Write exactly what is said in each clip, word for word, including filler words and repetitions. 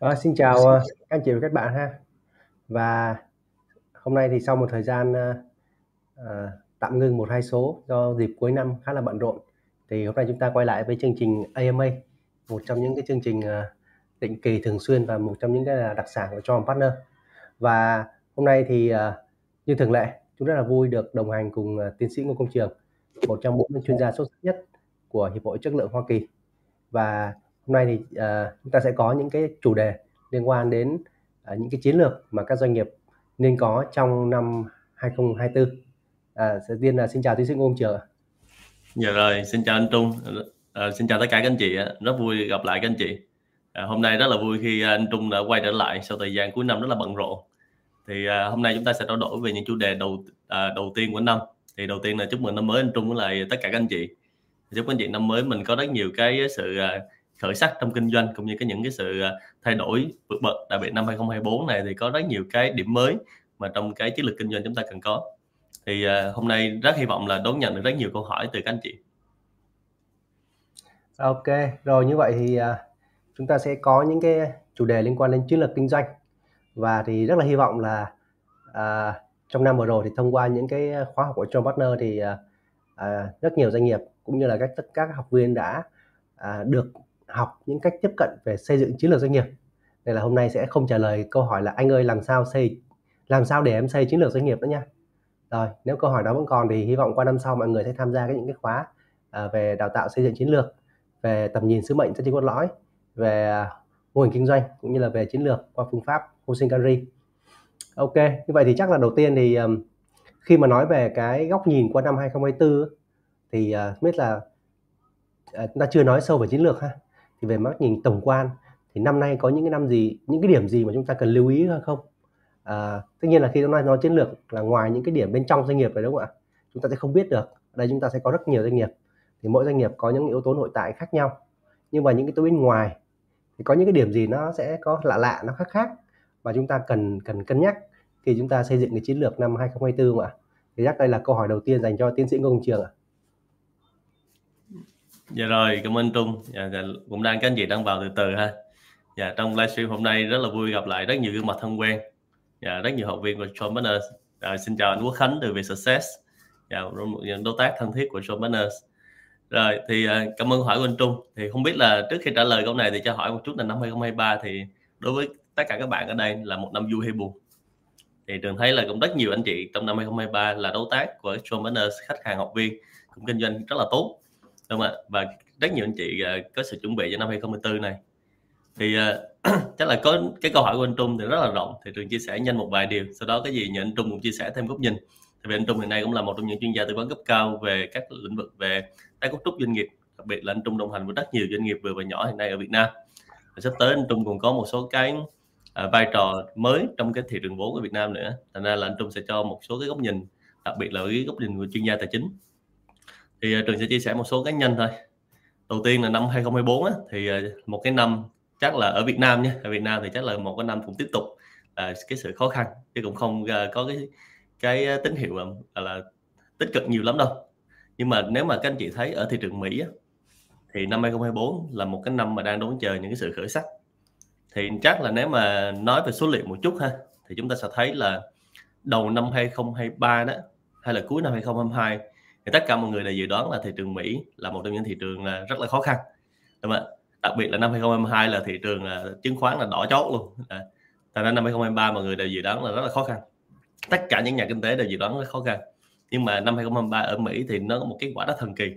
À, xin chào Xin uh, các anh chị và các bạn ha. Và hôm nay thì sau một thời gian uh, tạm ngưng một hai số do dịp cuối năm khá là bận rộn, thì hôm nay chúng ta quay lại với chương trình A M A, một trong những cái chương trình uh, định kỳ thường xuyên và một trong những cái đặc sản của John Partner. Và hôm nay thì uh, như thường lệ, chúng rất là vui được đồng hành cùng uh, tiến sĩ Ngô Công Trường, một trong những chuyên gia xuất sắc nhất của Hiệp hội Chất lượng Hoa Kỳ. Và hôm nay thì uh, chúng ta sẽ có những cái chủ đề liên quan đến uh, những cái chiến lược mà các doanh nghiệp nên có trong năm hai không hai tư. À, đầu tiên là xin chào tiến sĩ Ngô Công Trường. Dạ rồi, xin chào anh Trung, à, xin chào tất cả các anh chị, rất vui gặp lại các anh chị. À, hôm nay rất là vui khi anh Trung đã quay trở lại sau thời gian cuối năm rất là bận rộn. Thì à, hôm nay chúng ta sẽ trao đổi về những chủ đề đầu à, đầu tiên của năm. Thì đầu tiên là chúc mừng năm mới anh Trung với lại tất cả các anh chị. Chúc các anh chị năm mới mình có rất nhiều cái sự à, khởi sắc trong kinh doanh, cũng như cái những cái sự thay đổi vượt bậc, đặc biệt năm hai không hai tư này thì có rất nhiều cái điểm mới mà trong cái chiến lược kinh doanh chúng ta cần có. Thì uh, hôm nay rất hy vọng là đón nhận được rất nhiều câu hỏi từ các anh chị. Ok, rồi như vậy thì uh, chúng ta sẽ có những cái chủ đề liên quan đến chiến lược kinh doanh, và thì rất là hy vọng là uh, trong năm vừa rồi thì thông qua những cái khóa học của John Partner thì uh, uh, rất nhiều doanh nghiệp cũng như là các tất các học viên đã uh, được học những cách tiếp cận về xây dựng chiến lược doanh nghiệp. Đây là hôm nay sẽ không trả lời câu hỏi là anh ơi làm sao xây làm sao để em xây chiến lược doanh nghiệp nữa nha. Rồi, nếu câu hỏi đó vẫn còn thì hy vọng qua năm sau mọi người sẽ tham gia các những cái khóa à, về đào tạo xây dựng chiến lược, về tầm nhìn sứ mệnh giá trị cốt lõi, về à, mô hình kinh doanh cũng như là về chiến lược qua phương pháp Hoshinkari. Ok, như vậy thì chắc là đầu tiên thì um, khi mà nói về cái góc nhìn qua năm hai không hai tư thì uh, biết là uh, chúng ta chưa nói sâu về chiến lược ha. Thì về mắt nhìn tổng quan thì năm nay có những cái năm gì, những cái điểm gì mà chúng ta cần lưu ý hay không? À, tất nhiên là khi chúng ta nói chiến lược là ngoài những cái điểm bên trong doanh nghiệp rồi, đúng không ạ? Chúng ta sẽ không biết được. Ở đây chúng ta sẽ có rất nhiều doanh nghiệp, thì mỗi doanh nghiệp có những yếu tố nội tại khác nhau. Nhưng mà những cái tố bên ngoài thì có những cái điểm gì nó sẽ có lạ lạ, nó khác khác và chúng ta cần cần cân nhắc khi chúng ta xây dựng cái chiến lược năm hai không hai tư, không ạ? Thì chắc đây là câu hỏi đầu tiên dành cho tiến sĩ Ngô Công Trường ạ. Dạ rồi, cảm ơn Trung. Dạ, dạ, cũng đang các anh chị đang vào từ từ ha. Dạ, trong livestream hôm nay rất là vui gặp lại rất nhiều gương mặt thân quen, dạ, rất nhiều học viên của Showmaners. Dạ, xin chào anh Quốc Khánh từ Việt Success, dạ, một đối tác thân thiết của Showmaners. Rồi thì cảm ơn hỏi của anh Trung. Thì không biết là trước khi trả lời câu này thì cho hỏi một chút là năm hai không hai ba thì đối với tất cả các bạn ở đây là một năm vui hay buồn? Thì Trường thấy là cũng rất nhiều anh chị trong năm hai không hai ba là đối tác của Showmaners, khách hàng, học viên cũng kinh doanh rất là tốt, đúng không ạ? Và rất nhiều anh chị uh, có sự chuẩn bị cho năm hai không hai tư này. Thì uh, chắc là có cái câu hỏi của anh Trung thì rất là rộng, thì Trường chia sẻ nhanh một vài điều, sau đó cái gì nhờ anh Trung cũng chia sẻ thêm góc nhìn. Thì vì anh Trung hiện nay cũng là một trong những chuyên gia tư vấn cấp cao về các lĩnh vực về tái cấu trúc doanh nghiệp, đặc biệt là anh Trung đồng hành với rất nhiều doanh nghiệp vừa và nhỏ hiện nay ở Việt Nam. Và sắp tới anh Trung còn có một số cái uh, vai trò mới trong cái thị trường vốn của Việt Nam nữa, thành ra là anh Trung sẽ cho một số cái góc nhìn, đặc biệt là cái góc nhìn của chuyên gia tài chính. Thì Trường sẽ chia sẻ một số cái nhanh thôi. Đầu tiên là năm hai không hai tư á, thì một cái năm chắc là ở Việt Nam nha, ở Việt Nam thì chắc là một cái năm cũng tiếp tục là cái sự khó khăn, chứ cũng không có cái cái tín hiệu là, là tích cực nhiều lắm đâu. Nhưng mà nếu mà các anh chị thấy ở thị trường Mỹ á, thì năm hai không hai tư là một cái năm mà đang đón chờ những cái sự khởi sắc. Thì chắc là nếu mà nói về số liệu một chút ha, thì chúng ta sẽ thấy là đầu năm hai không hai ba đó, hay là cuối năm hai không hai hai, thì tất cả mọi người đều dự đoán là thị trường Mỹ là một trong những thị trường là rất là khó khăn, đúng không? Đặc biệt là năm hai không hai hai là thị trường là chứng khoán là đỏ chót luôn. Thành ra năm hai không hai ba mọi người đều dự đoán là rất là khó khăn. Tất cả những nhà kinh tế đều dự đoán rất khó khăn. Nhưng mà năm hai không hai ba ở Mỹ thì nó có một kết quả rất thần kỳ,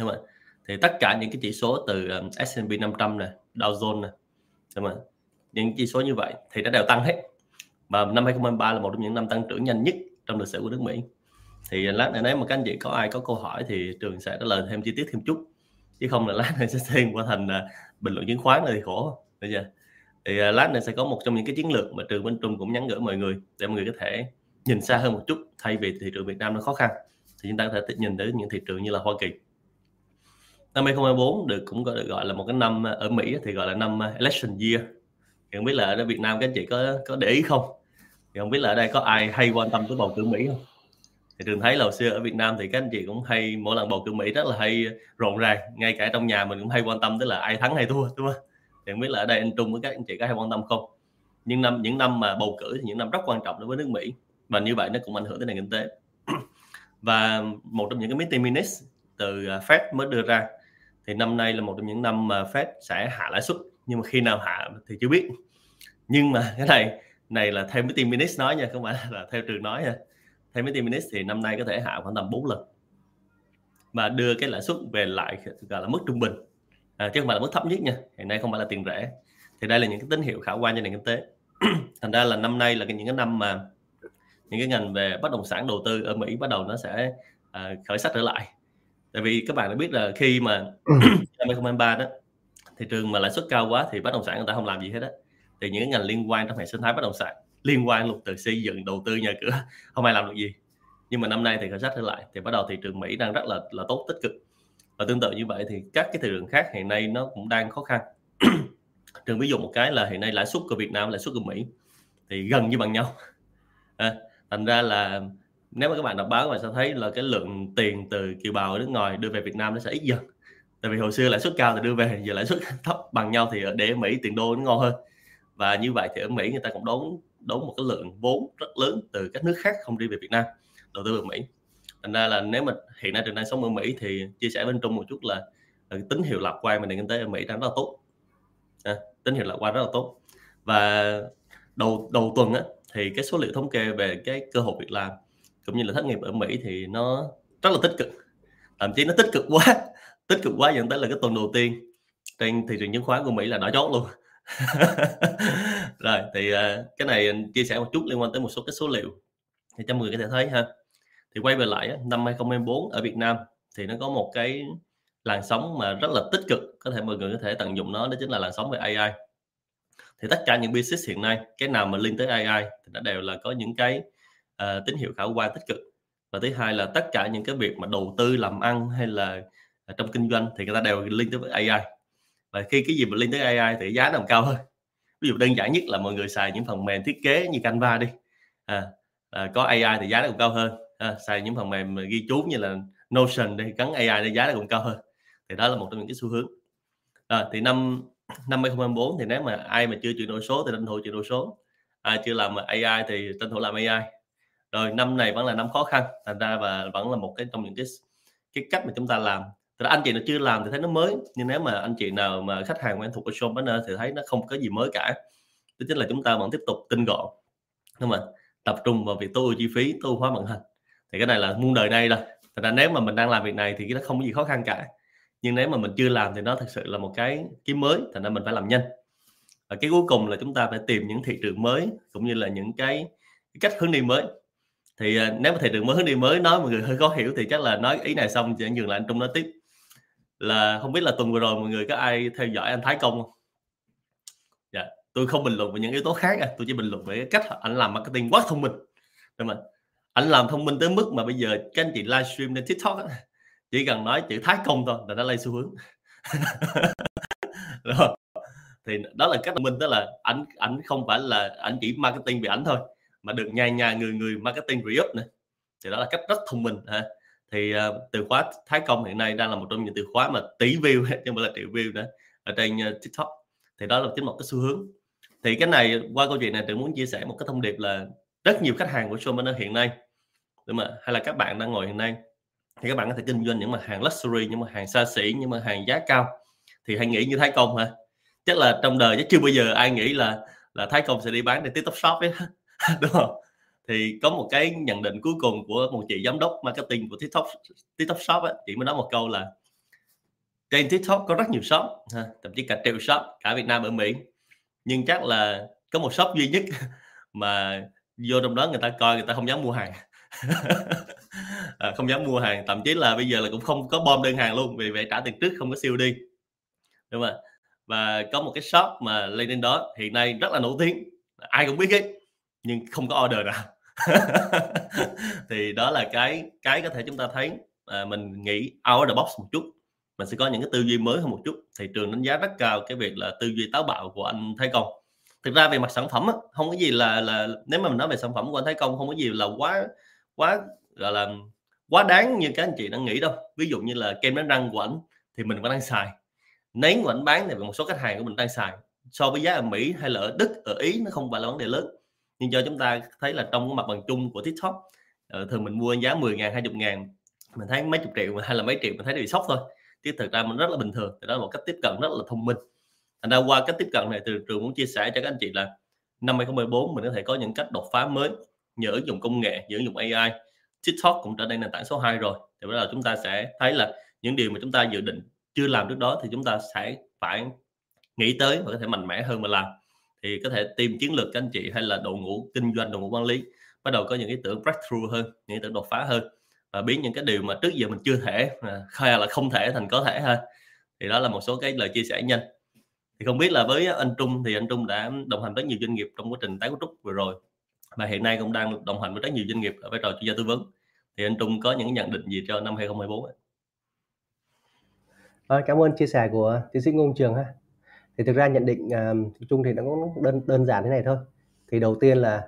đúng không? Thì tất cả những cái chỉ số từ S and P năm trăm này, Dow Jones này, đúng không? Những chỉ số như vậy thì nó đều tăng hết. Và năm hai không hai ba là một trong những năm tăng trưởng nhanh nhất trong lịch sử của nước Mỹ. Thì lát nữa nếu mà các anh chị có ai có câu hỏi thì Trường sẽ trả lời thêm chi tiết thêm chút, chứ không là lát này sẽ xem qua thành uh, bình luận chứng khoán này thì khổ, được chưa? Thì uh, lát này sẽ có một trong những cái chiến lược mà Trường bên Trung cũng nhắn gửi mọi người để mọi người có thể nhìn xa hơn một chút. Thay vì thị trường Việt Nam nó khó khăn thì chúng ta có thể nhìn đến những thị trường như là Hoa Kỳ. Năm hai không hai tư được cũng gọi, được gọi là một cái năm ở Mỹ thì gọi là năm election year. Thì không biết là ở Việt Nam các anh chị có có để ý không? Thì không biết là ở đây có ai hay quan tâm tới bầu cử Mỹ không? Thì Trường thấy là hồi xưa ở Việt Nam thì các anh chị cũng hay mỗi lần bầu cử Mỹ rất là hay rộn ràng, ngay cả trong nhà mình cũng hay quan tâm tới là ai thắng hay thua, đúng không? Thì không biết là ở đây anh Trung với các anh chị có hay quan tâm không. Nhưng năm những năm mà bầu cử thì những năm rất quan trọng đối với nước Mỹ, và như vậy nó cũng ảnh hưởng tới nền kinh tế. Và một trong những cái meeting minutes từ Fed mới đưa ra thì năm nay là một trong những năm mà Fed sẽ hạ lãi suất, nhưng mà khi nào hạ thì chưa biết. Nhưng mà cái này này là theo meeting minutes nói nha, không phải là theo trường nói nha. Theo meeting minutes thì năm nay có thể hạ khoảng tầm bốn lần và đưa cái lãi suất về lại gọi là mức trung bình, à, chứ không phải là mức thấp nhất nha. Hiện nay không phải là tiền rẻ. Thì đây là những cái tín hiệu khả quan cho nền kinh tế. Thành ra là năm nay là những cái năm mà những cái ngành về bất động sản đầu tư ở Mỹ bắt đầu nó sẽ à, khởi sắc trở lại. Tại vì các bạn đã biết là khi mà hai không hai ba đó, thị trường mà lãi suất cao quá thì bất động sản người ta không làm gì hết á. Thì những cái ngành liên quan trong hệ sinh thái bất động sản, liên quan luật từ xây dựng, đầu tư, nhà cửa, không ai làm được gì. Nhưng mà năm nay thì khởi sắc trở lại, thì bắt đầu thị trường Mỹ đang rất là là tốt, tích cực. Và tương tự như vậy thì các cái thị trường khác hiện nay nó cũng đang khó khăn. Trường ví dụ một cái là hiện nay lãi suất của Việt Nam, lãi suất của Mỹ thì gần như bằng nhau. À, thành ra là nếu mà các bạn đọc báo các bạn sẽ thấy là cái lượng tiền từ kiều bào ở nước ngoài đưa về Việt Nam nó sẽ ít dần. Tại vì hồi xưa lãi suất cao thì đưa về, giờ lãi suất thấp bằng nhau thì để ở Mỹ tiền đô nó ngon hơn. Và như vậy thì ở Mỹ người ta cũng đốn đốn một cái lượng vốn rất lớn từ các nước khác không đi về Việt Nam đầu tư vào Mỹ. Thành ra là nếu mà hiện nay trường đang sống ở Mỹ thì chia sẻ bên Trung một chút là, là tín hiệu lạc quan mà nền kinh tế ở Mỹ đang rất là tốt. À, tín hiệu lạc quan rất là tốt. Và đầu đầu tuần á, thì cái số liệu thống kê về cái cơ hội việc làm cũng như là thất nghiệp ở Mỹ thì nó rất là tích cực, thậm chí nó tích cực quá tích cực quá dẫn tới là cái tuần đầu tiên trên thị trường chứng khoán của Mỹ là đỏ chót luôn. Rồi thì cái này anh chia sẻ một chút liên quan tới một số cái số liệu thì cho mọi người có thể thấy ha. Thì quay về lại năm hai không hai bốn ở Việt Nam thì nó có một cái làn sóng mà rất là tích cực, có thể mọi người có thể tận dụng nó, đó chính là làn sóng về a i. Thì tất cả những business hiện nay cái nào mà liên tới a i thì nó đều là có những cái uh, tín hiệu khả quan tích cực. Và thứ hai là tất cả những cái việc mà đầu tư làm ăn hay là trong kinh doanh thì người ta đều liên tới với a i. Và khi cái gì mà liên tới a i thì giá nó cao hơn. Ví dụ đơn giản nhất là mọi người xài những phần mềm thiết kế như Canva đi, à, à, có a i thì giá nó cũng cao hơn. À, xài những phần mềm ghi chú như là Notion đi, gắn a i để giá nó cũng cao hơn. Thì đó là một trong những cái xu hướng. À, thì năm năm hai không hai bốn thì nếu mà ai mà chưa chuyển đổi số thì tranh thủ chuyển đổi số, ai chưa làm a i thì tranh thủ làm a i. Rồi năm này vẫn là năm khó khăn, thành ra và vẫn là một cái trong những cái cái cách mà chúng ta làm. Thì anh chị nó chưa làm thì thấy nó mới, nhưng nếu mà anh chị nào mà khách hàng quen thuộc của John Partner thì thấy nó không có gì mới cả. Đó chính là chúng ta vẫn tiếp tục tinh gọn, đúng không? Tập trung vào việc tối ưu chi phí, tối ưu hóa vận hành. Thì cái này là muôn đời nay rồi. Thành ra nếu mà mình đang làm việc này thì nó không có gì khó khăn cả. Nhưng nếu mà mình chưa làm thì nó thật sự là một cái cái mới, thành ra mình phải làm nhanh. Và cái cuối cùng là chúng ta phải tìm những thị trường mới cũng như là những cái, cái cách hướng đi mới. Thì nếu mà thị trường mới, hướng đi mới nói mọi người hơi khó hiểu thì chắc là nói ý này xong sẽ nhường lại anh Trung nói tiếp. Là không biết là tuần vừa rồi mọi người có ai theo dõi anh Thái Công không? Dạ, tôi không bình luận về những yếu tố khác, à, tôi chỉ bình luận về cách anh làm marketing quá thông minh. Đúng không? Anh làm thông minh tới mức mà bây giờ các anh chị livestream trên TikTok á, chỉ cần nói chữ Thái Công thôi là nó lây xu hướng. Thì đó là cách thông minh, đó là ảnh ảnh không phải là ảnh chỉ marketing về ảnh thôi mà được nhà nhà người người marketing re-up này. Thì đó là cách rất thông minh ha. Thì uh, từ khóa Thái Công hiện nay đang là một trong những từ khóa mà tỷ view chứ không phải là triệu view nữa ở trên uh, TikTok. Thì đó là chính một cái xu hướng. Thì cái này qua câu chuyện này tôi muốn chia sẻ một cái thông điệp là rất nhiều khách hàng của Showmaners hiện nay, đúng không? Hay là các bạn đang ngồi hiện nay thì các bạn có thể kinh doanh những mặt hàng luxury, những mặt hàng xa xỉ, những mặt hàng giá cao thì hãy nghĩ như Thái Công hả? Chắc là trong đời chắc chưa bao giờ ai nghĩ là là Thái Công sẽ đi bán trên TikTok Shop ấy. Đúng không? Thì có một cái nhận định cuối cùng của một chị giám đốc marketing của TikTok TikTok Shop ấy, chị mới nói một câu là trên TikTok có rất nhiều shop, thậm chí cả triệu shop cả Việt Nam ở Mỹ, nhưng chắc là có một shop duy nhất mà vô trong đó người ta coi người ta không dám mua hàng. À, không dám mua hàng, thậm chí là bây giờ là cũng không có bom đơn hàng luôn, vì vậy trả tiền trước không có siêu đi, đúng không? Và có một cái shop mà lên đến đó hiện nay rất là nổi tiếng, ai cũng biết hết nhưng không có order nào. Thì đó là cái cái có thể chúng ta thấy, à, mình nghĩ out the box một chút, mình sẽ có những cái tư duy mới hơn một chút. Thị trường đánh giá rất cao cái việc là tư duy táo bạo của anh Thái Công. Thực ra về mặt sản phẩm á, không có gì là là nếu mà mình nói về sản phẩm của anh Thái Công không có gì là quá quá gọi là quá đáng như các anh chị đang nghĩ đâu. Ví dụ như là kem đánh răng của ảnh thì mình vẫn đang xài, nến của ảnh bán thì một số khách hàng của mình đang xài, so với giá ở Mỹ hay là ở Đức, ở Ý nó không phải là vấn đề lớn. Nhưng do chúng ta thấy là trong cái mặt bằng chung của TikTok, thường mình mua giá mười ngàn, hai mươi ngàn, mình thấy mấy chục triệu hay là mấy triệu mình thấy bị sốc thôi. Chứ thực ra mình rất là bình thường. Thì đó là một cách tiếp cận rất là thông minh. Thành ra qua cách tiếp cận này thì trường muốn chia sẻ cho các anh chị là năm hai không một bốn mình có thể có những cách đột phá mới nhờ ứng dụng công nghệ, nhờ ứng dụng a i. TikTok cũng trở thành nền tảng số hai rồi. Thì bây giờ chúng ta sẽ thấy là những điều mà chúng ta dự định chưa làm trước đó thì chúng ta sẽ phải nghĩ tới và có thể mạnh mẽ hơn mà làm. Thì có thể tìm chiến lược các anh chị hay là đội ngũ kinh doanh, đội ngũ quản lý bắt đầu có những ý tưởng breakthrough hơn, những ý tưởng đột phá hơn và biến những cái điều mà trước giờ mình chưa thể hay là không thể thành có thể ha. Thì đó là một số cái lời chia sẻ nhanh. Thì không biết là với anh Trung thì anh Trung đã đồng hành với nhiều doanh nghiệp trong quá trình tái cấu trúc vừa rồi và hiện nay cũng đang đồng hành với rất nhiều doanh nghiệp ở vai trò chuyên gia tư vấn. Thì anh Trung có những nhận định gì cho năm hai không hai bốn? À, cảm ơn chia sẻ của tiến sĩ Ngô Công Trường ha. Thì thực ra nhận định uh, chung thì nó cũng đơn đơn giản thế này thôi. Thì đầu tiên là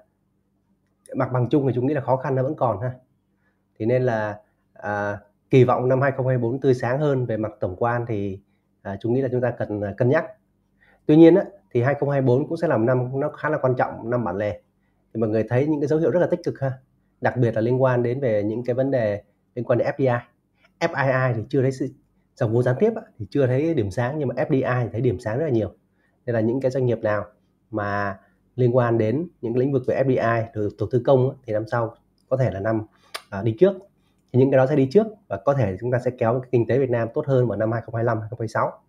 mặt bằng chung thì chúng nghĩ là khó khăn nó vẫn còn ha. Thì nên là uh, kỳ vọng năm hai không hai bốn tươi sáng hơn về mặt tổng quan thì uh, chúng nghĩ là chúng ta cần uh, cân nhắc. Tuy nhiên á, thì hai không hai bốn cũng sẽ là một năm nó khá là quan trọng, năm bản lề. Thì mọi người thấy những cái dấu hiệu rất là tích cực ha. Đặc biệt là liên quan đến về những cái vấn đề liên quan đến F D I. F I I thì chưa thấy sự dòng vốn gián tiếp thì chưa thấy điểm sáng, nhưng mà F D I thì thấy điểm sáng rất là nhiều. Nên là những cái doanh nghiệp nào mà liên quan đến những lĩnh vực về F D I từ đầu tư công thì năm sau có thể là năm à, đi trước. Thì những cái đó sẽ đi trước và có thể chúng ta sẽ kéo kinh tế Việt Nam tốt hơn vào năm hai không hai lăm, hai không hai sáu.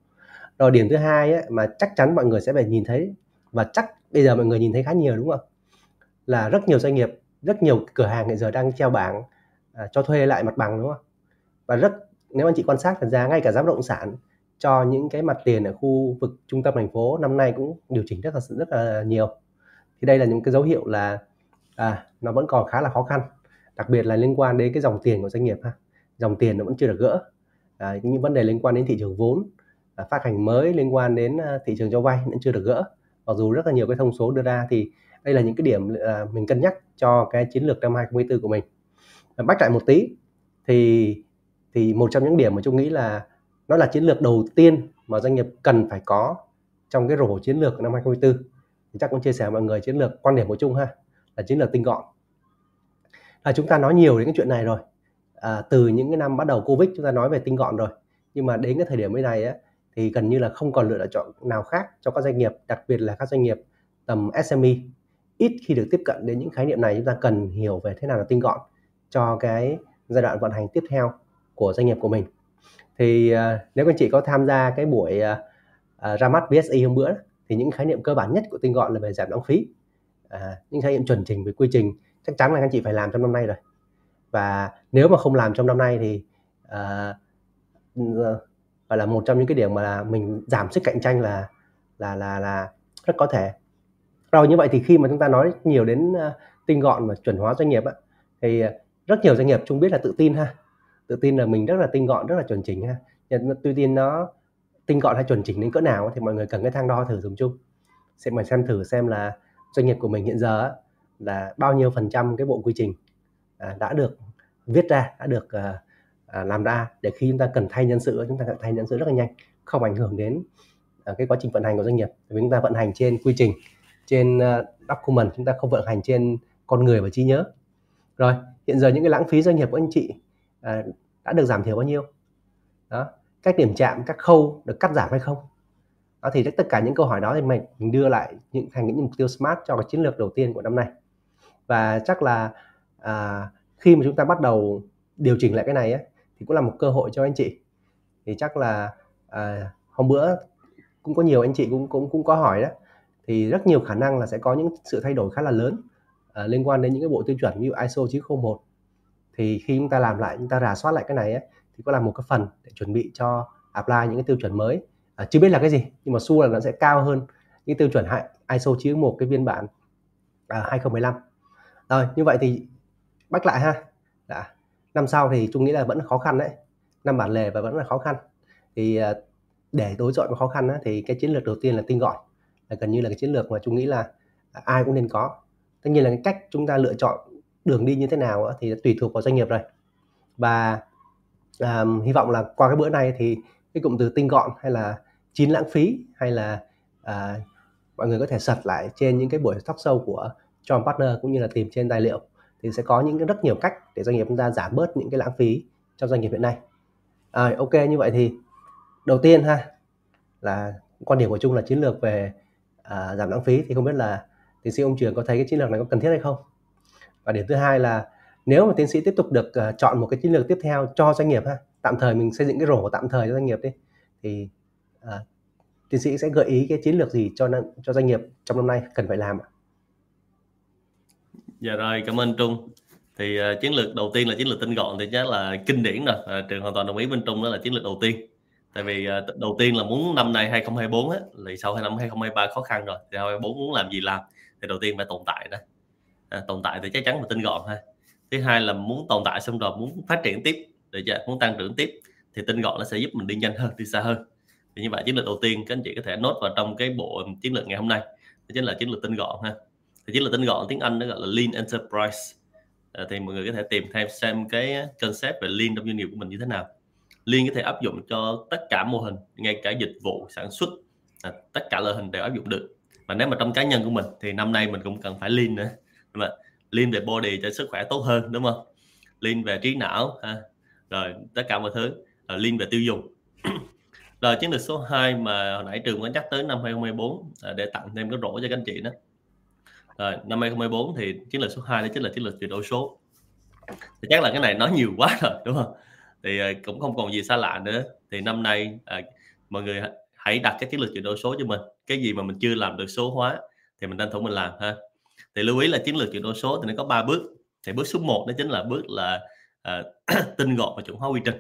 Rồi điểm thứ hai ấy, mà chắc chắn mọi người sẽ phải nhìn thấy và chắc bây giờ mọi người nhìn thấy khá nhiều đúng không? Là rất nhiều doanh nghiệp, rất nhiều cửa hàng hiện giờ đang treo bảng à, cho thuê lại mặt bằng đúng không? Và rất nếu anh chị quan sát thật ra ngay cả giá bất động sản cho những cái mặt tiền ở khu vực trung tâm thành phố năm nay cũng điều chỉnh rất là rất là nhiều. Thì đây là những cái dấu hiệu là à, nó vẫn còn khá là khó khăn, đặc biệt là liên quan đến cái dòng tiền của doanh nghiệp ha, dòng tiền nó vẫn chưa được gỡ, à, những vấn đề liên quan đến thị trường vốn, à, phát hành mới, liên quan đến thị trường cho vay vẫn chưa được gỡ. Mặc dù rất là nhiều cái thông số đưa ra thì đây là những cái điểm à, mình cân nhắc cho cái chiến lược năm hai không hai tư của mình. À, back lại một tí thì thì một trong những điểm mà chúng nghĩ là nó là chiến lược đầu tiên mà doanh nghiệp cần phải có trong cái rổ chiến lược năm hai không hai tư. Thì chắc cũng chia sẻ với mọi người chiến lược quan điểm của Trung ha, là chiến lược tinh gọn. Là chúng ta nói nhiều đến cái chuyện này rồi. À, từ những cái năm bắt đầu Covid chúng ta nói về tinh gọn rồi. Nhưng mà đến cái thời điểm này á, thì gần như là không còn lựa chọn nào khác cho các doanh nghiệp, đặc biệt là các doanh nghiệp tầm S M E. Ít khi được tiếp cận đến những khái niệm này, chúng ta cần hiểu về thế nào là tinh gọn cho cái giai đoạn vận hành tiếp theo của doanh nghiệp của mình. Thì uh, nếu các anh chị có tham gia cái buổi uh, uh, ra mắt V S I hôm bữa đó, thì những khái niệm cơ bản nhất của tinh gọn là về giảm lãng phí, uh, những khái niệm chuẩn chỉnh về quy trình chắc chắn là các anh chị phải làm trong năm nay rồi. Và nếu mà không làm trong năm nay thì uh, gọi là một trong những cái điểm mà là mình giảm sức cạnh tranh là là là là rất có thể. Rồi như vậy thì khi mà chúng ta nói nhiều đến uh, tinh gọn và chuẩn hóa doanh nghiệp á, thì uh, rất nhiều doanh nghiệp chúng biết là tự tin ha. Tự tin là mình rất là tinh gọn, rất là chuẩn chỉnh ha. Tuy nhiên nó tinh gọn hay chuẩn chỉnh đến cỡ nào thì mọi người cần cái thang đo thử dùng chung. Sẽ mình xem thử xem là doanh nghiệp của mình hiện giờ là bao nhiêu phần trăm cái bộ quy trình đã được viết ra, đã được làm ra để khi chúng ta cần thay nhân sự, chúng ta cần thay nhân sự rất là nhanh, không ảnh hưởng đến cái quá trình vận hành của doanh nghiệp. Vì chúng ta vận hành trên quy trình, trên document, chúng ta không vận hành trên con người và trí nhớ. Rồi, hiện giờ những cái lãng phí doanh nghiệp của anh chị À, đã được giảm thiểu bao nhiêu đó, các điểm chạm, các khâu được cắt giảm hay không đó, thì tất cả những câu hỏi đó thì mình, mình đưa lại những thành những mục tiêu smart cho cái chiến lược đầu tiên của năm nay. Và chắc là à, khi mà chúng ta bắt đầu điều chỉnh lại cái này ấy, thì cũng là một cơ hội cho anh chị. Thì chắc là à, hôm bữa cũng có nhiều anh chị cũng cũng cũng có hỏi đó, thì rất nhiều khả năng là sẽ có những sự thay đổi khá là lớn à, liên quan đến những cái bộ tiêu chuẩn như I S O chín không một. Thì khi chúng ta làm lại, chúng ta rà soát lại cái này ấy, thì có là một cái phần để chuẩn bị cho apply những cái tiêu chuẩn mới. À, chưa biết là cái gì, nhưng mà xu là nó sẽ cao hơn những tiêu chuẩn I S O chín một cái phiên bản à, hai không một năm. Rồi, như vậy thì back lại ha. Đã. Năm sau thì chúng nghĩ là vẫn khó khăn đấy. Năm bản lề và vẫn là khó khăn. Thì à, để đối chọi với khó khăn á, thì cái chiến lược đầu tiên là tinh gọn. Là gần như là cái chiến lược mà chúng nghĩ là ai cũng nên có. Tất nhiên là cái cách chúng ta lựa chọn đường đi như thế nào thì tùy thuộc vào doanh nghiệp rồi. Và um, hy vọng là qua cái bữa này thì cái cụm từ tinh gọn hay là chín lãng phí hay là uh, mọi người có thể search lại trên những cái buổi talk show của John Partner cũng như là tìm trên tài liệu, thì sẽ có những rất nhiều cách để doanh nghiệp chúng ta giảm bớt những cái lãng phí trong doanh nghiệp hiện nay. À, ok, như vậy thì đầu tiên ha là quan điểm của Trung là chiến lược về à, giảm lãng phí, thì không biết là tiến sĩ ông Trường có thấy cái chiến lược này có cần thiết hay không? Và điểm thứ hai là nếu mà tiến sĩ tiếp tục được à, chọn một cái chiến lược tiếp theo cho doanh nghiệp ha, tạm thời mình xây dựng cái rổ tạm thời cho doanh nghiệp đi, thì à, tiến sĩ sẽ gợi ý cái chiến lược gì cho cho doanh nghiệp trong năm nay cần phải làm ạ? Dạ rồi, cảm ơn Trung. Thì uh, chiến lược đầu tiên là chiến lược tinh gọn thì chắc là kinh điển rồi. Uh, Trường hoàn toàn đồng ý bên Trung, đó là chiến lược đầu tiên. Tại vì uh, đầu tiên là muốn năm nay hai không hai bốn á, thì sau năm hai không hai ba khó khăn rồi, thì hai không hai bốn muốn làm gì làm, thì đầu tiên phải tồn tại đó. À, tồn tại thì chắc chắn là tinh gọn ha. Thứ hai là muốn tồn tại xong rồi muốn phát triển tiếp, để muốn tăng trưởng tiếp, thì tinh gọn nó sẽ giúp mình đi nhanh hơn, đi xa hơn. Thì như vậy chiến lược đầu tiên các anh chị có thể nốt vào trong cái bộ chiến lược ngày hôm nay, đó chính là chiến lược tinh gọn ha. Thì chiến lược tinh gọn tiếng Anh nó gọi là Lean Enterprise. À, thì mọi người có thể tìm thêm xem cái concept về Lean trong doanh nghiệp của mình như thế nào. Lean có thể áp dụng cho tất cả mô hình, ngay cả dịch vụ, sản xuất, à, tất cả loại hình đều áp dụng được. Và nếu mà trong cá nhân của mình thì năm nay mình cũng cần phải Lean nữa. Mà Lean về body cho sức khỏe tốt hơn, đúng không? Lean về trí não, ha. Rồi tất cả mọi thứ. Rồi, Lean về tiêu dùng. Rồi chiến lược số hai mà hồi nãy Trường có nhắc tới năm hai không hai bốn, à, để tặng thêm cái rổ cho các anh chị đó. Rồi, năm hai không hai bốn thì chiến lược số hai đó chính là chiến lược chuyển đổi số. Thì chắc là cái này nói nhiều quá rồi, đúng không? Thì cũng không còn gì xa lạ nữa. Thì năm nay à, mọi người hãy đặt cái chiến lược chuyển đổi số cho mình. Cái gì mà mình chưa làm được số hóa thì mình tranh thủ mình làm ha. Thì lưu ý là chiến lược chuyển đổi số thì nó có ba bước. Thì bước số một đó chính là bước là à, tinh gọn và chuẩn hóa quy trình.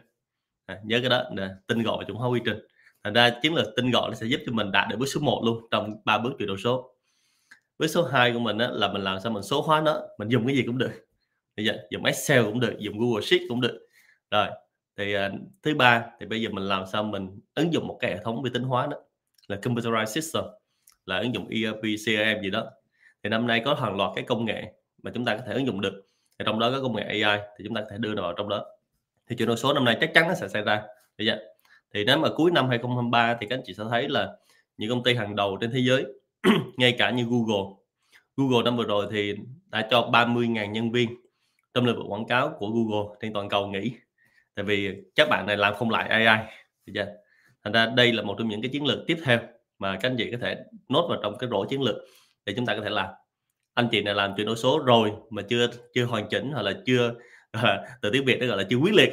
À, nhớ cái đó, nè, tinh gọn và chuẩn hóa quy trình. Thành ra chiến lược tinh gọn nó sẽ giúp cho mình đạt được bước số một luôn trong ba bước chuyển đổi số. Với số hai của mình á, là mình làm sao mình số hóa nó, mình dùng cái gì cũng được, dùng Excel cũng được, dùng Google Sheet cũng được. Rồi thì uh, thứ ba thì bây giờ mình làm sao mình ứng dụng một cái hệ thống vi tính hóa đó, là computerized system, là ứng dụng E R P, C R M gì đó. Thì năm nay có hàng loạt cái công nghệ mà chúng ta có thể ứng dụng được, thì trong đó có công nghệ A I thì chúng ta có thể đưa vào trong đó. Thì chuyển đổi số năm nay chắc chắn nó sẽ xảy ra. Thì nếu mà cuối năm hai không hai ba thì các anh chị sẽ thấy là những công ty hàng đầu trên thế giới ngay cả như Google Google năm vừa rồi thì đã cho ba mươi nghìn nhân viên trong lĩnh vực quảng cáo của Google trên toàn cầu nghỉ, tại vì các bạn này làm không lại A I. Thành ra đây là một trong những cái chiến lược tiếp theo mà các anh chị có thể nốt vào trong cái rổ chiến lược để chúng ta có thể làm. Anh chị này làm chuyển đổi số rồi mà chưa chưa hoàn chỉnh, hoặc là chưa, từ tiếng Việt nó gọi là chưa quyết liệt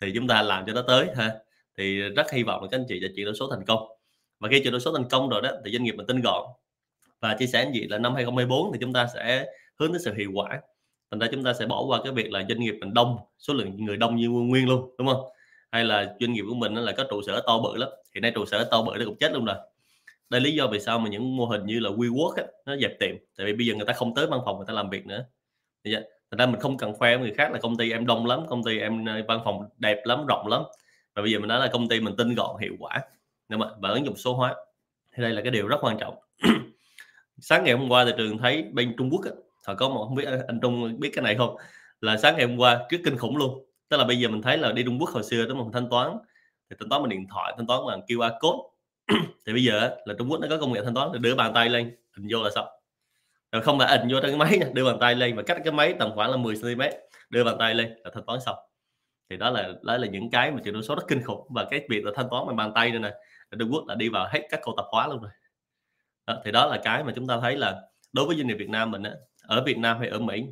thì chúng ta làm cho nó tới ha. Thì rất hy vọng là các anh chị sẽ chuyển đổi số thành công. Và khi chuyển đổi số thành công rồi đó thì doanh nghiệp mình tinh gọn, và chia sẻ anh chị là năm hai không hai bốn thì chúng ta sẽ hướng tới sự hiệu quả. Thành ra chúng ta sẽ bỏ qua cái việc là doanh nghiệp mình đông, số lượng người đông như nguyên luôn, đúng không? Hay là doanh nghiệp của mình là có trụ sở to bự lắm, hiện nay trụ sở to bự nó cũng chết luôn rồi. Đây lý do vì sao mà những mô hình như là WeWork á, nó dẹp tiệm, tại vì bây giờ người ta không tới văn phòng người ta làm việc nữa. Thành ra mình không cần khoe với người khác là công ty em đông lắm, công ty em văn phòng đẹp lắm, rộng lắm, và bây giờ mình nói là công ty mình tinh gọn hiệu quả và ứng dụng số hóa. Thì đây là cái điều rất quan trọng. Sáng ngày hôm qua thì Trường thấy bên Trung Quốc họ có một, không biết anh Trung biết cái này không, là sáng ngày hôm qua trước kinh khủng luôn. Tức là bây giờ mình thấy là đi Trung Quốc hồi xưa đó mình thanh toán thì thanh toán bằng điện thoại, thanh toán bằng Q R code, thì bây giờ là Trung Quốc nó có công nghệ thanh toán là đưa bàn tay lên hình vô là xong rồi, không phải hình vô trong cái máy, đưa bàn tay lên và cách cái máy tầm khoảng là mười xăng ti mét, đưa bàn tay lên là thanh toán xong. Thì đó là đó là những cái mà chuyển đổi số rất kinh khủng, và cái việc là thanh toán bằng bàn tay này này Trung Quốc đã đi vào hết các khâu tập hóa luôn rồi đó. Thì đó là cái mà chúng ta thấy là đối với doanh nghiệp Việt Nam mình á, ở Việt Nam hay ở Mỹ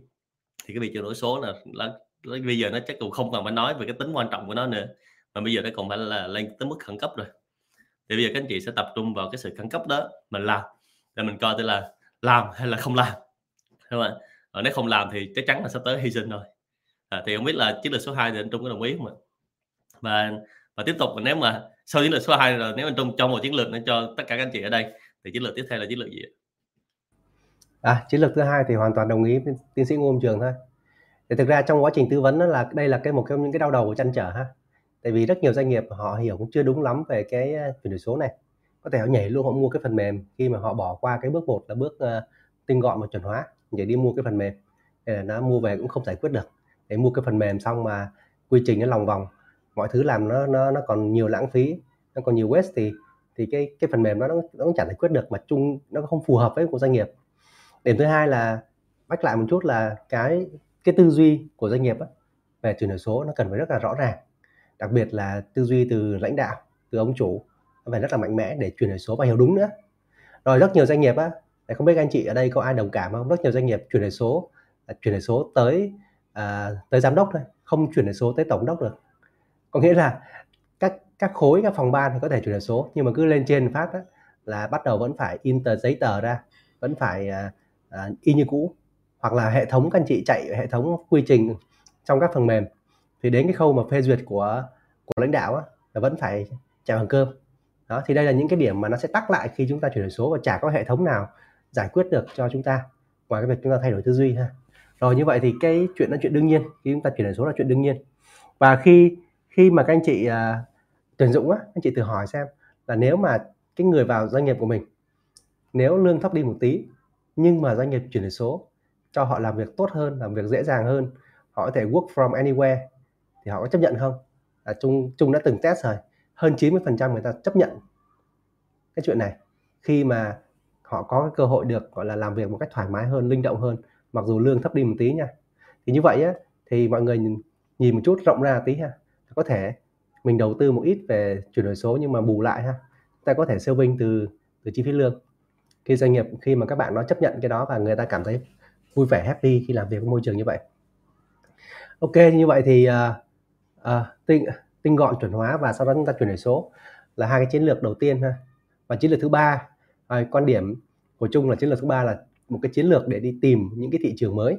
thì cái việc chuyển đổi số là, là, là bây giờ nó chắc cũng không cần phải nói về cái tính quan trọng của nó nữa, mà bây giờ nó còn phải là lên tới mức khẩn cấp rồi. Thì bây giờ các anh chị sẽ tập trung vào cái sự khẩn cấp đó mình làm, để mình coi tới là làm hay là không làm, đúng không? Rồi nếu không làm thì chắc chắn là sắp tới hy sinh rồi. À, thì không biết là chiến lược số hai thì anh Trung có đồng ý không ạ? Và và tiếp tục, nếu mà sau chiến lược số hai rồi, nếu anh Trung trong một chiến lược nó cho tất cả các anh chị ở đây thì chiến lược tiếp theo là chiến lược gì? À, chiến lược thứ hai thì hoàn toàn đồng ý với tiến sĩ Ngô Công Trường thôi. Thì thực ra trong quá trình tư vấn đó là đây là cái một trong những cái đau đầu của trăn trở ha. Tại vì rất nhiều doanh nghiệp họ hiểu cũng chưa đúng lắm về cái chuyển đổi số này. Có thể họ nhảy luôn họ mua cái phần mềm khi mà họ bỏ qua cái bước một là bước uh, tinh gọn và chuẩn hóa, nhảy đi mua cái phần mềm. Nên là nó mua về cũng không giải quyết được. Để mua cái phần mềm xong mà quy trình nó lòng vòng, mọi thứ làm nó nó nó còn nhiều lãng phí, nó còn nhiều waste, thì thì cái cái phần mềm đó nó nó cũng chẳng giải quyết được, mà chung nó không phù hợp với của doanh nghiệp. Điểm thứ hai là bách lại một chút là cái cái tư duy của doanh nghiệp á, về chuyển đổi số nó cần phải rất là rõ ràng, đặc biệt là tư duy từ lãnh đạo, từ ông chủ nó phải rất là mạnh mẽ để chuyển đổi số và hiểu đúng nữa. Rồi rất nhiều doanh nghiệp á, không biết các anh chị ở đây có ai đồng cảm không, rất nhiều doanh nghiệp chuyển đổi số chuyển đổi số tới à, tới giám đốc thôi, không chuyển đổi số tới tổng đốc được. Có nghĩa là các các khối, các phòng ban thì có thể chuyển đổi số, nhưng mà cứ lên trên phát á, là bắt đầu vẫn phải in tờ giấy tờ ra, vẫn phải à, à, y như cũ, hoặc là hệ thống các anh chị chạy hệ thống quy trình trong các phần mềm, thì đến cái khâu mà phê duyệt của của lãnh đạo á, là vẫn phải chạy bằng cơm. Đó, thì đây là những cái điểm mà nó sẽ tắc lại khi chúng ta chuyển đổi số, và chả có hệ thống nào giải quyết được cho chúng ta ngoài cái việc chúng ta thay đổi tư duy ha. Rồi như vậy thì cái chuyện là chuyện đương nhiên, khi chúng ta chuyển đổi số là chuyện đương nhiên. Và khi khi mà các anh chị à, tuyển dụng á, anh chị tự hỏi xem là nếu mà cái người vào doanh nghiệp của mình nếu lương thấp đi một tí, nhưng mà doanh nghiệp chuyển đổi số cho họ làm việc tốt hơn, làm việc dễ dàng hơn, họ có thể work from anywhere, thì họ có chấp nhận không? À, Trung, Trung đã từng test rồi, hơn chín mươi phần trăm người ta chấp nhận cái chuyện này khi mà họ có cái cơ hội được gọi là làm việc một cách thoải mái hơn, linh động hơn, mặc dù lương thấp đi một tí nha. Thì như vậy á, thì mọi người nhìn, nhìn một chút rộng ra một tí ha, có thể mình đầu tư một ít về chuyển đổi số, nhưng mà bù lại ha, ta có thể saving từ từ chi phí lương. Khi doanh nghiệp, khi mà các bạn nó chấp nhận cái đó và người ta cảm thấy vui vẻ, happy khi làm việc với môi trường như vậy. Ok, như vậy thì uh, uh, tinh, tinh gọn, chuẩn hóa và sau đó chúng ta chuyển đổi số là hai cái chiến lược đầu tiên ha. Và chiến lược thứ ba, uh, quan điểm của Trung là chiến lược thứ ba là một cái chiến lược để đi tìm những cái thị trường mới,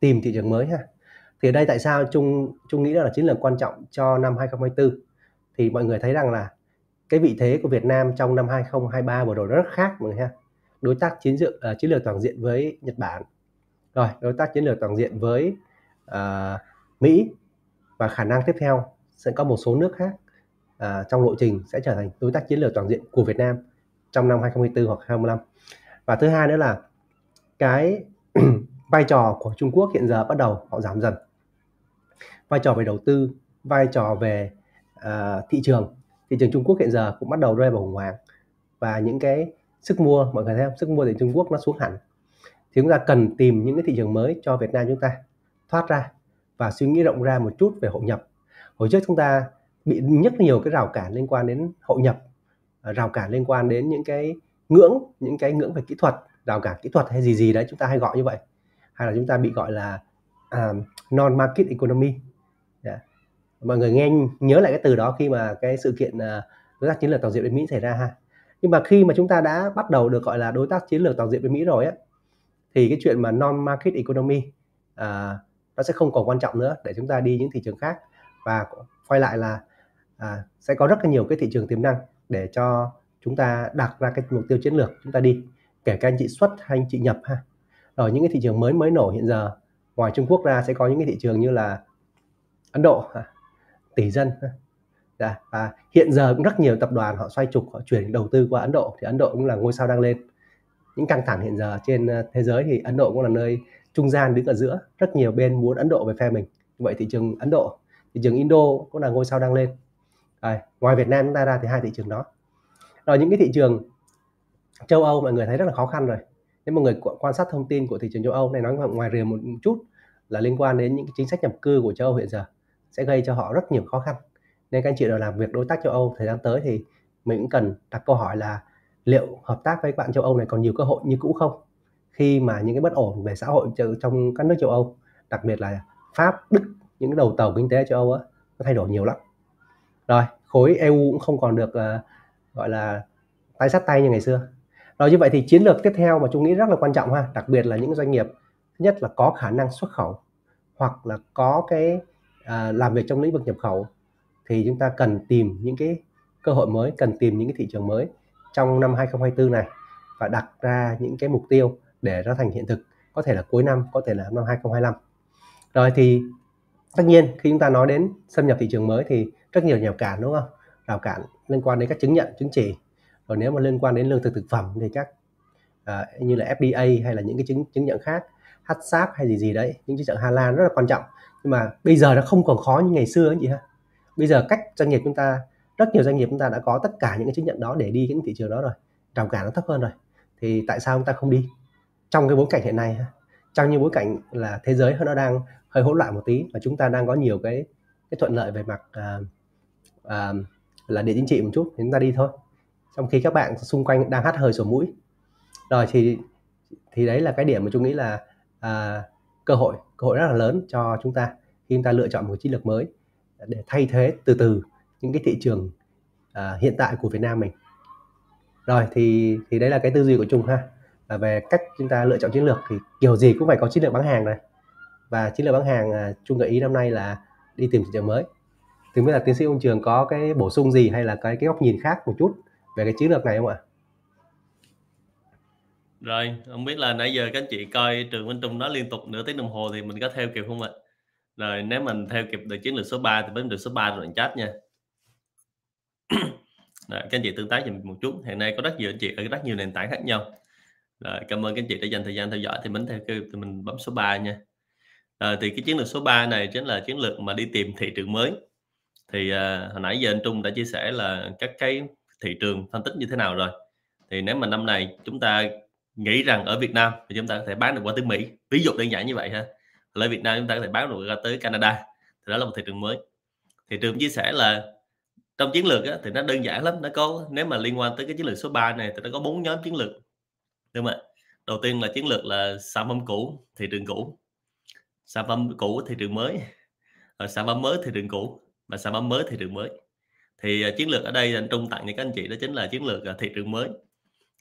tìm thị trường mới ha. Thì ở đây tại sao Trung Trung nghĩ đó là chiến lược quan trọng cho năm hai không hai tư? Thì mọi người thấy rằng là cái vị thế của Việt Nam trong năm hai không hai ba vừa rồi rất khác mọi người ha. Đối tác chiến lược uh, chiến lược toàn diện với Nhật Bản, rồi đối tác chiến lược toàn diện với uh, Mỹ, và khả năng tiếp theo sẽ có một số nước khác uh, trong lộ trình sẽ trở thành đối tác chiến lược toàn diện của Việt Nam trong năm hai không hai tư hoặc hai không hai lăm. Và thứ hai nữa là cái vai trò của Trung Quốc hiện giờ bắt đầu họ giảm dần, vai trò về đầu tư, vai trò về uh, thị trường thị trường Trung Quốc hiện giờ cũng bắt đầu rơi vào khủng hoảng, và những cái sức mua, mọi người thấy không, sức mua từ Trung Quốc nó xuống hẳn. Thì chúng ta cần tìm những cái thị trường mới cho Việt Nam chúng ta, thoát ra và suy nghĩ rộng ra một chút về hội nhập. Hồi trước chúng ta bị rất nhiều cái rào cản liên quan đến hội nhập, rào cản liên quan đến những cái ngưỡng, những cái ngưỡng về kỹ thuật, rào cản kỹ thuật hay gì gì đấy, chúng ta hay gọi như vậy, hay là chúng ta bị gọi là uh, non-market economy. Yeah. Mọi người nghe nhớ lại cái từ đó khi mà cái sự kiện uh, đối tác chiến lược toàn diện với Mỹ xảy ra ha. Nhưng mà khi mà chúng ta đã bắt đầu được gọi là đối tác chiến lược toàn diện với Mỹ rồi á, thì cái chuyện mà non-market economy à, nó sẽ không còn quan trọng nữa để chúng ta đi những thị trường khác. Và quay lại là à, sẽ có rất là nhiều cái thị trường tiềm năng để cho chúng ta đặt ra cái mục tiêu chiến lược chúng ta đi, kể cả anh chị xuất hay anh chị nhập ha. Ở những cái thị trường mới mới nổi hiện giờ, ngoài Trung Quốc ra sẽ có những cái thị trường như là Ấn Độ, à, tỷ dân ha. Đã, và hiện giờ cũng rất nhiều tập đoàn họ xoay trục, họ chuyển đầu tư qua Ấn Độ, thì Ấn Độ cũng là ngôi sao đang lên. Những căng thẳng hiện giờ trên thế giới thì Ấn Độ cũng là nơi trung gian đứng ở giữa, rất nhiều bên muốn Ấn Độ về phe mình. Vậy thị trường Ấn Độ, thị trường Indo cũng là ngôi sao đang lên. À, ngoài Việt Nam chúng ta ra thì hai thị trường đó. Rồi những cái thị trường châu Âu mọi người thấy rất là khó khăn rồi. Nếu mọi người quan sát thông tin của thị trường châu Âu này, nói ngoài rìa một chút là liên quan đến những chính sách nhập cư của châu Âu hiện giờ sẽ gây cho họ rất nhiều khó khăn. Nên các anh chị nào làm việc đối tác châu Âu thời gian tới thì mình cũng cần đặt câu hỏi là liệu hợp tác với các bạn châu Âu này còn nhiều cơ hội như cũ không, khi mà những cái bất ổn về xã hội trong các nước châu Âu, đặc biệt là Pháp, Đức, những cái đầu tàu kinh tế châu Âu á, nó thay đổi nhiều lắm. Rồi khối e u cũng không còn được uh, gọi là tay sát tay như ngày xưa. Rồi như vậy thì chiến lược tiếp theo mà chúng nghĩ rất là quan trọng ha, đặc biệt là những doanh nghiệp thứ nhất là có khả năng xuất khẩu hoặc là có cái uh, làm việc trong lĩnh vực nhập khẩu, thì chúng ta cần tìm những cái cơ hội mới, cần tìm những cái thị trường mới trong năm hai không hai tư này, và đặt ra những cái mục tiêu để nó thành hiện thực, có thể là cuối năm, có thể là năm hai không hai lăm. Rồi thì tất nhiên khi chúng ta nói đến xâm nhập thị trường mới thì rất nhiều rào cản, đúng không? Rào cản liên quan đến các chứng nhận, chứng chỉ. Rồi nếu mà liên quan đến lương thực thực phẩm thì các à, như là ép đê i hay là những cái chứng chứng nhận khác, hát sáp hay gì gì đấy, những chứng nhận Hà Lan rất là quan trọng. Nhưng mà bây giờ nó không còn khó như ngày xưa ấy chị ha. Bây giờ cách doanh nghiệp chúng ta rất nhiều doanh nghiệp chúng ta đã có tất cả những cái chứng nhận đó để đi những thị trường đó rồi, rào cản nó thấp hơn rồi, thì tại sao chúng ta không đi trong cái bối cảnh hiện nay, trong những bối cảnh là thế giới nó đang hơi hỗn loạn một tí và chúng ta đang có nhiều cái, cái thuận lợi về mặt à, à, là địa chính trị một chút thì chúng ta đi thôi, trong khi các bạn xung quanh đang hắt hơi sổ mũi rồi, thì thì đấy là cái điểm mà chúng nghĩ là à, cơ hội cơ hội rất là lớn cho chúng ta khi chúng ta lựa chọn một chiến lược mới để thay thế từ từ những cái thị trường à, hiện tại của Việt Nam mình. Rồi thì thì đấy là cái tư duy của Trung ha, là về cách chúng ta lựa chọn chiến lược thì kiểu gì cũng phải có chiến lược bán hàng này, và chiến lược bán hàng à, Trung gợi ý năm nay là đi tìm thị trường mới. Thì mới là tiến sĩ Công Trường có cái bổ sung gì hay là cái cái góc nhìn khác một chút về cái chiến lược này không ạ? Rồi, không biết là nãy giờ các anh chị coi Trường Minh Trung nói liên tục nửa tiếng đồng hồ thì mình có theo kịp không ạ? Rồi nếu mình theo kịp được chiến lược số ba thì đến được số ba rồi mình chat nha. Rồi, các anh chị tương tác dùm một chút. Hiện nay có rất nhiều anh chị ở rất nhiều nền tảng khác nhau. Rồi, cảm ơn các anh chị đã dành thời gian theo dõi, thì mình theo kịp thì mình bấm số ba nha. Rồi, thì cái chiến lược số ba này chính là chiến lược mà đi tìm thị trường mới. Thì à, hồi nãy giờ anh Trung đã chia sẻ là các cái thị trường phân tích như thế nào rồi. Thì nếu mà năm này chúng ta nghĩ rằng ở Việt Nam thì chúng ta có thể bán được qua tới Mỹ, ví dụ đơn giản như vậy ha, ở Việt Nam chúng ta có thể bán được ra tới Canada, thì đó là một thị trường mới. Thị trường chia sẻ là trong chiến lược á, thì nó đơn giản lắm, nó có, nếu mà liên quan tới cái chiến lược số ba này thì nó có bốn nhóm chiến lược, đúng không ạ? Đầu tiên là chiến lược là sản phẩm cũ thị trường cũ, sản phẩm cũ thị trường mới, rồi sản phẩm mới thị trường cũ và sản phẩm mới thị trường mới. Thì chiến lược ở đây anh Trung tặng cho các anh chị đó chính là chiến lược thị trường mới.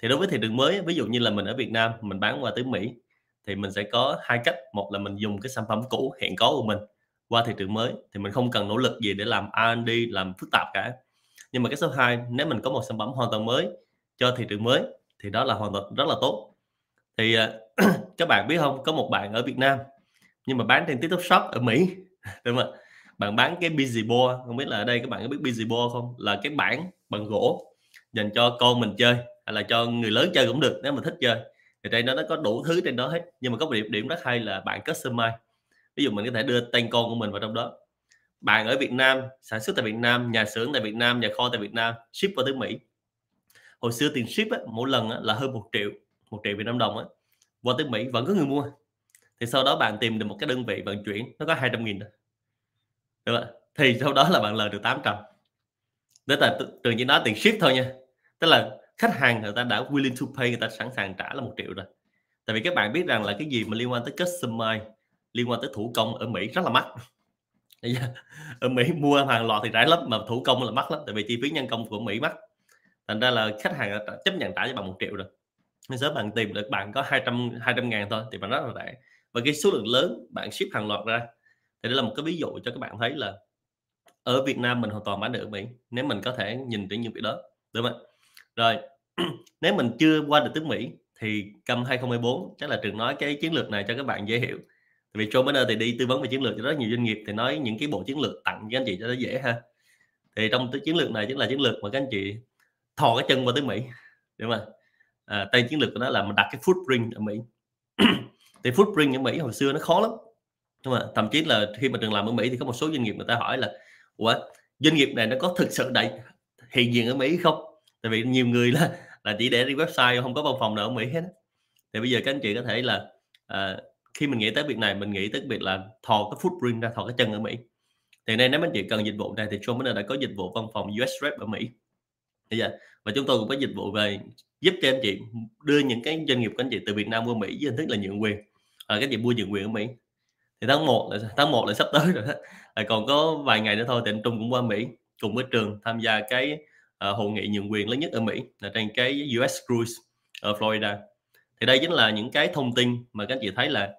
Thì đối với thị trường mới, ví dụ như là mình ở Việt Nam mình bán qua tới Mỹ thì mình sẽ có hai cách. Một là mình dùng cái sản phẩm cũ hiện có của mình qua thị trường mới thì mình không cần nỗ lực gì để làm R and D, làm phức tạp cả. Nhưng mà cái số hai, nếu mình có một sản phẩm hoàn toàn mới cho thị trường mới thì đó là hoàn toàn rất là tốt. Thì các bạn biết không, có một bạn ở Việt Nam nhưng mà bán trên TikTok Shop ở Mỹ, đúng không? Bạn bán cái busy board, không biết là ở đây các bạn có biết busy board không, là cái bảng bằng gỗ dành cho con mình chơi hay là cho người lớn chơi cũng được nếu mà thích chơi. Thì trên đó nó có đủ thứ trên đó hết, nhưng mà có một điểm, điểm rất hay là bạn customize. Ví dụ mình có thể đưa tên con của mình vào trong đó. Bạn ở Việt Nam, sản xuất tại Việt Nam, nhà xưởng tại Việt Nam, nhà kho tại Việt Nam, ship qua tới Mỹ. Hồi xưa tiền ship á, mỗi lần á, là hơn một triệu, một triệu Việt Nam đồng á, qua tới Mỹ vẫn có người mua. Thì sau đó bạn tìm được một cái đơn vị vận chuyển nó có hai trăm nghìn thôi, đúng không? Thì sau đó là bạn lời được tám trăm. Đó là Trường chỉ nói tiền ship thôi nha. Tức là khách hàng người ta đã willing to pay, người ta sẵn sàng trả là một triệu rồi. Tại vì các bạn biết rằng là cái gì mà liên quan tới customize, liên quan tới thủ công ở Mỹ rất là mắc. Ở Mỹ mua hàng loạt thì rẻ lắm, mà thủ công là mắc lắm, tại vì chi phí nhân công của Mỹ mắc. Thành ra là khách hàng chấp nhận trả cho bạn một triệu rồi. Nên sớm bạn tìm được bạn có hai trăm ngàn thôi thì bạn rất là rẻ. Và cái số lượng lớn bạn ship hàng loạt ra. Thì đây là một cái ví dụ cho các bạn thấy là ở Việt Nam mình hoàn toàn bán được ở Mỹ, nếu mình có thể nhìn thấy những việc đó, đúng không? Rồi, nếu mình chưa qua được tới Mỹ thì năm hai không hai tư chắc là Trường nói cái chiến lược này cho các bạn dễ hiểu. Tại vì Showmaner thì đi tư vấn về chiến lược cho rất nhiều doanh nghiệp, thì nói những cái bộ chiến lược tặng cho anh chị cho nó dễ ha. Thì trong cái chiến lược này chính là chiến lược mà các anh chị thò cái chân qua tới Mỹ, đúng không? À, tên chiến lược của nó là mình đặt cái footprint ở Mỹ. Thì footprint ở Mỹ hồi xưa nó khó lắm, đúng không? Thậm chí là khi mà Trường làm ở Mỹ thì có một số doanh nghiệp người ta hỏi là ủa, doanh nghiệp này nó có thực sự đại hiện diện ở Mỹ không? Tại vì nhiều người là, là chỉ để đi website, không có văn phòng nào ở Mỹ hết. Thì bây giờ các anh chị có thể là à, khi mình nghĩ tới việc này, mình nghĩ tới việc là thò cái footprint ra, thò cái chân ở Mỹ. Thì nay nếu anh chị cần dịch vụ này thì Showmaner đã có dịch vụ văn phòng u ét rep ở Mỹ. Và chúng tôi cũng có dịch vụ về giúp cho anh chị đưa những cái doanh nghiệp của anh chị từ Việt Nam qua Mỹ với hình thức là nhượng quyền. À, các anh chị mua nhượng quyền ở Mỹ. Thì tháng một là, tháng một là sắp tới rồi đó. À, còn có vài ngày nữa thôi thì anh Trung cũng qua Mỹ cùng với Trường tham gia cái À, hội nghị nhượng quyền lớn nhất ở Mỹ là trên cái u ét Cruise ở Florida. Thì đây chính là những cái thông tin mà các anh chị thấy là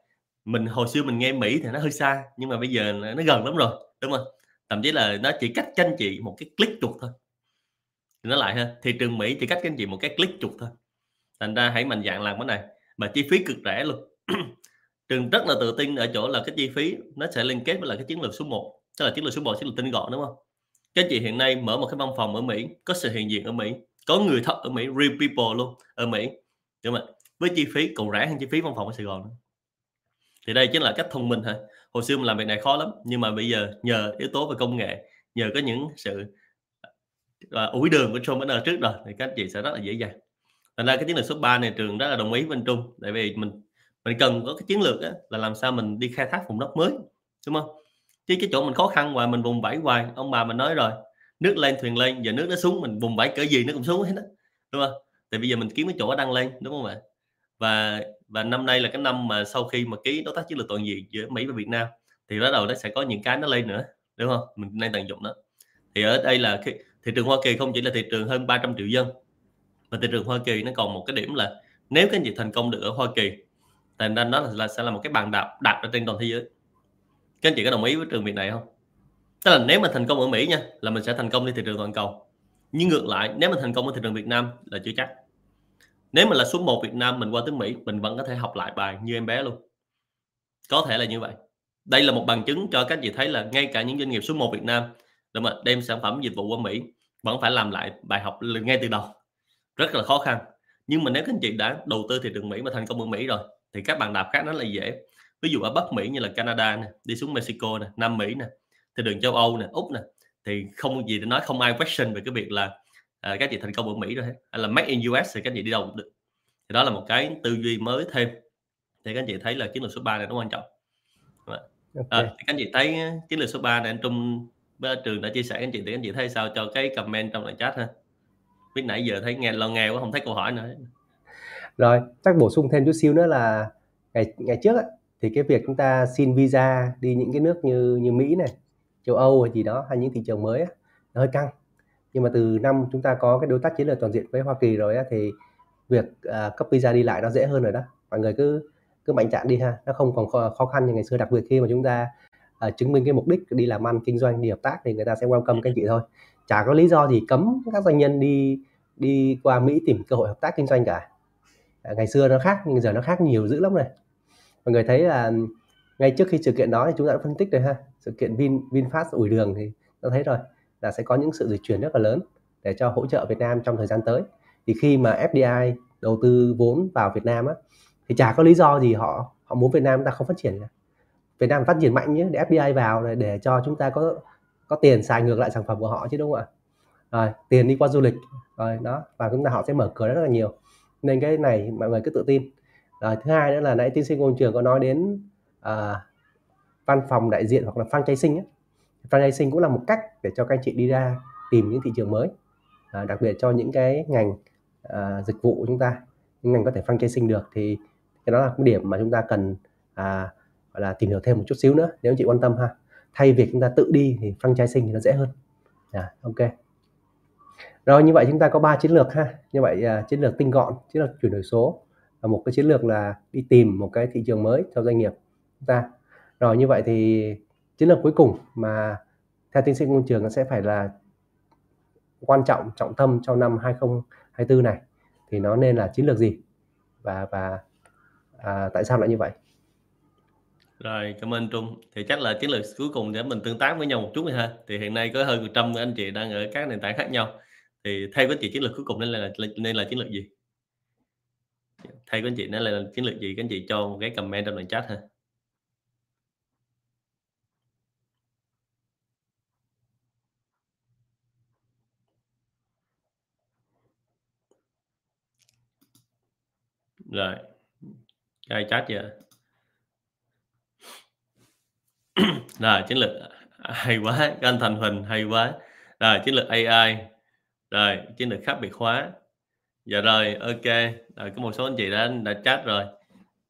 mình hồi xưa mình nghe Mỹ thì nó hơi xa, nhưng mà bây giờ nó gần lắm rồi, đúng không? Thậm chí là nó chỉ cách các anh chị một cái click chuột thôi. Thì nó lại ha, thị trường Mỹ chỉ cách các anh chị một cái click chuột thôi. Thành ra hãy mạnh dạn làm cái này mà chi phí cực rẻ luôn. Trường rất là tự tin ở chỗ là cái chi phí nó sẽ liên kết với là cái chiến lược số một, tức là chiến lược số một sẽ là tinh gọn, đúng không? Các anh chị hiện nay mở một cái văn phòng ở Mỹ, có sự hiện diện ở Mỹ, có người thật ở Mỹ, real people luôn ở Mỹ, đúng không? Với chi phí còn rẻ hơn chi phí văn phòng ở Sài Gòn. Thì đây chính là cách thông minh ha. Hồi xưa mình làm việc này khó lắm, nhưng mà bây giờ nhờ yếu tố về công nghệ, nhờ có những sự ủi đường của Showmaners trước rồi thì các anh chị sẽ rất là dễ dàng. Thành ra cái chiến lược số ba này Trường rất là đồng ý với anh Trung, tại vì mình mình cần có cái chiến lược á, là làm sao mình đi khai thác vùng đất mới, đúng không? Chứ cái chỗ mình khó khăn hoài, mình vùng vẫy hoài, ông bà mình nói rồi, nước lên thuyền lên, giờ nước nó xuống, mình vùng vẫy cỡ gì nó cũng xuống hết đó, đúng không? Tại bây giờ mình kiếm cái chỗ đang lên, đúng không ạ? Và và năm nay là cái năm mà sau khi mà ký đối tác chiến lược toàn diện giữa Mỹ và Việt Nam thì bắt đầu nó sẽ có những cái nó lên nữa, đúng không? Mình nên tận dụng nó. Thì ở đây là khi, thị trường Hoa Kỳ không chỉ là thị trường hơn ba trăm triệu dân, mà thị trường Hoa Kỳ nó còn một cái điểm là nếu các anh chị thành công được ở Hoa Kỳ, thành ra nó là sẽ là một cái bàn đạp đặt ở trên toàn thế giới. Các anh chị có đồng ý với Trường việc này không? Tức là nếu mà thành công ở Mỹ nha, là mình sẽ thành công trên thị trường toàn cầu. Nhưng ngược lại, nếu mà thành công ở thị trường Việt Nam là chưa chắc. Nếu mà là số một Việt Nam, mình qua tới Mỹ mình vẫn có thể học lại bài như em bé luôn, có thể là như vậy. Đây là một bằng chứng cho các anh chị thấy là ngay cả những doanh nghiệp số một Việt Nam để mà đem sản phẩm dịch vụ qua Mỹ vẫn phải làm lại bài học ngay từ đầu, rất là khó khăn. Nhưng mà nếu các anh chị đã đầu tư thị trường Mỹ mà thành công ở Mỹ rồi thì các bàn đạp khác nó là dễ. Ví dụ ở Bắc Mỹ như là Canada này, đi xuống Mexico này, Nam Mỹ này, thị trường Châu Âu này, Úc này, thì không gì để nói, không ai question về cái việc là à, các chị thành công ở Mỹ rồi hết, hay là Made in u ét thì các chị đi đâu cũng được. Thì đó là một cái tư duy mới thêm. Thì các chị thấy là chiến lược số ba này nó quan trọng. À, okay. Các chị thấy chiến lược số ba này anh Trung Trường đã chia sẻ các chị, thì các chị thấy sao cho cái comment trong lại chat ha? Biết nãy giờ thấy nghe lo nghe quá, không thấy câu hỏi nữa. Rồi, chắc bổ sung thêm chút xíu nữa là ngày ngày trước ấy, thì cái việc chúng ta xin visa đi những cái nước như như Mỹ này, Châu Âu hay gì đó, hay những thị trường mới ấy, nó hơi căng. Nhưng mà từ năm chúng ta có cái đối tác chiến lược toàn diện với Hoa Kỳ rồi ấy, thì việc uh, cấp visa đi lại nó dễ hơn rồi đó. Mọi người cứ cứ mạnh dạn đi ha, nó không còn khó, khó khăn như ngày xưa. Đặc biệt khi mà chúng ta uh, chứng minh cái mục đích đi làm ăn, kinh doanh, đi hợp tác thì người ta sẽ welcome các anh chị thôi. Chả có lý do gì cấm các doanh nhân đi đi qua Mỹ tìm cơ hội hợp tác kinh doanh cả. Ngày xưa nó khác, nhưng giờ nó khác nhiều dữ lắm này. Mọi người thấy là ngay trước khi sự kiện đó thì chúng ta đã phân tích rồi ha. Sự kiện Vin, VinFast ủi đường thì ta thấy rồi là sẽ có những sự dịch chuyển rất là lớn để cho hỗ trợ Việt Nam trong thời gian tới. Thì khi mà ép đê i đầu tư vốn vào Việt Nam á, thì chả có lý do gì họ họ muốn Việt Nam ta không phát triển. Việt Nam phát triển mạnh nhé, để ép đê i vào để cho chúng ta có có tiền xài ngược lại sản phẩm của họ chứ, đúng không ạ? Rồi, tiền đi qua du lịch rồi đó, và chúng ta họ sẽ mở cửa rất là nhiều. Nên cái này mọi người cứ tự tin. Rồi, thứ hai nữa là nãy tiến sĩ Ngô Trường có nói đến à, văn phòng đại diện hoặc là franchising ấy. Franchising cũng là một cách để cho các anh chị đi ra tìm những thị trường mới, à, đặc biệt cho những cái ngành à, dịch vụ của chúng ta, những ngành có thể franchising được, thì cái đó là cái điểm mà chúng ta cần à, gọi là tìm hiểu thêm một chút xíu nữa nếu anh chị quan tâm ha. Thay việc chúng ta tự đi thì franchising thì nó dễ hơn. À, ok. Rồi, như vậy chúng ta có ba chiến lược ha. Như vậy uh, chiến lược tinh gọn, chiến lược chuyển đổi số và một cái chiến lược là đi tìm một cái thị trường mới cho doanh nghiệp chúng ta. Rồi, như vậy thì chiến lược cuối cùng mà theo tiến sĩ Ngô Trường nó sẽ phải là quan trọng, trọng tâm trong năm hai không hai tư này thì nó nên là chiến lược gì và và à, tại sao lại như vậy? Rồi, cảm ơn Trung. Thì chắc là chiến lược cuối cùng để mình tương tác với nhau một chút ha. Thì hiện nay có hơn một trăm anh chị đang ở các nền tảng khác nhau. Thì thay với chị chiến lược cuối cùng nên là nên là chiến lược gì? Thay với anh chị nên là chiến lược gì? Các anh chị cho một cái comment trong đoạn chat ha. Rồi, ai chat vậy? Rồi, chiến lược hay quá, anh Thành Huỳnh hay quá. Rồi, chiến lược a i. Rồi, chiến lược khác biệt hóa. Dạ rồi, ok. Rồi, có một số anh chị đã đã chat rồi.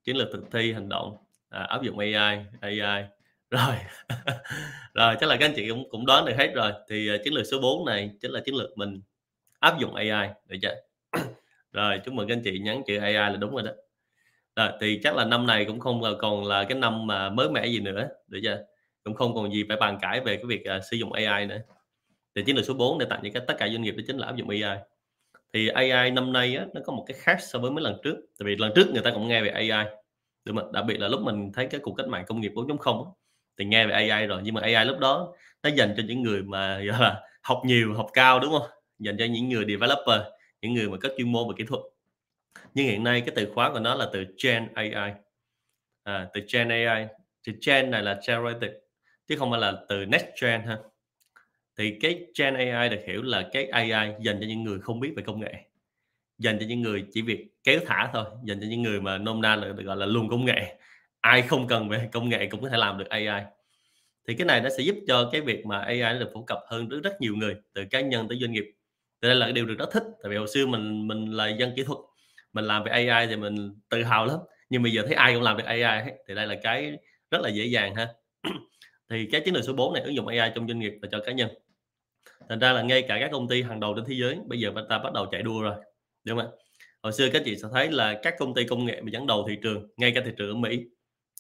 Chiến lược thực thi hành động, à, áp dụng a i, a i. Rồi. Rồi, chắc là các anh chị cũng cũng đoán được hết rồi. Thì uh, chiến lược số bốn này chính là chiến lược mình áp dụng a i, được chưa? Rồi, chúc mừng các anh chị nhắn chữ a i là đúng rồi đó. Rồi, thì chắc là năm này cũng không còn là cái năm mà mới mẻ gì nữa, được chưa? Cũng không còn gì phải bàn cãi về cái việc uh, sử dụng a i nữa. Thì chiến lược số bốn để tặng những cái tất cả doanh nghiệp đó chính là áp dụng a i. Thì a i năm nay á, nó có một cái khác so với mấy lần trước, tại vì lần trước người ta cũng nghe về a i, đúng không? Đặc biệt là lúc mình thấy cái cuộc cách mạng công nghiệp bốn chấm không á, thì nghe về a i rồi, nhưng mà a i lúc đó nó dành cho những người mà là học nhiều, học cao, đúng không? Dành cho những người developer, những người mà có chuyên môn về kỹ thuật. Nhưng hiện nay cái từ khóa của nó là từ Gen a i, à, từ Gen a i, thì Gen này là generative chứ không phải là từ Next Gen ha. Thì cái Gen a i được hiểu là cái a i dành cho những người không biết về công nghệ, dành cho những người chỉ việc kéo thả thôi, dành cho những người mà nôm na được gọi là luôn công nghệ, ai không cần về công nghệ cũng có thể làm được a i. Thì cái này nó sẽ giúp cho cái việc mà a i nó được phổ cập hơn rất rất nhiều người, từ cá nhân tới doanh nghiệp. Thì đây là cái điều được rất thích, tại vì hồi xưa mình mình là dân kỹ thuật, mình làm về a i thì mình tự hào lắm, nhưng bây giờ thấy ai cũng làm được a i hết. Thì đây là cái rất là dễ dàng ha. Thì cái chiến lược số bốn này ứng dụng a i trong doanh nghiệp và cho cá nhân, thành ra là ngay cả các công ty hàng đầu trên thế giới bây giờ người ta bắt đầu chạy đua rồi, đúng không? Hồi xưa các chị sẽ thấy là các công ty công nghệ mà dẫn đầu thị trường, ngay cả thị trường ở Mỹ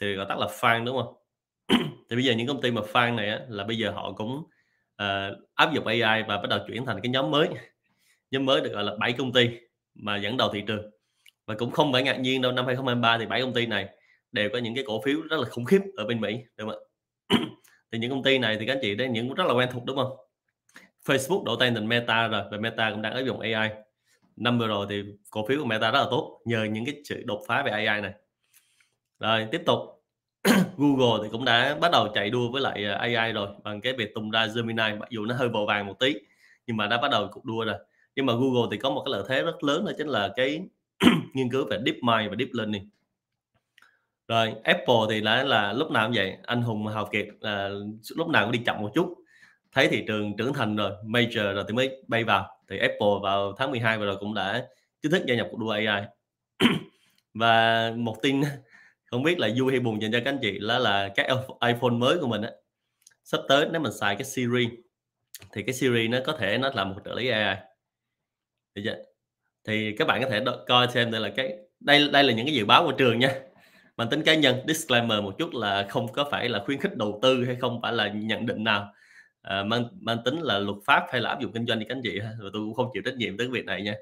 thì gọi tắt là fan, đúng không? Thì bây giờ những công ty mà fan này á, là bây giờ họ cũng uh, áp dụng a i và bắt đầu chuyển thành cái nhóm mới, nhóm mới được gọi là bảy công ty mà dẫn đầu thị trường. Và cũng không phải ngạc nhiên đâu, năm hai không hai ba thì bảy công ty này đều có những cái cổ phiếu rất là khủng khiếp ở bên Mỹ, đúng không? Thì những công ty này thì các anh chị đấy những rất là quen thuộc, đúng không? Facebook đổ tay thành Meta rồi, và Meta cũng đang áp dụng a i. Năm vừa rồi thì cổ phiếu của Meta rất là tốt nhờ những cái sự đột phá về a i này. Rồi tiếp tục Google thì cũng đã bắt đầu chạy đua với lại a i rồi, bằng cái việc tung ra Gemini, mặc dù nó hơi vội vàng một tí nhưng mà đã bắt đầu cuộc đua rồi. Nhưng mà Google thì có một cái lợi thế rất lớn, đó chính là cái nghiên cứu về DeepMind và Deep Learning. Rồi Apple thì đã là lúc nào cũng vậy, anh hùng hào kiệt, là lúc nào cũng đi chậm một chút, thấy thị trường trưởng thành rồi, major rồi thì mới bay vào. Thì Apple vào tháng mười hai vừa rồi cũng đã chính thức gia nhập cuộc đua a i. Và một tin không biết là vui hay buồn dành cho các anh chị là, là cái iPhone mới của mình á, sắp tới nếu mình xài cái Siri thì cái Siri nó có thể nó là một trợ lý a i. Được chưa? Thì các bạn có thể coi xem đây là cái đây đây là những cái dự báo của trường nha. Mình tính cá nhân, disclaimer một chút là không có phải là khuyến khích đầu tư hay không phải là nhận định nào À, mang, mang tính là luật pháp hay là áp dụng kinh doanh thì các anh chị ha, rồi tôi cũng không chịu trách nhiệm tới việc này nha.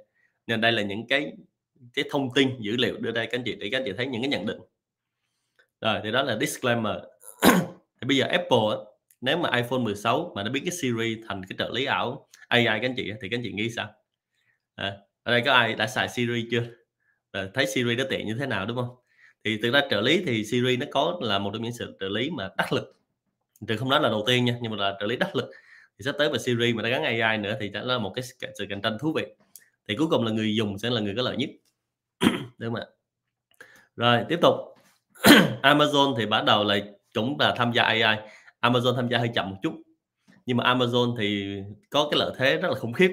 Nên đây là những cái cái thông tin dữ liệu đưa đây các anh chị để các anh chị thấy những cái nhận định. Rồi thì đó là disclaimer. Thì bây giờ Apple nếu mà iPhone mười sáu mà nó biến cái Siri thành cái trợ lý ảo a i các anh chị thì các anh chị nghĩ sao? À, ở đây có ai đã xài Siri chưa? Rồi, thấy Siri nó tiện như thế nào, đúng không? Thì thực ra trợ lý thì Siri nó có là một trong những sự trợ lý mà đắc lực. Từ không nói là đầu tiên nha, nhưng mà là trợ lý đắc lực. Thì sắp tới về Siri mà nó gắn a i nữa thì sẽ là một cái sự cạnh tranh thú vị. Thì cuối cùng là người dùng sẽ là người có lợi nhất. Đúng không ạ? Rồi tiếp tục Amazon thì bắt đầu là cũng là tham gia a i. Amazon tham gia hơi chậm một chút, nhưng mà Amazon thì có cái lợi thế rất là khủng khiếp,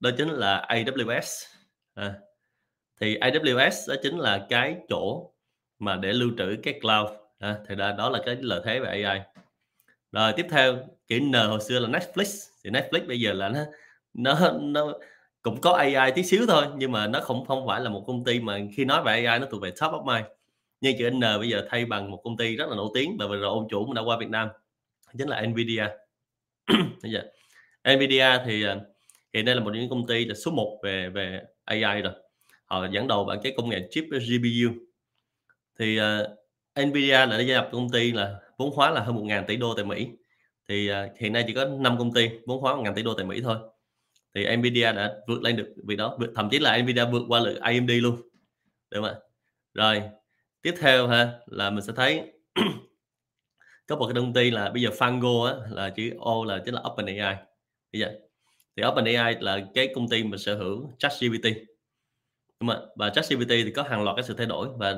đó chính là a vê ét. à, Thì a vê ét đó chính là cái chỗ mà để lưu trữ cái cloud. à, Thì đó, đó là cái lợi thế về a i. Rồi tiếp theo kỹ N hồi xưa là Netflix, thì Netflix bây giờ là nó nó nó cũng có a i tí xíu thôi, nhưng mà nó không không phải là một công ty mà khi nói về a i nó thuộc về top of mind. Nhưng chữ N bây giờ thay bằng một công ty rất là nổi tiếng và vừa rồi ông chủ mình đã qua Việt Nam, chính là Nvidia. Nvidia thì hiện nay là một trong những công ty là số một về về a i rồi, họ dẫn đầu bằng cái công nghệ chip giê pê u. Thì uh, Nvidia là đã gia nhập công ty là vốn hóa là hơn một nghìn tỷ đô tại Mỹ. Thì uh, hiện nay chỉ có năm công ty vốn hóa một nghìn tỷ đô tại Mỹ thôi. Thì Nvidia đã vượt lên được việc đó, thậm chí là Nvidia vượt qua được a em đê luôn, đúng không ạ? Rồi tiếp theo ha là mình sẽ thấy có một cái công ty là bây giờ Fango á, là chữ O là chính là OpenAI. Bây giờ thì OpenAI là cái công ty mà sở hữu ChatGPT, đúng không? Và ChatGPT thì có hàng loạt các sự thay đổi, và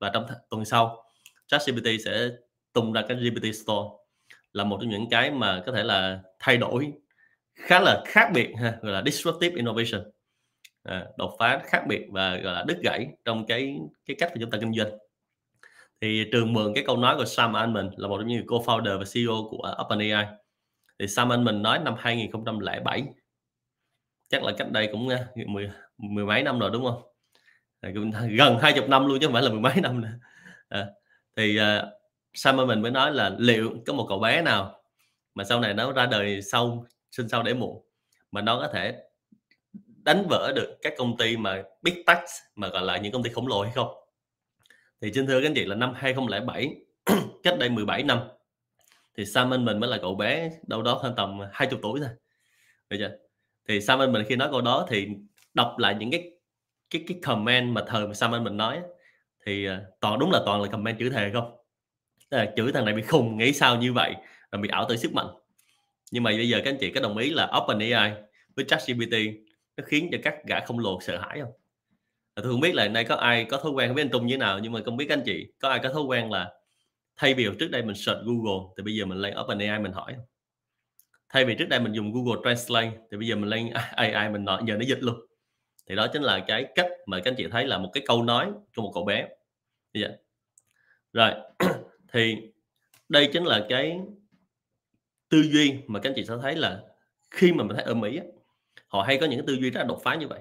và trong tuần sau ChatGPT sẽ tung ra cái giê pê tê Store, là một trong những cái mà có thể là thay đổi khá là khác biệt ha, gọi là disruptive innovation, à, đột phá khác biệt và gọi là đứt gãy trong cái cái cách mà chúng ta kinh doanh. Thì trường mượn cái câu nói của Sam Altman, là một trong những co-founder và xê e ô của OpenAI. Thì Sam Altman nói năm hai nghìn không trăm lẻ bảy, chắc là cách đây cũng mười, mười mấy năm rồi, đúng không? Gần hai chục năm luôn chứ không phải là mười mấy năm nữa. À, thì Sam Altman mới nói là liệu có một cậu bé nào mà sau này nó ra đời sau, sinh sau để muộn, mà nó có thể đánh vỡ được các công ty mà big tech, mà gọi là những công ty khổng lồ hay không? Thì xin thưa các anh chị là năm hai nghìn không trăm lẻ bảy, cách đây mười bảy năm, thì Sam Altman mới là cậu bé đâu đó hơn tầm hai mươi tuổi thôi. Được chưa? Thì Sam Altman khi nói câu đó thì đọc lại những cái cái cái comment mà thời mà Sam Altman nói thì toàn đúng là toàn là comment chửi thề không? Là chửi thằng này bị khùng, nghĩ sao như vậy, là bị ảo tưởng sức mạnh. Nhưng mà bây giờ các anh chị có đồng ý là OpenAI với ChatGPT nó khiến cho các gã khổng lồ sợ hãi không? Tôi không biết là nay có ai có thói quen với anh Tùng như thế nào, nhưng mà không biết các anh chị có ai có thói quen là thay vì trước đây mình search Google thì bây giờ mình lên OpenAI mình hỏi, thay vì trước đây mình dùng Google Translate thì bây giờ mình lên a i mình nói giờ nó dịch luôn. Thì đó chính là cái cách mà các anh chị thấy là một cái câu nói của một cậu bé. Rồi thì đây chính là cái tư duy mà các anh chị sẽ thấy là khi mà mình thấy ở Mỹ họ hay có những cái tư duy rất là đột phá như vậy,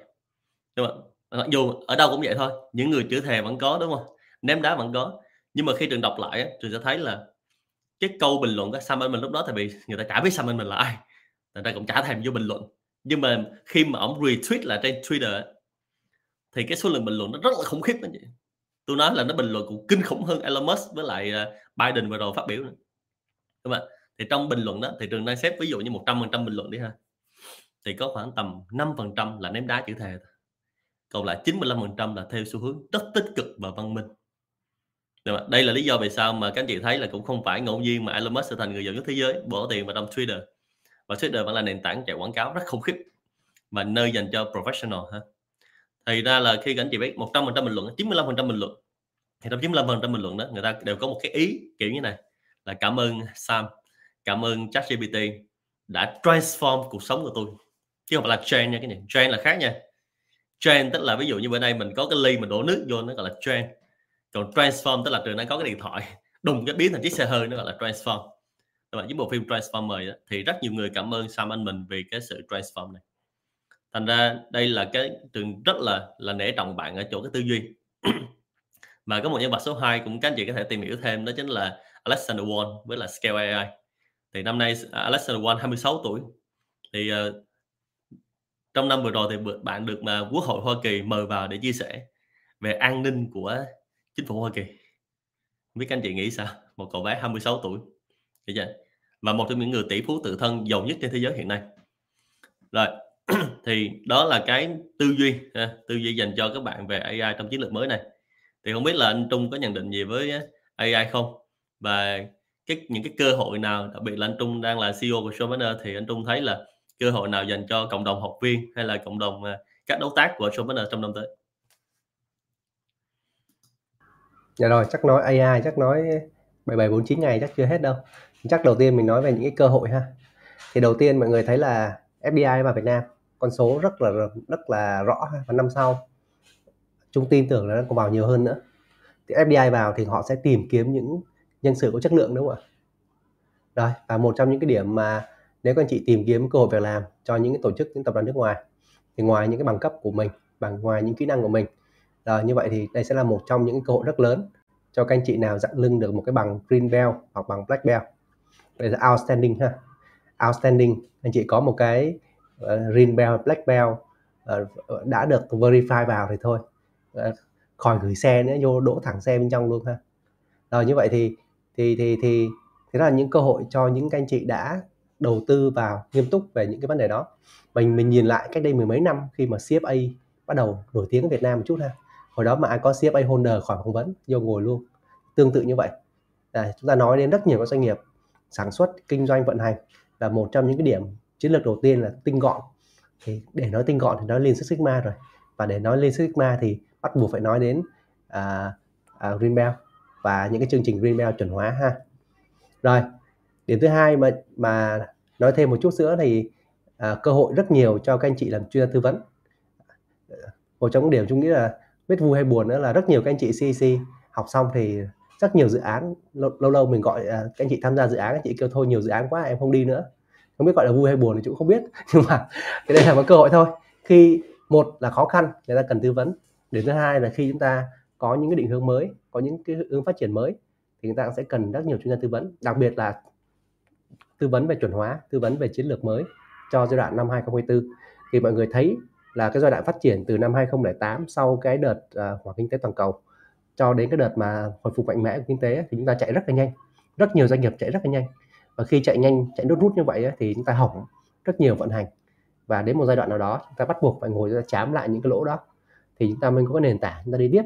đúng không? Mặc dù ở đâu cũng vậy thôi, những người chửi thề vẫn có, đúng không? Ném đá vẫn có. Nhưng mà khi trường đọc lại, trường sẽ thấy là cái câu bình luận của Sam Altman lúc đó, tại vì người ta chả biết Sam Altman là ai, người ta cũng chả thèm vô bình luận. Nhưng mà khi mà ông retweet là trên Twitter thì cái số lượng bình luận nó rất là khủng khiếp anh chị. Tôi nói là nó bình luận cũng kinh khủng hơn Elon Musk với lại Biden vừa rồi phát biểu nữa, đúng không? Thì trong bình luận đó thì trường đang xếp ví dụ như một trăm phần trăm bình luận đi ha, thì có khoảng tầm năm phần trăm là ném đá chữ thề, còn lại chín mươi lăm phần trăm là theo xu hướng rất tích cực và văn minh. Đây là lý do vì sao mà các anh chị thấy là cũng không phải ngẫu nhiên mà Elon Musk sẽ thành người giàu nhất thế giới, bỏ tiền vào trong Twitter. Và Twitter vẫn là nền tảng chạy quảng cáo rất khủng khiếp và nơi dành cho professional ha. Thì ra là khi các anh chị biết một trăm phần trăm bình luận, chín mươi lăm phần trăm bình luận, thì trong chín mươi lăm phần trăm bình luận đó người ta đều có một cái ý kiểu như này là cảm ơn Sam, cảm ơn ChatGPT đã transform cuộc sống của tôi, chứ không phải là trend nha. Cái này trend là khác nha. Trend tức là ví dụ như bữa nay mình có cái ly mình đổ nước vô nó gọi là trend, còn transform tức là trường đang có cái điện thoại đùng cái biến thành chiếc xe hơi nó gọi là transform. Các bạn với bộ phim Transformer đó, thì rất nhiều người cảm ơn Sam Altman vì cái sự transform này. Thành ra đây là cái trường rất là là nể trọng bạn ở chỗ cái tư duy. Mà có một nhân vật số hai cũng các anh chị có thể tìm hiểu thêm, đó chính là Alexander Wong với là Scale a i. Thì năm nay Alexander Wong hai mươi sáu tuổi. Thì uh, trong năm vừa rồi thì bạn được mà Quốc hội Hoa Kỳ mời vào để chia sẻ về an ninh của chính phủ Hoa Kỳ. Không biết các anh chị nghĩ sao? Một cậu bé hai mươi sáu tuổi và một trong những người tỷ phú tự thân giàu nhất trên thế giới hiện nay. Rồi thì đó là cái tư duy tư duy dành cho các bạn về a i trong chiến lược mới này. Thì không biết là anh Trung có nhận định gì với a i không, và cái, những cái cơ hội nào, đặc biệt là anh Trung đang là xê e ô của Showmaners, thì anh Trung thấy là cơ hội nào dành cho cộng đồng học viên hay là cộng đồng các đối tác của Showmaners trong năm tới? Dạ rồi, chắc nói a i chắc nói bảy bảy bốn chín ngày chắc chưa hết đâu. Chắc đầu tiên mình nói về những cái cơ hội ha. Thì đầu tiên mọi người thấy là ép đê i vào Việt Nam, con số rất là rất là rõ, và năm sau chúng tin tưởng là nó còn vào nhiều hơn nữa. Thì ép đê i vào thì họ sẽ tìm kiếm những nhân sự có chất lượng, đúng không ạ? Rồi, và một trong những cái điểm mà nếu các anh chị tìm kiếm cơ hội việc làm cho những cái tổ chức, những tập đoàn nước ngoài, thì ngoài những cái bằng cấp của mình, bằng ngoài những kỹ năng của mình, rồi như vậy thì đây sẽ là một trong những cơ hội rất lớn cho các anh chị nào dặn lưng được một cái bằng Green Belt hoặc bằng Black Belt. Đây là outstanding ha. Outstanding, anh chị có một cái uh, Green Belt, Black Belt uh, đã được verify vào thì thôi, uh, khỏi gửi xe nữa, vô đỗ thẳng xe bên trong luôn ha. Rồi như vậy thì thì thì thì thế là những cơ hội cho những các anh chị đã đầu tư vào nghiêm túc về những cái vấn đề đó. Mình mình nhìn lại cách đây mười mấy năm khi mà xê ép a bắt đầu nổi tiếng ở Việt Nam một chút ha. Hồi đó mà ai có xê ép a holder khỏi phỏng vấn, vô ngồi luôn. Tương tự như vậy. À, chúng ta nói đến rất nhiều các doanh nghiệp sản xuất, kinh doanh, vận hành là một trong những cái điểm chiến lược đầu tiên là tinh gọn. Thì để nói tinh gọn thì nói Lean Six Sigma rồi. Và để nói Lean Six Sigma thì bắt buộc phải nói đến à, à, Green Belt và những cái chương trình Green Belt chuẩn hóa ha. Rồi, điểm thứ hai mà mà nói thêm một chút nữa thì à, cơ hội rất nhiều cho các anh chị làm chuyên gia tư vấn. Một trong những điểm chúng nghĩ là biết vui hay buồn nữa là rất nhiều các anh chị xê e xê học xong thì rất nhiều dự án, lâu lâu, lâu mình gọi à, các anh chị tham gia dự án, các anh chị kêu thôi nhiều dự án quá em không đi nữa. Không biết gọi là vui hay buồn thì chúng không biết, nhưng mà cái đây là một cơ hội thôi. Khi một là khó khăn, người ta cần tư vấn. Điểm thứ hai là khi chúng ta có những cái định hướng mới, có những cái hướng phát triển mới thì người ta sẽ cần rất nhiều chuyên gia tư vấn, đặc biệt là tư vấn về chuẩn hóa, tư vấn về chiến lược mới cho giai đoạn năm hai không hai tư. Thì mọi người thấy là cái giai đoạn phát triển từ năm hai không không tám sau cái đợt uh, hoảng kinh tế toàn cầu cho đến cái đợt mà hồi phục mạnh mẽ của kinh tế thì chúng ta chạy rất là nhanh, rất nhiều doanh nghiệp chạy rất là nhanh, và khi chạy nhanh, chạy đốt rút như vậy ấy, thì chúng ta hỏng rất nhiều vận hành, và đến một giai đoạn nào đó chúng ta bắt buộc phải ngồi chám lại những cái lỗ đó thì chúng ta mới có cái nền tảng chúng ta đi tiếp.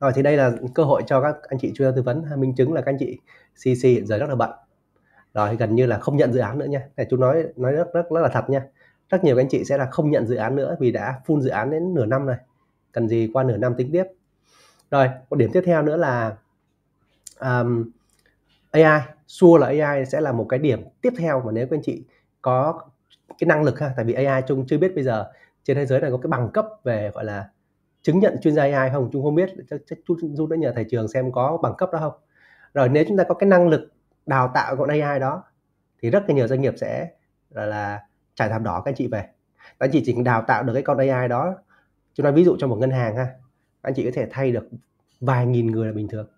Rồi thì đây là cơ hội cho các anh chị chuyên gia tư vấn, minh chứng là các anh chị xê e xê hiện giờ rất là bận, rồi gần như là không nhận dự án nữa nha. Này, chú nói nói rất rất rất là thật nha. Rất nhiều các anh chị sẽ là không nhận dự án nữa vì đã full dự án đến nửa năm rồi. Cần gì qua nửa năm tính tiếp. Rồi, một điểm tiếp theo nữa là um, a i. Sure là a i sẽ là một cái điểm tiếp theo mà nếu các anh chị có cái năng lực ha, tại vì a i Trung chưa biết bây giờ trên thế giới này có cái bằng cấp về gọi là chứng nhận chuyên gia a i không, Trung không biết, chắc chú đã nhờ thầy Trường xem có bằng cấp đó không. Rồi nếu chúng ta có cái năng lực đào tạo con a i đó thì rất là nhiều doanh nghiệp sẽ là, là trải thảm đỏ các anh chị về. Các anh chị chỉ đào tạo được cái con a i đó, chúng ta ví dụ cho một ngân hàng ha, anh chị có thể thay được vài nghìn người là bình thường.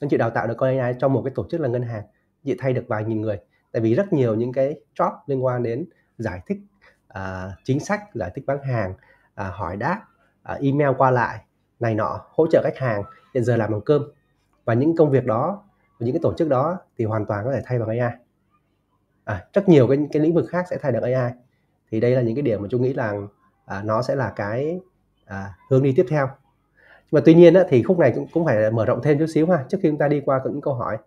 Anh chị đào tạo được con a i cho một cái tổ chức là ngân hàng, chị thay được vài nghìn người, tại vì rất nhiều những cái job liên quan đến giải thích uh, chính sách, giải thích bán hàng, uh, hỏi đáp, uh, email qua lại này nọ, hỗ trợ khách hàng, hiện giờ làm bằng cơm, và những công việc đó, những cái tổ chức đó thì hoàn toàn có thể thay bằng a i. À, rất nhiều cái, cái lĩnh vực khác sẽ thay được a i. Thì đây là những cái điểm mà tôi nghĩ là uh, nó sẽ là cái uh, hướng đi tiếp theo. Nhưng mà tuy nhiên á, thì khúc này cũng, cũng phải mở rộng thêm chút xíu ha, trước khi chúng ta đi qua những câu hỏi.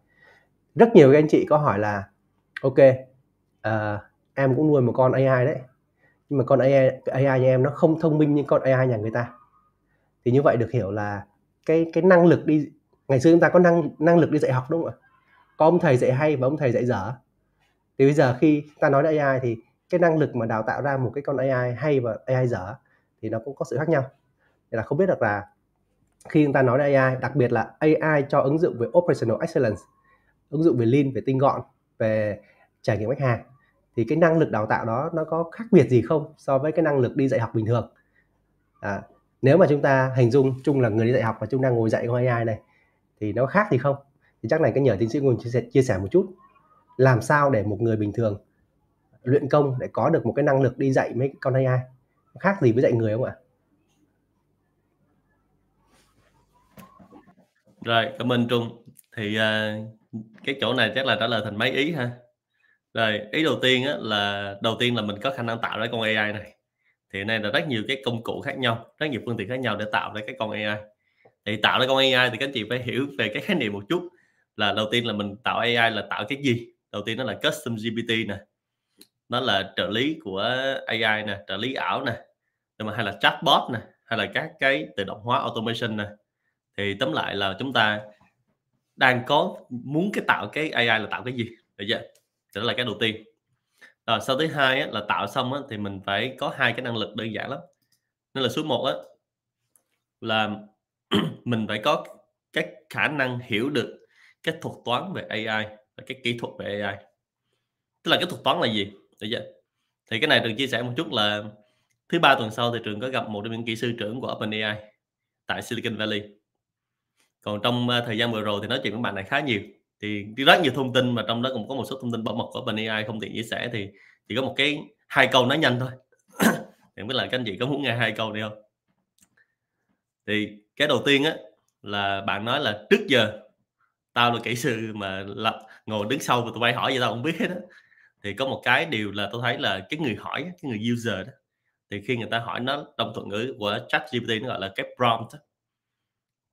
Rất nhiều các anh chị có hỏi là ok, uh, em cũng nuôi một con a i đấy, nhưng mà con a i, a i nhà em nó không thông minh như con a i nhà người ta. Thì như vậy được hiểu là cái cái năng lực đi, ngày xưa chúng ta có năng năng lực đi dạy học đúng không ạ? Có ông thầy dạy hay và ông thầy dạy dở. Thì bây giờ khi ta nói đến a i thì cái năng lực mà đào tạo ra một cái con a i hay và a i dở thì nó cũng có sự khác nhau. Thì là không biết được là khi chúng ta nói đến a i, đặc biệt là a i cho ứng dụng về Operational Excellence, ứng dụng về Lean, về tinh gọn, về trải nghiệm khách hàng, thì cái năng lực đào tạo đó nó có khác biệt gì không so với cái năng lực đi dạy học bình thường. À, nếu mà chúng ta hình dung chung là người đi dạy học và chúng đang ngồi dạy con a i này thì nó khác gì không, thì chắc này cái nhờ tiến sĩ Ngô chia sẻ, chia sẻ một chút làm sao để một người bình thường luyện công để có được một cái năng lực đi dạy mấy con a i, khác gì với dạy người không ạ? Rồi, cảm ơn Trung. Thì uh, cái chỗ này chắc là trả lời thành mấy ý ha. Rồi, ý đầu tiên á, là đầu tiên là mình có khả năng tạo ra con a i này. Thì này là rất nhiều cái công cụ khác nhau, rất nhiều phương tiện khác nhau để tạo ra cái con a i. Thì tạo ra con a i thì các anh chị phải hiểu về cái khái niệm một chút. Là đầu tiên là mình tạo a i là tạo cái gì? Đầu tiên nó là custom giê pê tê nè, nó là trợ lý của a i nè, trợ lý ảo nè, hay là chatbot nè, hay là các cái tự động hóa automation nè. Thì tóm lại là chúng ta đang có muốn cái tạo cái a i là tạo cái gì, được chưa? Đó là cái đầu tiên. Rồi sau thứ hai á, là tạo xong á, thì mình phải có hai cái năng lực đơn giản lắm. Nên là số một á, là mình phải có cái khả năng hiểu được cái thuật toán về a i và cái kỹ thuật về a i. Tức là cái thuật toán là gì, được chưa? Thì cái này Trường chia sẻ một chút là thứ ba tuần sau thì Trường có gặp một trong những kỹ sư trưởng của OpenAI tại Silicon Valley. Còn trong thời gian vừa rồi thì nói chuyện với bạn này khá nhiều, thì rất nhiều thông tin mà trong đó cũng có một số thông tin bảo mật của OpenAI không tiện chia sẻ, thì chỉ có một cái hai câu nói nhanh thôi. Thì với lại các anh chị có muốn nghe hai câu này không? Thì cái đầu tiên á, là bạn nói là trước giờ tao là kỹ sư mà lập ngồi đứng sau và tụi bay hỏi vậy tao không biết hết đó. Thì có một cái điều là tôi thấy là cái người hỏi, cái người user đó, thì khi người ta hỏi nó trong thuật ngữ của ChatGPT nó gọi là cái prompt đó,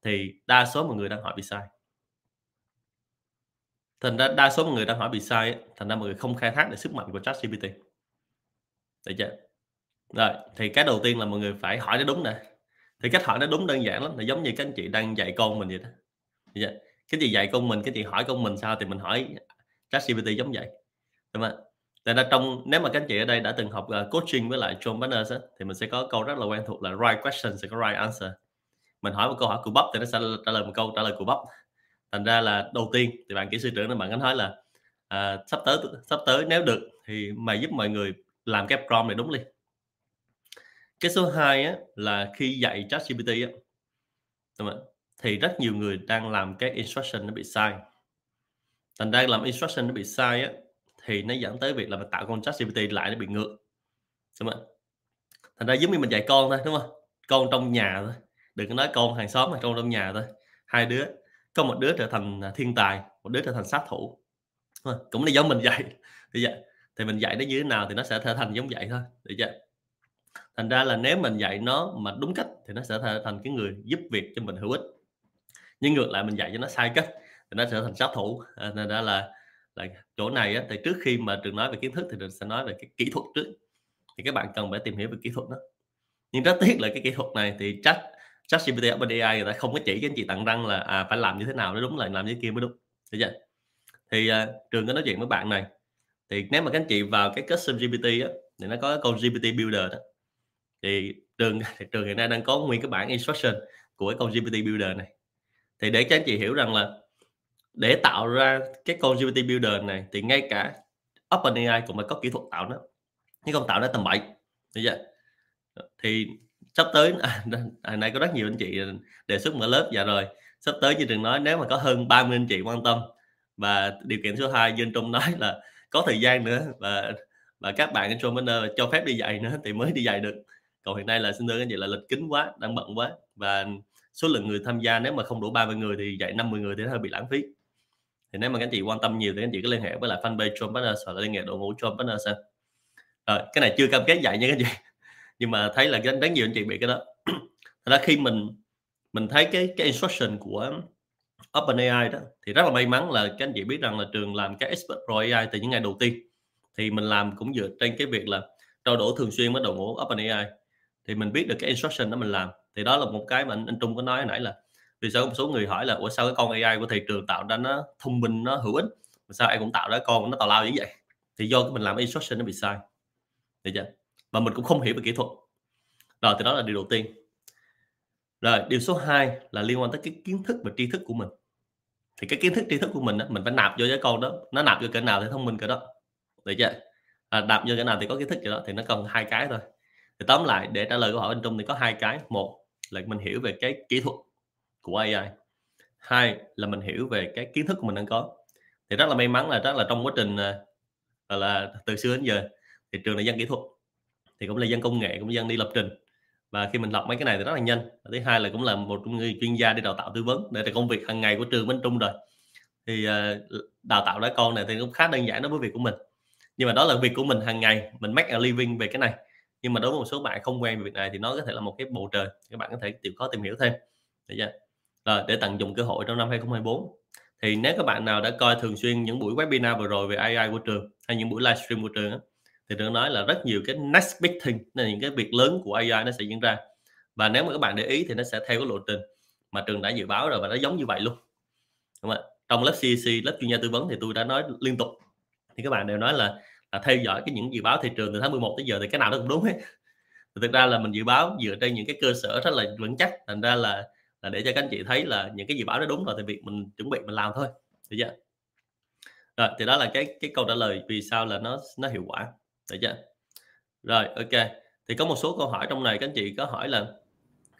thì đa số mọi người đang hỏi bị sai. Thành ra đa số mọi người đang hỏi bị sai, thành ra mọi người không khai thác được sức mạnh của ChatGPT. Được chưa? Rồi, thì cái đầu tiên là mọi người phải hỏi nó đúng nè. Thì cách hỏi nó đúng đơn giản lắm, là giống như các anh chị đang dạy con mình vậy đó. Được chưa? Cái gì dạy con mình, cái gì hỏi con mình sao thì mình hỏi ChatGPT giống vậy. Đúng không? Tại ra trong, nếu mà các anh chị ở đây đã từng học uh, coaching với lại John Partner thì mình sẽ có câu rất là quen thuộc là right question sẽ có right answer. Mình hỏi một câu hỏi cù bắp thì nó sẽ trả lời một câu trả lời cù bắp. Thành ra là đầu tiên thì bạn kỹ sư trưởng nó bạn ấy nói là à, sắp tới sắp tới nếu được thì mày giúp mọi người làm cái prompt này đúng đi. Cái số hai á, là khi dạy ChatGPT á, đúng không? Thì rất nhiều người đang làm cái instruction nó bị sai. Thành ra làm instruction nó bị sai á, thì nó dẫn tới việc là mình tạo con ChatGPT lại nó bị ngược, đúng không? Thành ra giống như mình dạy con thôi, đúng không? Con trong nhà thôi, đừng có nói con hàng xóm mà, con trong nhà thôi. Hai đứa, có một đứa trở thành thiên tài, một đứa trở thành sát thủ, cũng là giống mình dạy. Thì mình dạy nó như thế nào thì nó sẽ trở thành giống vậy thôi, được chưa? Thành ra là nếu mình dạy nó mà đúng cách thì nó sẽ trở thành cái người giúp việc cho mình hữu ích. Nhưng ngược lại mình dạy cho nó sai cách thì nó sẽ thành sát thủ. Thành ra là Lại chỗ này á, thì trước khi mà Trường nói về kiến thức thì Trường sẽ nói về cái kỹ thuật trước, thì các bạn cần phải tìm hiểu về kỹ thuật đó. Nhưng rất tiếc là cái kỹ thuật này thì chắc ChatGPT, OpenAI người ta không có chỉ cho anh chị tặng răng là à, phải làm như thế nào để đúng, là làm như thế kia mới đúng, được chưa? Thì à, Trường có nói chuyện với bạn này, thì nếu mà các anh chị vào cái custom giê pê tê á, thì nó có cái câu giê pê tê builder đó. Thì trường trường hiện nay đang có nguyên cái bản instruction của cái câu giê pê tê builder này. Thì để cho anh chị hiểu rằng là để tạo ra cái câu giê pê tê builder này thì ngay cả OpenAI cũng phải có kỹ thuật tạo nó, nhưng không tạo nó tầm bậy, được chưa? Thì sắp tới à, hồi nay có rất nhiều anh chị đề xuất mở lớp, dạ rồi sắp tới như Trường nói, nếu mà có hơn ba mươi anh chị quan tâm và điều kiện số hai như anh Trung nói là có thời gian nữa và và các bạn ở Showmaners cho phép đi dạy nữa thì mới đi dạy được. Còn hiện nay là xin thưa anh chị là lịch kín quá, đang bận quá, và số lượng người tham gia nếu mà không đủ ba mươi người thì dạy năm mươi người thì hơi bị lãng phí. Thì nếu mà các anh chị quan tâm nhiều thì anh chị cứ liên hệ với lại fanpage Showmaners hoặc là liên hệ đội ngũ Showmaners. Rồi, cái này chưa cam kết dạy nha các anh chị, nhưng mà thấy là rất nhiều anh chị bị cái đó. Thật ra khi mình mình thấy cái cái instruction của OpenAI đó thì rất là may mắn là các anh chị biết rằng là Trường làm cái Expert Pro a i từ những ngày đầu tiên, thì mình làm cũng dựa trên cái việc là trao đổi thường xuyên với đội ngũ OpenAI, thì mình biết được cái instruction đó mình làm. Thì đó là một cái mà anh, anh Trung có nói hồi nãy là vì sao một số người hỏi là ủa sao cái con a i của thầy Trường tạo ra nó thông minh, nó hữu ích, mà sao ai cũng tạo ra con nó tào lao như vậy? Thì do cái mình làm instruction nó bị sai, được chưa? Mà mình cũng không hiểu về kỹ thuật. Rồi thì đó là điều đầu tiên. Rồi điều số hai là liên quan tới cái kiến thức và tri thức của mình. Thì cái kiến thức tri thức của mình đó, mình phải nạp vô cái con đó, nó nạp vô cỡ nào thì thông minh cỡ đó, được chưa? À, nạp vô cỡ nào thì có kiến thức cỡ đó, thì nó cần hai cái thôi. Thì tóm lại để trả lời câu hỏi anh Trung thì có hai cái, một là mình hiểu về cái kỹ thuật của a i, hai là mình hiểu về cái kiến thức của mình đang có. Thì rất là may mắn là rất là trong quá trình là, là từ xưa đến giờ thì Trường là dân kỹ thuật, thì cũng là dân công nghệ, cũng dân đi lập trình, và khi mình lập mấy cái này thì rất là nhanh. Và thứ hai là cũng là một người chuyên gia đi đào tạo tư vấn, để là công việc hàng ngày của Trường bên Trung rồi, thì đào tạo đá con này thì cũng khá đơn giản đối với việc của mình, nhưng mà đó là việc của mình hàng ngày, mình make a living về cái này. Nhưng mà đối với một số bạn không quen về việc này thì nó có thể là một cái bầu trời, các bạn có thể chịu khó tìm hiểu thêm, được chưa? Rồi để tận dụng cơ hội trong năm hai không hai tư, thì nếu các bạn nào đã coi thường xuyên những buổi webinar vừa rồi về a i của Trường hay những buổi livestream của Trường á, thì Trường nói là rất nhiều cái next big thing, là những cái việc lớn của a i nó sẽ diễn ra. Và nếu mà các bạn để ý thì nó sẽ theo cái lộ trình mà Trường đã dự báo rồi, và nó giống như vậy luôn, đúng không? Trong lớp xê e xê, lớp chuyên gia tư vấn thì tôi đã nói liên tục, thì các bạn đều nói là, là theo dõi cái những dự báo thị trường từ tháng mười một tới giờ thì cái nào nó cũng đúng hết. Thì thực ra là mình dự báo dựa trên những cái cơ sở rất là vững chắc, thành ra là, là để cho các anh chị thấy là những cái dự báo nó đúng rồi thì việc mình chuẩn bị mình làm thôi, được chưa? Rồi thì đó là cái cái câu trả lời vì sao là nó nó hiệu quả, được chưa? Rồi ok, thì có một số câu hỏi trong này các anh chị có hỏi là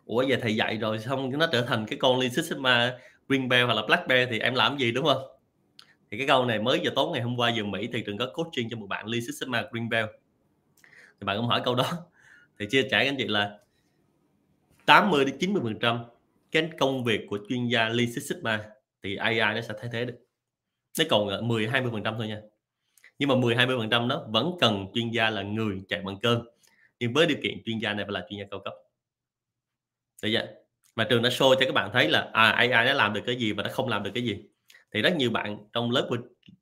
ủa về thầy dạy rồi xong nó trở thành cái con Lean Six Sigma, Green Belt hoặc là Black Belt thì em làm gì, đúng không? Thì cái câu này mới giờ tối ngày hôm qua giờ Mỹ thì Trường có coaching cho một bạn Lean Six Sigma, Green Belt, thì bạn cũng hỏi câu đó. Thì chia sẻ các anh chị là tám mươi đến chín mươi phần trăm cái công việc của chuyên gia Lean Six Sigma thì a i nó sẽ thay thế được, nó còn mười đến hai mươi phần trăm thôi nha. Nhưng mà mười đến hai mươi phần trăm đó vẫn cần chuyên gia là người chạy bằng cơm, nhưng với điều kiện chuyên gia này phải là chuyên gia cao cấp, được chưa? Và Trường đã show cho các bạn thấy là à, a i nó làm được cái gì và nó không làm được cái gì. Thì rất nhiều bạn trong lớp của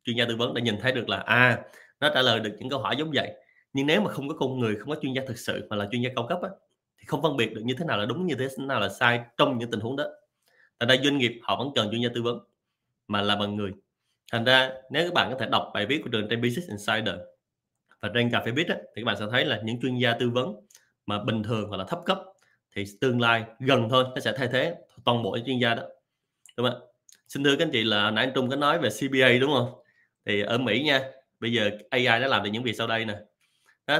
chuyên gia tư vấn đã nhìn thấy được là à, nó trả lời được những câu hỏi giống vậy, nhưng nếu mà không có con người, không có chuyên gia thực sự mà là chuyên gia cao cấp á, thì không phân biệt được như thế nào là đúng, như thế nào là sai trong những tình huống đó. Thành ra doanh nghiệp họ vẫn cần chuyên gia tư vấn mà là bằng người. Thành ra nếu các bạn có thể đọc bài viết của Trường trên Business Insider và trên Cà Phê Bit á, thì các bạn sẽ thấy là những chuyên gia tư vấn mà bình thường hoặc là thấp cấp thì tương lai gần thôi nó sẽ thay thế toàn bộ chuyên gia đó, đúng không? Xin thưa các anh chị là nãy anh Trung có nói về xê pê a đúng không? Thì ở Mỹ nha, bây giờ a i đã làm được những việc sau đây nè, nó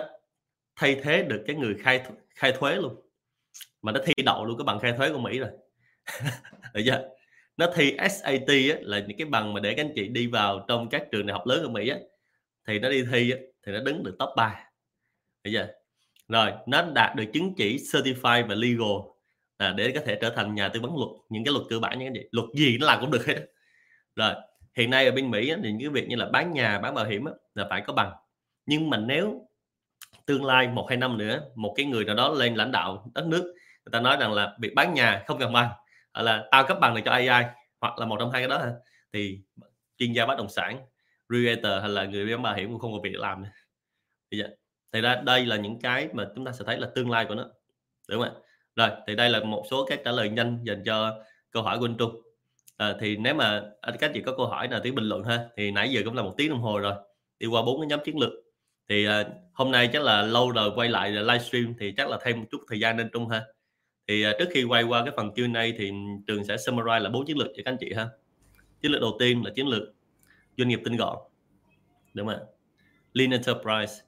thay thế được cái người khai th- khai thuế luôn, mà nó thi đậu luôn cái bằng khai thuế của Mỹ rồi, được chưa? Nó thi ét a tê á, là những cái bằng mà để các anh chị đi vào trong các trường đại học lớn ở Mỹ á, thì nó đi thi á, thì nó đứng được top ba, được chưa? Rồi nó đạt được chứng chỉ certified và legal à, để có thể trở thành nhà tư vấn luật, những cái luật cơ bản như vậy, luật gì nó làm cũng được hết. Rồi hiện nay ở bên Mỹ á, thì những cái việc như là bán nhà, bán bảo hiểm á, là phải có bằng. Nhưng mà nếu tương lai một hai năm nữa một cái người nào đó lên lãnh đạo đất nước, người ta nói rằng là việc bán nhà không cần bằng, là tao cấp bằng này cho a i, hoặc là một trong hai cái đó, thì chuyên gia bất động sản, creator hay là người bán bảo hiểm cũng không có việc làm nữa. Thì ra đây là những cái mà chúng ta sẽ thấy là tương lai của nó, đúng không? Rồi thì đây là một số các trả lời nhanh dành cho câu hỏi của anh Trung. À, thì nếu mà các chị có câu hỏi nào tiếng bình luận ha, thì nãy giờ cũng là một tiếng đồng hồ rồi, đi qua bốn cái nhóm chiến lược. Thì à, hôm nay chắc là lâu rồi quay lại livestream thì chắc là thêm một chút thời gian nên Trung ha. Thì à, trước khi quay qua cái phần Q and A thì Trường sẽ summarize là bốn chiến lược cho các anh chị ha. Chiến lược đầu tiên là chiến lược doanh nghiệp tinh gọn, đúng không? Lean Enterprise.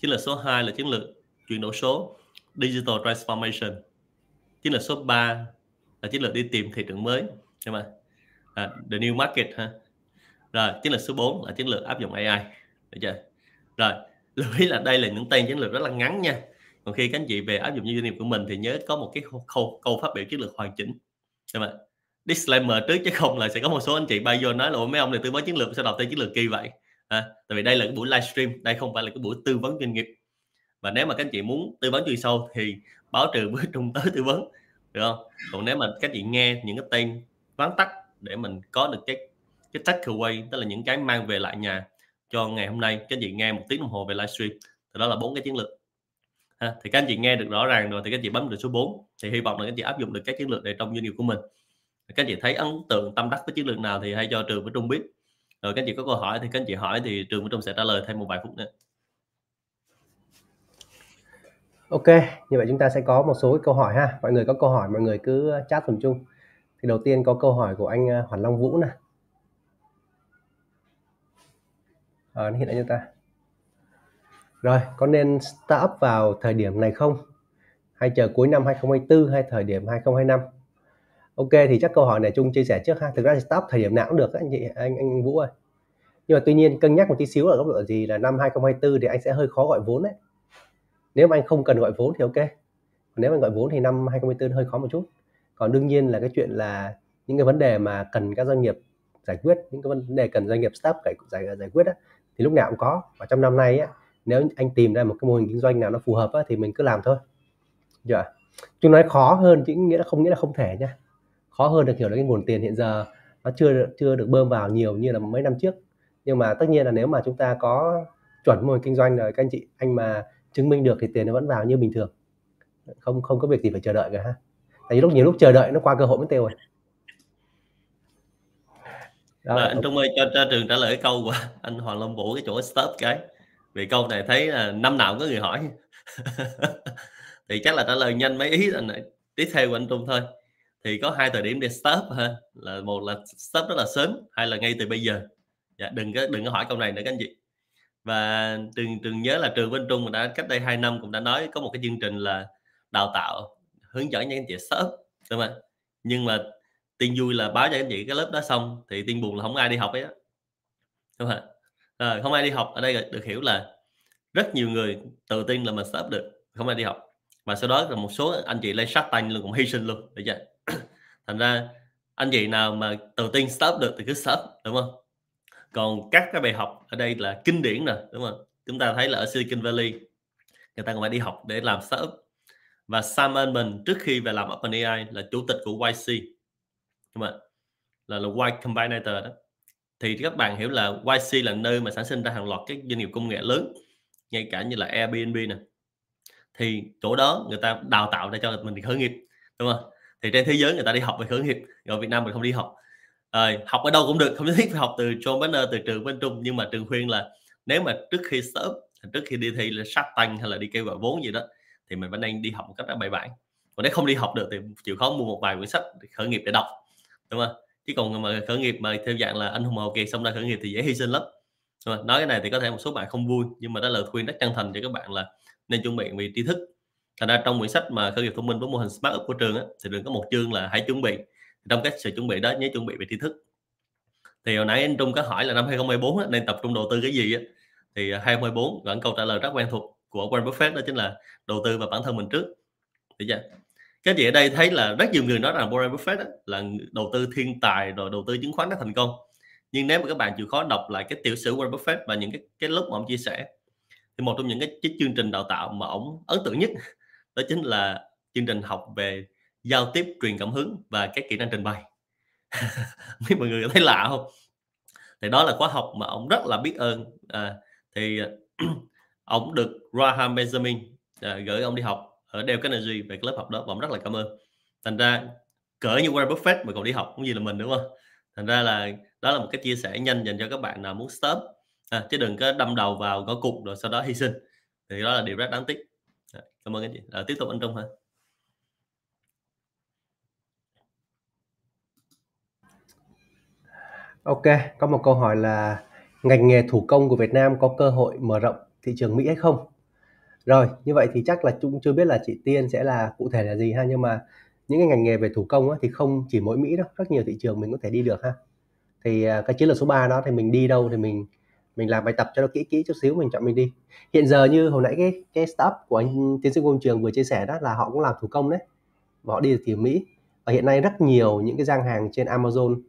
Chiến lược số hai là chiến lược chuyển đổi số, Digital Transformation. Chiến lược số ba là chiến lược đi tìm thị trường mới, đúng không? À, the new market ha. Rồi chiến lược số bốn là chiến lược áp dụng a i, được chưa? Rồi lưu ý là đây là những tên chiến lược rất là ngắn nha. Còn khi các anh chị về áp dụng như doanh nghiệp của mình thì nhớ có một cái câu, câu phát biểu chiến lược hoàn chỉnh, đúng không? Disclaimer trước, chứ không là sẽ có một số anh chị bay vô nói là mấy ông này tư vấn chiến lược sao đọc tên chiến lược kỳ vậy à, tại vì đây là cái buổi livestream, đây không phải là cái buổi tư vấn doanh nghiệp. Và nếu mà các anh chị muốn tư vấn chuyên sâu thì báo trừ bữa Trung tới tư vấn, được không? Còn nếu mà các chị nghe những cái tên vắn tắt để mình có được cái cái takeaway, tức là những cái mang về lại nhà cho ngày hôm nay, các chị nghe một tiếng đồng hồ về livestream thì đó là bốn cái chiến lược ha. Thì các anh chị nghe được rõ ràng rồi thì các chị bấm được số bốn, thì hy vọng là các chị áp dụng được các chiến lược này trong doanh nghiệp của mình. Các chị thấy ấn tượng tâm đắc với chiến lược nào thì hãy cho Trường với Trung biết. Rồi các chị có câu hỏi thì các chị hỏi thì Trường với Trung sẽ trả lời thêm một vài phút nữa. Ok, như vậy chúng ta sẽ có một số câu hỏi ha. Mọi người có câu hỏi mọi người cứ chat dùm Chung. Thì đầu tiên có câu hỏi của anh Hoàng Long Vũ nè. À, hiện tại như ta. Rồi, có nên start up vào thời điểm này không? Hay chờ cuối năm hai không hai tư hay thời điểm hai không hai lăm? Ok, thì chắc câu hỏi này Chung chia sẻ trước ha. Thực ra start up thời điểm nào cũng được anh chị, anh anh Vũ ơi. Nhưng mà tuy nhiên cân nhắc một tí xíu ở góc độ gì là năm hai không hai tư thì anh sẽ hơi khó gọi vốn đấy. Nếu mà anh không cần gọi vốn thì ok. Nếu mà gọi vốn thì năm hai không hai tư hơi khó một chút. Còn đương nhiên là cái chuyện là những cái vấn đề mà cần các doanh nghiệp giải quyết, những cái vấn đề cần doanh nghiệp startup giải, giải, giải quyết á, thì lúc nào cũng có. Và trong năm nay á, nếu anh tìm ra một cái mô hình kinh doanh nào nó phù hợp á, thì mình cứ làm thôi. Dạ. Chúng nói khó hơn chứ nghĩa là không nghĩa là không thể nha. Khó hơn được hiểu là cái nguồn tiền hiện giờ nó chưa chưa được bơm vào nhiều như là mấy năm trước. Nhưng mà tất nhiên là nếu mà chúng ta có chuẩn mô hình kinh doanh rồi các anh chị, anh mà chứng minh được thì tiền nó vẫn vào như bình thường, không không có việc gì phải chờ đợi cả ha. Tại vì lúc nhiều lúc chờ đợi nó qua cơ hội mới tiêu rồi. Đó, anh Trung ơi, cho, cho Trường trả lời cái câu của anh Hoàng Long Vũ cái chỗ stop cái, vì câu này thấy là năm nào cũng có người hỏi. Thì chắc là trả lời nhanh mấy ý này. Tiếp theo của anh Trung thôi. Thì có hai thời điểm để stop ha, là một là stop rất là sớm, hai là ngay từ bây giờ. Dạ, đừng có đừng có hỏi câu này nữa các anh chị. Và Trường Trường nhớ là Trường bên Trung đã cách đây hai năm cũng đã nói có một cái chương trình là đào tạo hướng dẫn cho anh chị startup, đúng không? Nhưng mà tin vui là báo cho anh chị cái lớp đó xong thì tin buồn là không ai đi học ấy đó, đúng không? À, không ai đi học ở đây được hiểu là rất nhiều người tự tin là mình startup được, không ai đi học, và sau đó là một số anh chị lên sát tay luôn, cũng hy sinh luôn, được chưa? Thành ra anh chị nào mà tự tin startup được thì cứ startup, đúng không? Còn các cái bài học ở đây là kinh điển rồi, đúng không? Chúng ta thấy là ở Silicon Valley người ta còn phải đi học để làm startup. Và Sam Altman trước khi về làm OpenAI là chủ tịch của Y C, đúng không? Là, là Y Combinator đó. Thì các bạn hiểu là Y C là nơi mà sản sinh ra hàng loạt các doanh nghiệp công nghệ lớn, ngay cả như là Airbnb nè. Thì chỗ đó người ta đào tạo để cho mình khởi nghiệp, đúng không? Thì trên thế giới người ta đi học về khởi nghiệp, rồi Việt Nam mình không đi học. À, học ở đâu cũng được, không nhất thiết phải học từ John Partner, từ Trường bên Trung. Nhưng mà Trường khuyên là nếu mà trước khi startup, trước khi đi thi là sát tăng hay là đi kêu gọi vốn gì đó, thì mình vẫn nên đi học một cách bài bản. Còn nếu không đi học được thì chịu khó mua một vài quyển sách khởi nghiệp để đọc, đúng không? Chứ còn mà khởi nghiệp mà theo dạng là anh hùng hậu kỳ xong ra khởi nghiệp thì dễ hy sinh lắm, đúng không? Nói cái này thì có thể một số bạn không vui, nhưng mà đó là lời khuyên rất chân thành cho các bạn là nên chuẩn bị về tri thức. Thành ra trong quyển sách mà khởi nghiệp thông minh với mô hình Smart Up của Trường á, thì Trường có một chương là hãy chuẩn bị. Trong cái sự chuẩn bị đó nhớ chuẩn bị về tri thức. Thì hồi nãy anh Trung có hỏi là năm hai không hai tư á, nên tập trung đầu tư cái gì á, thì hai không hai tư vẫn câu trả lời rất quen thuộc của Warren Buffett, đó chính là đầu tư vào bản thân mình trước, được chưa? Các chị ở đây thấy là rất nhiều người nói rằng Warren Buffett là đầu tư thiên tài rồi đầu tư chứng khoán rất thành công, nhưng nếu mà các bạn chịu khó đọc lại cái tiểu sử Warren Buffett và những cái cái lúc mà ông chia sẻ, thì một trong những cái, cái chương trình đào tạo mà ông ấn tượng nhất đó chính là chương trình học về giao tiếp, truyền cảm hứng và các kỹ năng trình bày. Mấy mọi người thấy lạ không? Thì đó là khóa học mà ông rất là biết ơn. À, thì ông được Graham Benjamin à, gửi ông đi học ở Dell Carnegie về lớp học đó, và ông rất là cảm ơn. Thành ra cỡ như Warren Buffett mà còn đi học cũng gì là mình, đúng không? Thành ra là đó là một cái chia sẻ nhanh dành cho các bạn nào muốn stop, à, chứ đừng có đâm đầu vào gõ cục rồi sau đó hy sinh, thì đó là điều rất đáng tiếc. À, cảm ơn các chị. À, tiếp tục anh Trung hả? Ok, có một câu hỏi là ngành nghề thủ công của Việt Nam có cơ hội mở rộng thị trường Mỹ hay không? Rồi, như vậy thì chắc là chúng chưa biết là chị Tiên sẽ là cụ thể là gì ha, nhưng mà những cái ngành nghề về thủ công á, thì không chỉ mỗi Mỹ đâu, rất nhiều thị trường mình có thể đi được ha. Thì cái chiến lược số ba đó thì mình đi đâu thì mình mình làm bài tập cho nó kỹ kỹ chút xíu, mình chọn mình đi. Hiện giờ như hồi nãy cái cái startup của anh tiến sĩ Ngô Công Trường vừa chia sẻ đó là họ cũng làm thủ công đấy, và họ đi được thị trường Mỹ. Và hiện nay rất nhiều những cái gian hàng trên Amazon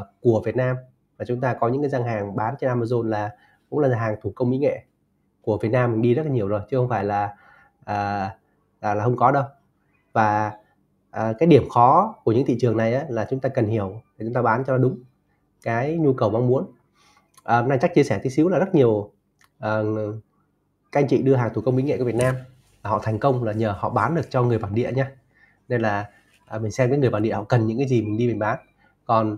Uh, của Việt Nam, và chúng ta có những cái gian hàng bán trên Amazon là cũng là hàng thủ công mỹ nghệ của Việt Nam, mình đi rất là nhiều rồi chứ không phải là uh, là, là không có đâu. Và uh, cái điểm khó của những thị trường này á, là chúng ta cần hiểu để chúng ta bán cho nó đúng cái nhu cầu mong muốn. Hôm uh, nay chắc chia sẻ tí xíu là rất nhiều uh, các anh chị đưa hàng thủ công mỹ nghệ của Việt Nam họ thành công là nhờ họ bán được cho người bản địa nha. Nên là uh, mình xem cái người bản địa họ cần những cái gì mình đi mình bán, còn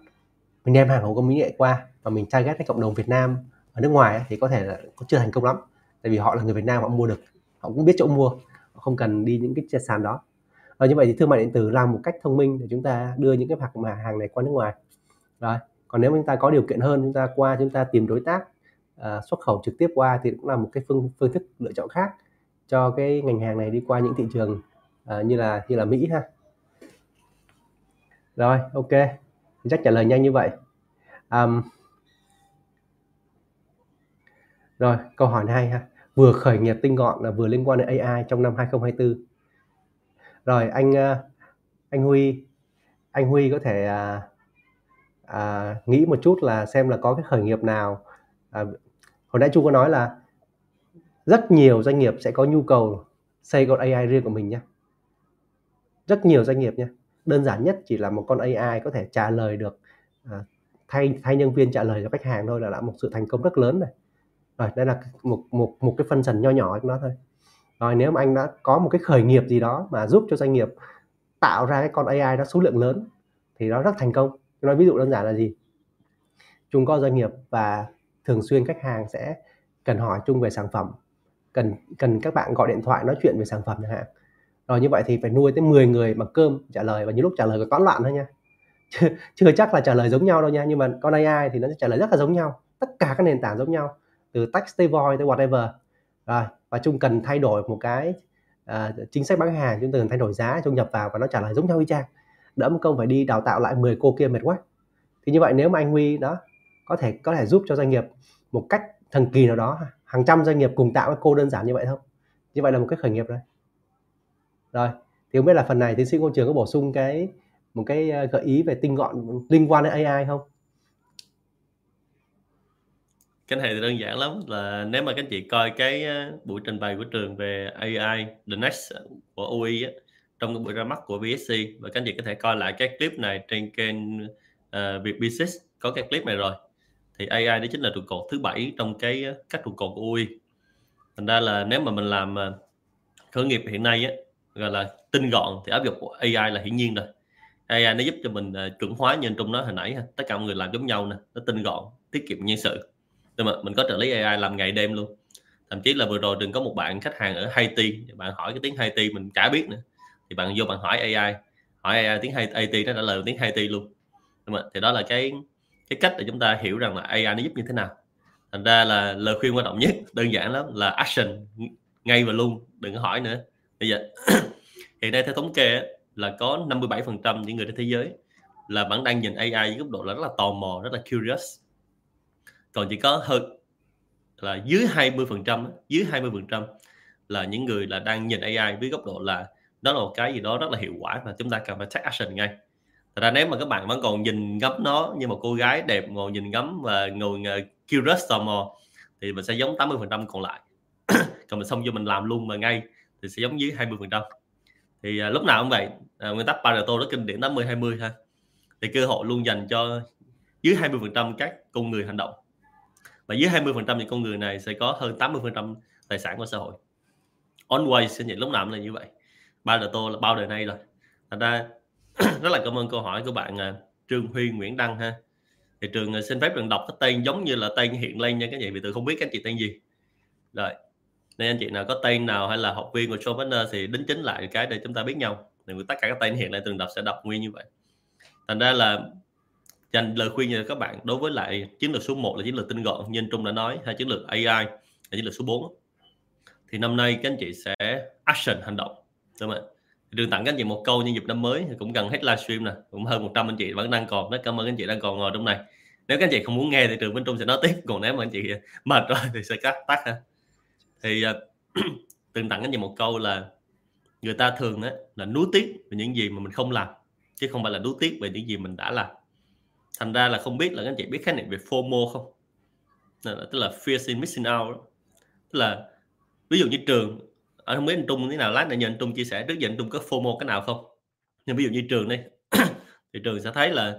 mình đem hàng thủ công mỹ nghệ qua và mình target cái cộng đồng Việt Nam ở nước ngoài ấy, thì có thể là chưa thành công lắm, tại vì họ là người Việt Nam, họ mua được, họ cũng biết chỗ mua, họ không cần đi những cái sàn đó. Và như vậy thì thương mại điện tử làm một cách thông minh để chúng ta đưa những cái mặt mà hàng này qua nước ngoài. Rồi, còn nếu chúng ta có điều kiện hơn, chúng ta qua chúng ta tìm đối tác uh, xuất khẩu trực tiếp qua thì cũng là một cái phương phương thức lựa chọn khác cho cái ngành hàng này đi qua những thị trường uh, như là như là Mỹ ha. Rồi, ok. Chắc trả lời nhanh như vậy. um, Rồi, câu hỏi này ha. Vừa khởi nghiệp tinh gọn là vừa liên quan đến a i trong năm hai không hai tư. Rồi, anh anh Huy Anh Huy có thể à, à, nghĩ một chút là xem là có cái khởi nghiệp nào. à, Hồi nãy chú có nói là rất nhiều doanh nghiệp sẽ có nhu cầu xây con a i riêng của mình nha. Rất nhiều doanh nghiệp nha. Đơn giản nhất chỉ là một con a i có thể trả lời được, à, thay thay nhân viên trả lời cho khách hàng thôi là đã một sự thành công rất lớn này. Rồi, đây là một một một cái phân sần nho nhỏ của nó thôi. Rồi, nếu mà anh đã có một cái khởi nghiệp gì đó mà giúp cho doanh nghiệp tạo ra cái con a i đó số lượng lớn thì nó rất thành công. Tôi nói ví dụ đơn giản là gì? Chúng có doanh nghiệp và thường xuyên khách hàng sẽ cần hỏi chung về sản phẩm, cần cần các bạn gọi điện thoại nói chuyện về sản phẩm chẳng hạn. Rồi, như vậy thì phải nuôi tới mười người bằng cơm trả lời, và những lúc trả lời còn toán loạn thôi nha. Chưa, chưa chắc là trả lời giống nhau đâu nha, nhưng mà con a i thì nó sẽ trả lời rất là giống nhau. Tất cả các nền tảng giống nhau, từ text to voice tới whatever. Rồi, và chúng cần thay đổi một cái à, chính sách bán hàng, chúng cần thay đổi giá, chúng nhập vào và nó trả lời giống nhau y chang. Đỡ một công phải đi đào tạo lại mười cô kia mệt quá. Thì như vậy nếu mà anh Huy đó có thể có thể giúp cho doanh nghiệp một cách thần kỳ nào đó, hàng trăm doanh nghiệp cùng tạo cái cô đơn giản như vậy không? Như vậy là một cái khởi nghiệp rồi. Rồi, thì không biết là phần này tiến sĩ Ngô Trường có bổ sung cái một cái gợi ý về tinh gọn liên quan đến a i không? Cái này thì đơn giản lắm, là nếu mà các chị coi cái buổi trình bày của Trường về a i The Next của u i á, trong cái buổi ra mắt của vê ét xê, và các chị có thể coi lại cái clip này trên kênh uh, Việt Business, có cái clip này rồi. Thì a i đó chính là trụ cột thứ bảy trong cái các trụ cột của u i. Thành ra là nếu mà mình làm khởi nghiệp hiện nay á, gọi là tinh gọn, thì áp dụng của a i là hiển nhiên rồi. a i nó giúp cho mình uh, chuẩn hóa như anh Trung nói hồi nãy ha. Tất cả mọi người làm giống nhau nè, nó tinh gọn, tiết kiệm nhân sự. Nhưng mà mình có trợ lý a i làm ngày đêm luôn. Thậm chí là vừa rồi đừng có một bạn khách hàng ở Haiti, bạn hỏi cái tiếng Haiti mình chả biết nữa, thì bạn vô bạn hỏi a i, hỏi a i tiếng Haiti nó trả lời tiếng Haiti luôn. Nhưng mà thì đó là cái cái cách để chúng ta hiểu rằng là a i nó giúp như thế nào. Thành ra là lời khuyên quan trọng nhất đơn giản lắm là action ngay và luôn, đừng có hỏi nữa. Bây giờ hiện nay theo thống kê là có năm mươi bảy phần trăm những người trên thế giới là vẫn đang nhìn a i với góc độ là rất là tò mò, rất là curious. Còn chỉ có hơn là dưới hai mươi phần trăm, dưới hai mươi phần trăm là những người là đang nhìn a i với góc độ là đó là một cái gì đó rất là hiệu quả và chúng ta cần phải take action ngay. Thật ra nếu mà các bạn vẫn còn nhìn ngắm nó như một cô gái đẹp ngồi nhìn ngắm và ngồi curious tò mò thì mình sẽ giống tám mươi phần trăm còn lại. Còn mình xông vô mình làm luôn mà ngay thì sẽ giống dưới hai mươi phần trăm. Thì à, lúc nào cũng vậy, à, nguyên tắc Pareto đó kinh điển tám mươi hai mươi ha. Thì cơ hội luôn dành cho dưới hai mươi phần trăm các con người hành động, và dưới hai mươi phần trăm những con người này sẽ có hơn tám mươi phần trăm tài sản của xã hội. Always sẽ nhận lúc nào cũng là như vậy, bao đời tôi là bao đời nay rồi. Thành ra rất là cảm ơn câu hỏi của bạn Trương Huy Nguyễn Đăng ha. Thì Trường xin phép Trường đọc cái tên giống như là tên hiện lên nha các chị, vì tôi không biết các anh chị tên gì rồi, nên anh chị nào có tên nào hay là học viên của Showmaner thì đính chính lại cái để chúng ta biết nhau. Nên tất cả các tên hiện lên Trường đọc sẽ đọc nguyên như vậy. Thành ra là dành lời khuyên cho các bạn đối với lại chiến lược số một là chiến lược tinh gọn như anh Trung đã nói, hay chiến lược a i là chiến lược số bốn, thì năm nay các anh chị sẽ action hành động, đúng không? Trường tặng các anh chị một câu nhân dịp năm mới, thì cũng gần hết livestream nè, cũng hơn một trăm anh chị vẫn đang còn. Rất cảm ơn anh chị đang còn ngồi trong này. Nếu các anh chị không muốn nghe thì Trường bên Trung sẽ nói tiếp, còn nếu mà anh chị mệt rồi thì sẽ cắt tắt ha. Thì Trường tặng các anh chị một câu là người ta thường á là nuối tiếc về những gì mà mình không làm, chứ không phải là nuối tiếc về những gì mình đã làm. Thành ra là không biết là các anh chị biết khái niệm về FOMO không? Là, tức là fear in missing out đó. Tức là ví dụ như Trường, ở không biết anh Trung như thế nào, lát nữa nhờ anh Trung chia sẻ. Trước giờ anh Trung có FOMO cái nào không? Nhưng ví dụ như Trường đây thì Trường sẽ thấy là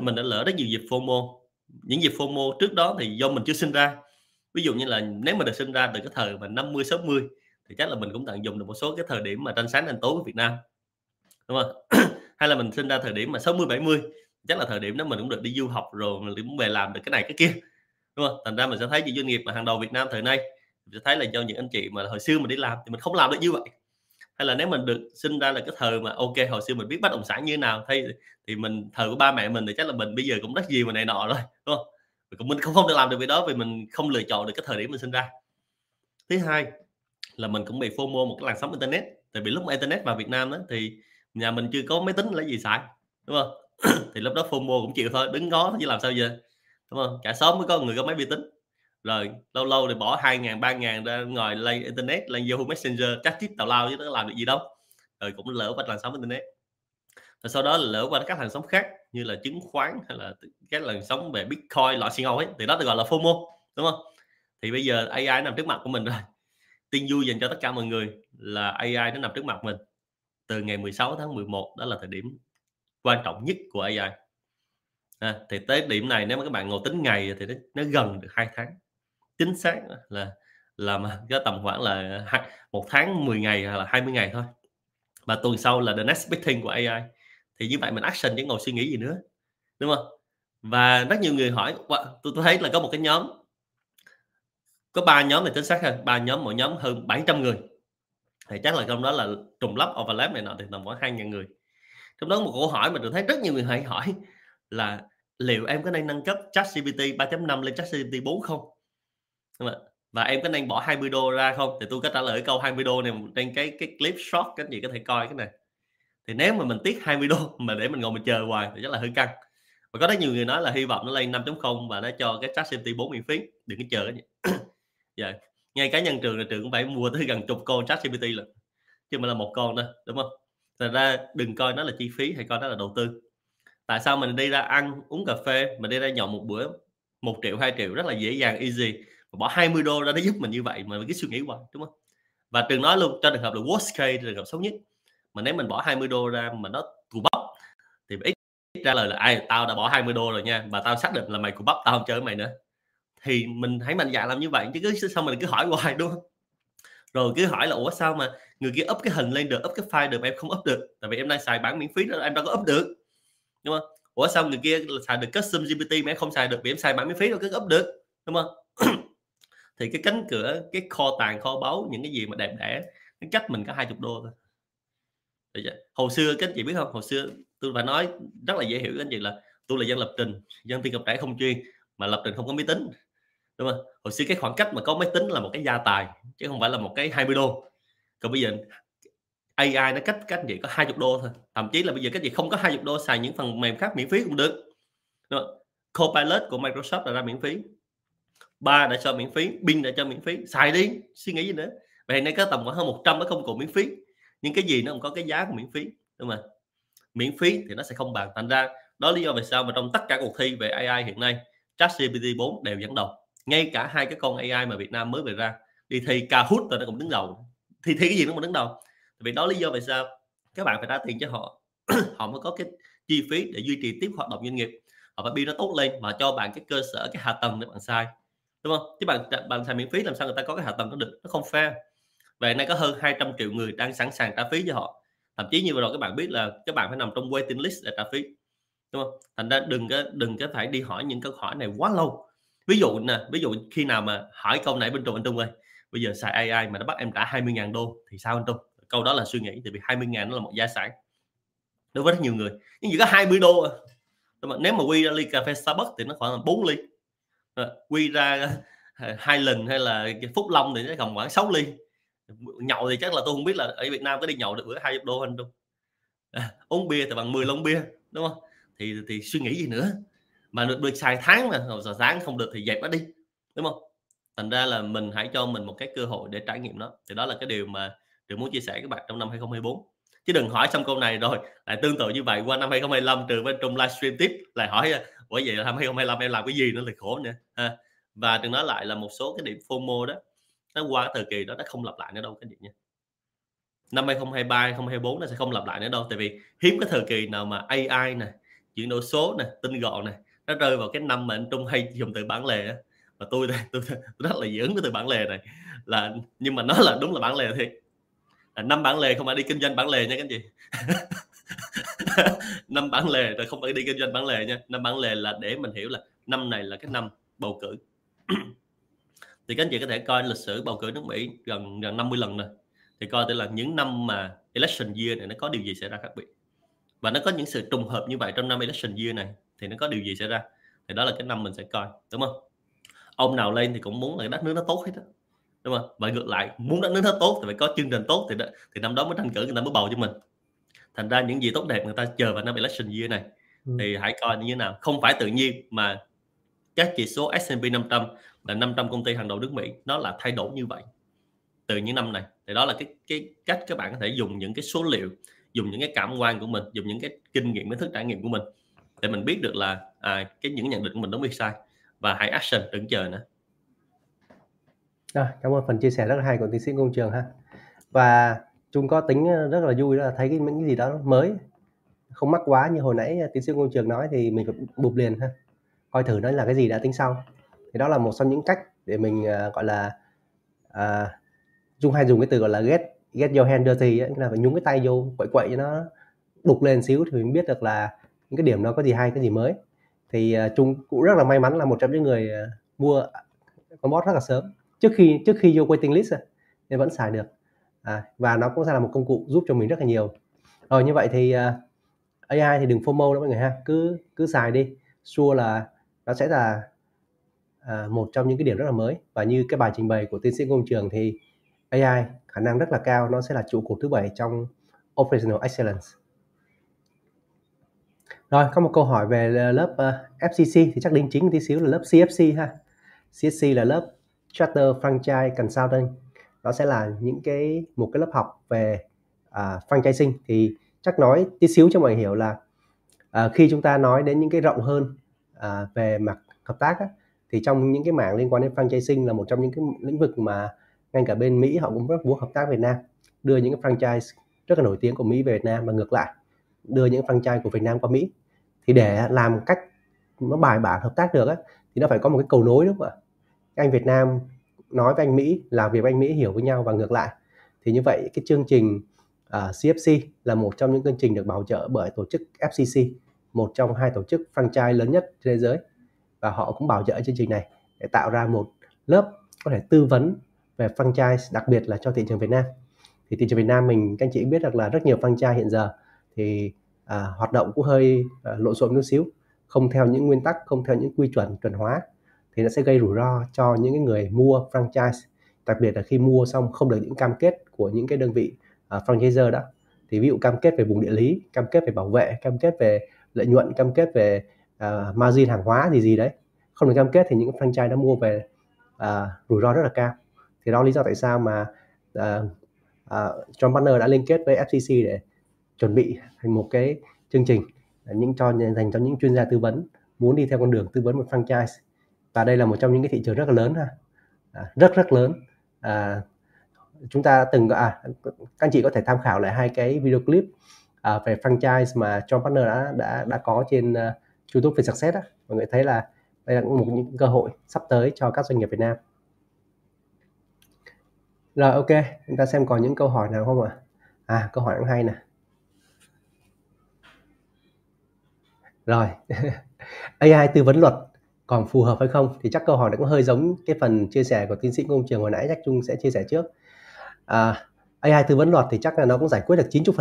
mình đã lỡ rất nhiều dịp FOMO. Những dịp FOMO trước đó thì do mình chưa sinh ra. Ví dụ như là nếu mà được sinh ra từ cái thời mà năm mươi sáu mươi thì chắc là mình cũng tận dụng được một số cái thời điểm mà tranh sáng tranh tối của Việt Nam, đúng không? Hay là mình sinh ra thời điểm mà sáu mươi bảy mươi, chắc là thời điểm đó mình cũng được đi du học rồi, mình cũng về làm được cái này cái kia, đúng không? Thành ra mình sẽ thấy những doanh nghiệp mà hàng đầu Việt Nam thời nay, mình sẽ thấy là do những anh chị mà hồi xưa mình đi làm thì mình không làm được như vậy. Hay là nếu mình được sinh ra là cái thời mà ok hồi xưa mình biết bất động sản như thế nào thì, thì mình thời của ba mẹ mình thì chắc là mình bây giờ cũng rất nhiều mà này nọ rồi, đúng không? Mình cũng không được làm được việc đó vì mình không lựa chọn được cái thời điểm mình sinh ra. Thứ hai là mình cũng bị FOMO một cái làn sóng internet, tại vì lúc mà internet vào Việt Nam đó thì nhà mình chưa có máy tính là gì xài, đúng không? Thì lúc đó FOMO cũng chịu thôi, đứng ngó chứ làm sao giờ, đúng không? Cả xóm mới có người có máy vi tính, rồi lâu lâu thì bỏ hai ngàn ba ngàn ra ngồi lên internet, lên Yahoo Messenger chat chít tào lao chứ nó làm được gì đâu, rồi cũng lỡ qua làn sóng internet. Rồi sau đó lỡ qua các làn sóng khác như là chứng khoán hay là các làn sóng về Bitcoin loại xì ngầu ấy, thì đó được gọi là FOMO, đúng không? Thì bây giờ a i nằm trước mặt của mình rồi. Tin vui dành cho tất cả mọi người là a i nó nằm trước mặt mình từ ngày mười sáu tháng mười một, đó là thời điểm quan trọng nhất của a i. À, thì tới điểm này nếu mà các bạn ngồi tính ngày thì nó, nó gần được hai tháng, chính xác là làm cái tầm khoảng là một tháng mười ngày hoặc là hai mươi ngày thôi. Và tuần sau là the next big thing của a i. Thì như vậy mình action chứ ngồi suy nghĩ gì nữa, đúng không? Và rất nhiều người hỏi, tôi tôi thấy là có một cái nhóm, có ba nhóm này chính xác hơn, ba nhóm, mỗi nhóm hơn bảy trăm người. Thì chắc là trong đó là trùng lắp overlap này nọ thì tầm khoảng hai nghìn người. Trong đó một câu hỏi mà tôi thấy rất nhiều người hay hỏi là liệu em có nên nâng cấp ChatGPT ba chấm năm lên ChatGPT bốn không? Và em có nên bỏ hai mươi đô ra không? Thì tôi có trả lời câu hai mươi đô này trên cái cái clip short, các anh chị có thể coi cái này. Thì nếu mà mình tiếc hai mươi đô mà để mình ngồi mình chờ hoài thì chắc là hơi căng. Và có rất nhiều người nói là hy vọng nó lên năm chấm không và nó cho cái ChatGPT bốn miễn phí, đừng có chờ cái gì. Ngay cá nhân Trường là Trường cũng phải mua tới gần chục con ChatGPT là chứ mà là một con thôi, đúng không? Thật ra đừng coi nó là chi phí, hay coi nó là đầu tư. Tại sao mình đi ra ăn uống cà phê, mình đi ra nhậu một bữa một triệu hai triệu rất là dễ dàng easy, bỏ hai mươi đô ra nó giúp mình như vậy mà cái suy nghĩ quá, đúng không? Và Trường nói luôn, cho trường hợp là worst case, trường hợp xấu nhất, mà nếu mình bỏ hai mươi đô ra mà nó cù bắp thì ít ra lời là ai tao đã bỏ hai mươi đô rồi nha, và tao xác định là mày cù bắp, tao không chơi với mày nữa. Thì mình hãy mạnh dạn làm như vậy chứ cứ sao mình cứ hỏi hoài, đúng không? Rồi cứ hỏi là ủa sao mà người kia up cái hình lên được, up cái file được, em không up được, tại vì em đang xài bản miễn phí đó, em đâu có up được, đúng không? Ủa sao người kia xài được custom giê pê tê mà em không xài được, vì em xài bản miễn phí đâu cứ up được, đúng không? Thì cái cánh cửa, cái kho tàng, kho báu, những cái gì mà đẹp đẽ nó cách mình có hai mươi đô thôi. Hồi xưa các anh chị biết không, hồi xưa tôi phải nói rất là dễ hiểu các anh chị là tôi là dân lập trình, dân tiên học trải không chuyên, mà lập trình không có máy tính, đúng không? Hồi xưa cái khoảng cách mà có máy tính là một cái gia tài chứ không phải là một cái hai mươi đô. Còn bây giờ a i nó cách các anh chị có hai mươi đô thôi, thậm chí là bây giờ các anh chị không có hai mươi đô xài những phần mềm khác miễn phí cũng được, đúng không? Copilot của Microsoft đã ra miễn phí, ba đã cho miễn phí, Bing đã cho miễn phí, xài đi, suy nghĩ gì nữa. Và hiện nay có tầm khoảng hơn một trăm cái công cụ miễn phí, nhưng cái gì nó cũng có cái giá của miễn phí, đúng không? Miễn phí thì nó sẽ không bằng. Thành ra đó lý do vì sao mà trong tất cả cuộc thi về a i hiện nay, ChatGPT bốn đều dẫn đầu. Ngay cả hai cái con a i mà Việt Nam mới về ra đi thi Kahoot rồi nó cũng đứng đầu, thì thi cái gì nó cũng đứng đầu. Vì đó lý do vì sao các bạn phải trả tiền cho họ, họ mới có cái chi phí để duy trì tiếp hoạt động doanh nghiệp. và build nó tốt lên mà cho bạn cái cơ sở, cái hạ tầng để bạn xài, đúng không? Chứ bạn bạn xài miễn phí làm sao người ta có cái hạ tầng nó được, nó không fair. Và hiện nay có hơn hai trăm triệu người đang sẵn sàng trả phí cho họ. Thậm chí như vừa rồi các bạn biết là các bạn phải nằm trong waiting list để trả phí, đúng không? Thành ra đừng có đừng có phải đi hỏi những câu hỏi này quá lâu. Ví dụ nè, ví dụ khi nào mà hỏi câu nãy bên Trung, anh Trung ơi, bây giờ xài a i mà nó bắt em trả hai mươi nghìn đô thì sao anh Trung? Câu đó là suy nghĩ, tại vì hai mươi nghìn nó là một gia sản đối với rất nhiều người, nhưng chỉ có hai mươi đô à. Nếu mà quy ra ly cà phê Starbucks thì nó khoảng là bốn ly, quy ra hai lần hay là Phúc Long thì nó còn khoảng sáu ly. Nhậu thì chắc là tôi không biết là ở Việt Nam có đi nhậu được bữa hai mươi đô anh Trung à, uống bia thì bằng mười lon bia, đúng không? Thì thì suy nghĩ gì nữa mà được, được xài tháng mà giờ sáng không được thì dẹp nó đi, đúng không? Thành ra là mình hãy cho mình một cái cơ hội để trải nghiệm nó. Thì đó là cái điều mà Trường muốn chia sẻ với các bạn trong năm hai không hai tư. Chứ đừng hỏi xong câu này rồi lại tương tự như vậy qua năm hai không hai lăm, Trường bên trong livestream tiếp lại hỏi bởi vậy là năm hai không hai lăm em làm cái gì nữa là khổ nữa à. Và Trường nói lại là một số cái điểm FOMO đó nó qua thời kỳ đó nó không lặp lại nữa đâu các bạn nha. Năm hai không hai ba, hai không hai tư nó sẽ không lặp lại nữa đâu, tại vì hiếm cái thời kỳ nào mà a i này, chuyển đổi số này, tin gọn này nó rơi vào cái năm mà anh Trung hay dùng từ bản lề á. Và tôi đây tôi, tôi rất là dị ứng với từ bản lề này, là nhưng mà nó là đúng là bản lề thiệt. À, năm bản lề không phải đi kinh doanh bản lề nha các anh chị. Năm bản lề rồi không phải đi kinh doanh bản lề nha. Năm bản lề là để mình hiểu là năm này là cái năm bầu cử. Thì các anh chị có thể coi lịch sử bầu cử nước Mỹ gần gần năm mươi lần rồi, thì coi thử là những năm mà election year này nó có điều gì xảy ra khác biệt, và nó có những sự trùng hợp như vậy trong năm election year này thì nó có điều gì xảy ra. Thì đó là cái năm mình sẽ coi, đúng không? Ông nào lên thì cũng muốn là đất nước nó tốt hết đó, đúng không? Và ngược lại, muốn đất nước nó tốt thì phải có chương trình tốt, thì đó, thì năm đó mới tranh cử, người ta mới bầu cho mình. Thành ra những gì tốt đẹp người ta chờ vào năm election year này, ừ. Thì hãy coi như thế nào. Không phải tự nhiên mà các chỉ số S and P năm trăm là năm trăm công ty hàng đầu nước Mỹ nó là thay đổi như vậy từ những năm này. Thì đó là cái cái cách các bạn có thể dùng những cái số liệu, dùng những cái cảm quan của mình, dùng những cái kinh nghiệm, cái thức trải nghiệm của mình để mình biết được là à, cái những nhận định của mình đúng hay sai, và hãy action, đừng chờ nữa. À, cảm ơn phần chia sẻ rất là hay của tiến sĩ Công Trường ha. Và chúng có tính rất là vui đó là thấy cái những cái gì đó mới, không mắc quá như hồi nãy tiến sĩ Công Trường nói thì mình phải bụp liền ha, coi thử nó là cái gì đã tính sau. Thì đó là một trong những cách để mình uh, gọi là uh, dùng hay dùng cái từ gọi là get get your hand dirty ấy, là phải nhúng cái tay vô quậy quậy cho nó đục lên xíu thì mình biết được là những cái điểm nó có gì hay, cái gì mới. Thì uh, chúng cũng rất là may mắn là một trong những người uh, mua con bot rất là sớm trước khi trước khi vô waiting list nên vẫn xài được à, và nó cũng sẽ là một công cụ giúp cho mình rất là nhiều. Rồi như vậy thì uh, a i thì đừng FOMO đó mọi người ha, cứ cứ xài đi, sure là nó sẽ là à, một trong những cái điểm rất là mới. Và như cái bài trình bày của tiến sĩ Ngô Công Trường thì a i khả năng rất là cao nó sẽ là trụ cột thứ bảy trong Operational Excellence. Rồi có một câu hỏi về lớp uh, F C C thì chắc đính chính tí xíu là lớp C F C ha. C F C là lớp Charter Franchise Consulting, nó sẽ là những cái một cái lớp học về uh, franchising. Thì chắc nói tí xíu cho mọi người hiểu là uh, khi chúng ta nói đến những cái rộng hơn uh, về mặt hợp tác á, thì trong những cái mảng liên quan đến franchising là một trong những cái lĩnh vực mà ngay cả bên Mỹ họ cũng rất muốn hợp tác Việt Nam, đưa những cái franchise rất là nổi tiếng của Mỹ về Việt Nam và ngược lại, đưa những franchise của Việt Nam qua Mỹ. Thì để làm cách nó bài bản hợp tác được á, thì nó phải có một cái cầu nối, đúng không ạ? Anh Việt Nam nói với anh Mỹ, làm việc với anh Mỹ hiểu với nhau và ngược lại. Thì như vậy cái chương trình uh, C F C là một trong những chương trình được bảo trợ bởi tổ chức F C C, một trong hai tổ chức franchise lớn nhất trên thế giới. Và họ cũng bảo trợ chương trình này để tạo ra một lớp có thể tư vấn về franchise, đặc biệt là cho thị trường Việt Nam. Thì thị trường Việt Nam mình, các anh chị biết được là rất nhiều franchise hiện giờ thì à, hoạt động cũng hơi à, lộn xộn chút xíu, không theo những nguyên tắc, không theo những quy chuẩn chuẩn hóa, thì nó sẽ gây rủi ro cho những người mua franchise, đặc biệt là khi mua xong không được những cam kết của những cái đơn vị à, franchisor đó. Thì ví dụ cam kết về vùng địa lý, cam kết về bảo vệ, cam kết về lợi nhuận, cam kết về Uh, margin hàng hóa gì gì đấy không được cam kết, thì những franchise đã mua về uh, rủi ro rất là cao. Thì đó lý do tại sao mà uh, uh, John Partner đã liên kết với F C C để chuẩn bị thành một cái chương trình những cho dành cho những chuyên gia tư vấn muốn đi theo con đường tư vấn một franchise. Và đây là một trong những cái thị trường rất là lớn ha, à, rất rất lớn à, chúng ta từng à, các anh chị có thể tham khảo lại hai cái video clip à, về franchise mà John Partner đã đã đã có trên uh, YouTube về success á, mọi người thấy là đây là một những cơ hội sắp tới cho các doanh nghiệp Việt Nam. Rồi ok, chúng ta xem còn những câu hỏi nào không ạ? À? à, câu hỏi cũng hay nè. Rồi, a i tư vấn luật còn phù hợp hay không? Thì chắc câu hỏi này cũng hơi giống cái phần chia sẻ của tiến sĩ Ngô Công Trường hồi nãy, chắc Trung sẽ chia sẻ trước. À, a i tư vấn luật thì chắc là nó cũng giải quyết được chín mươi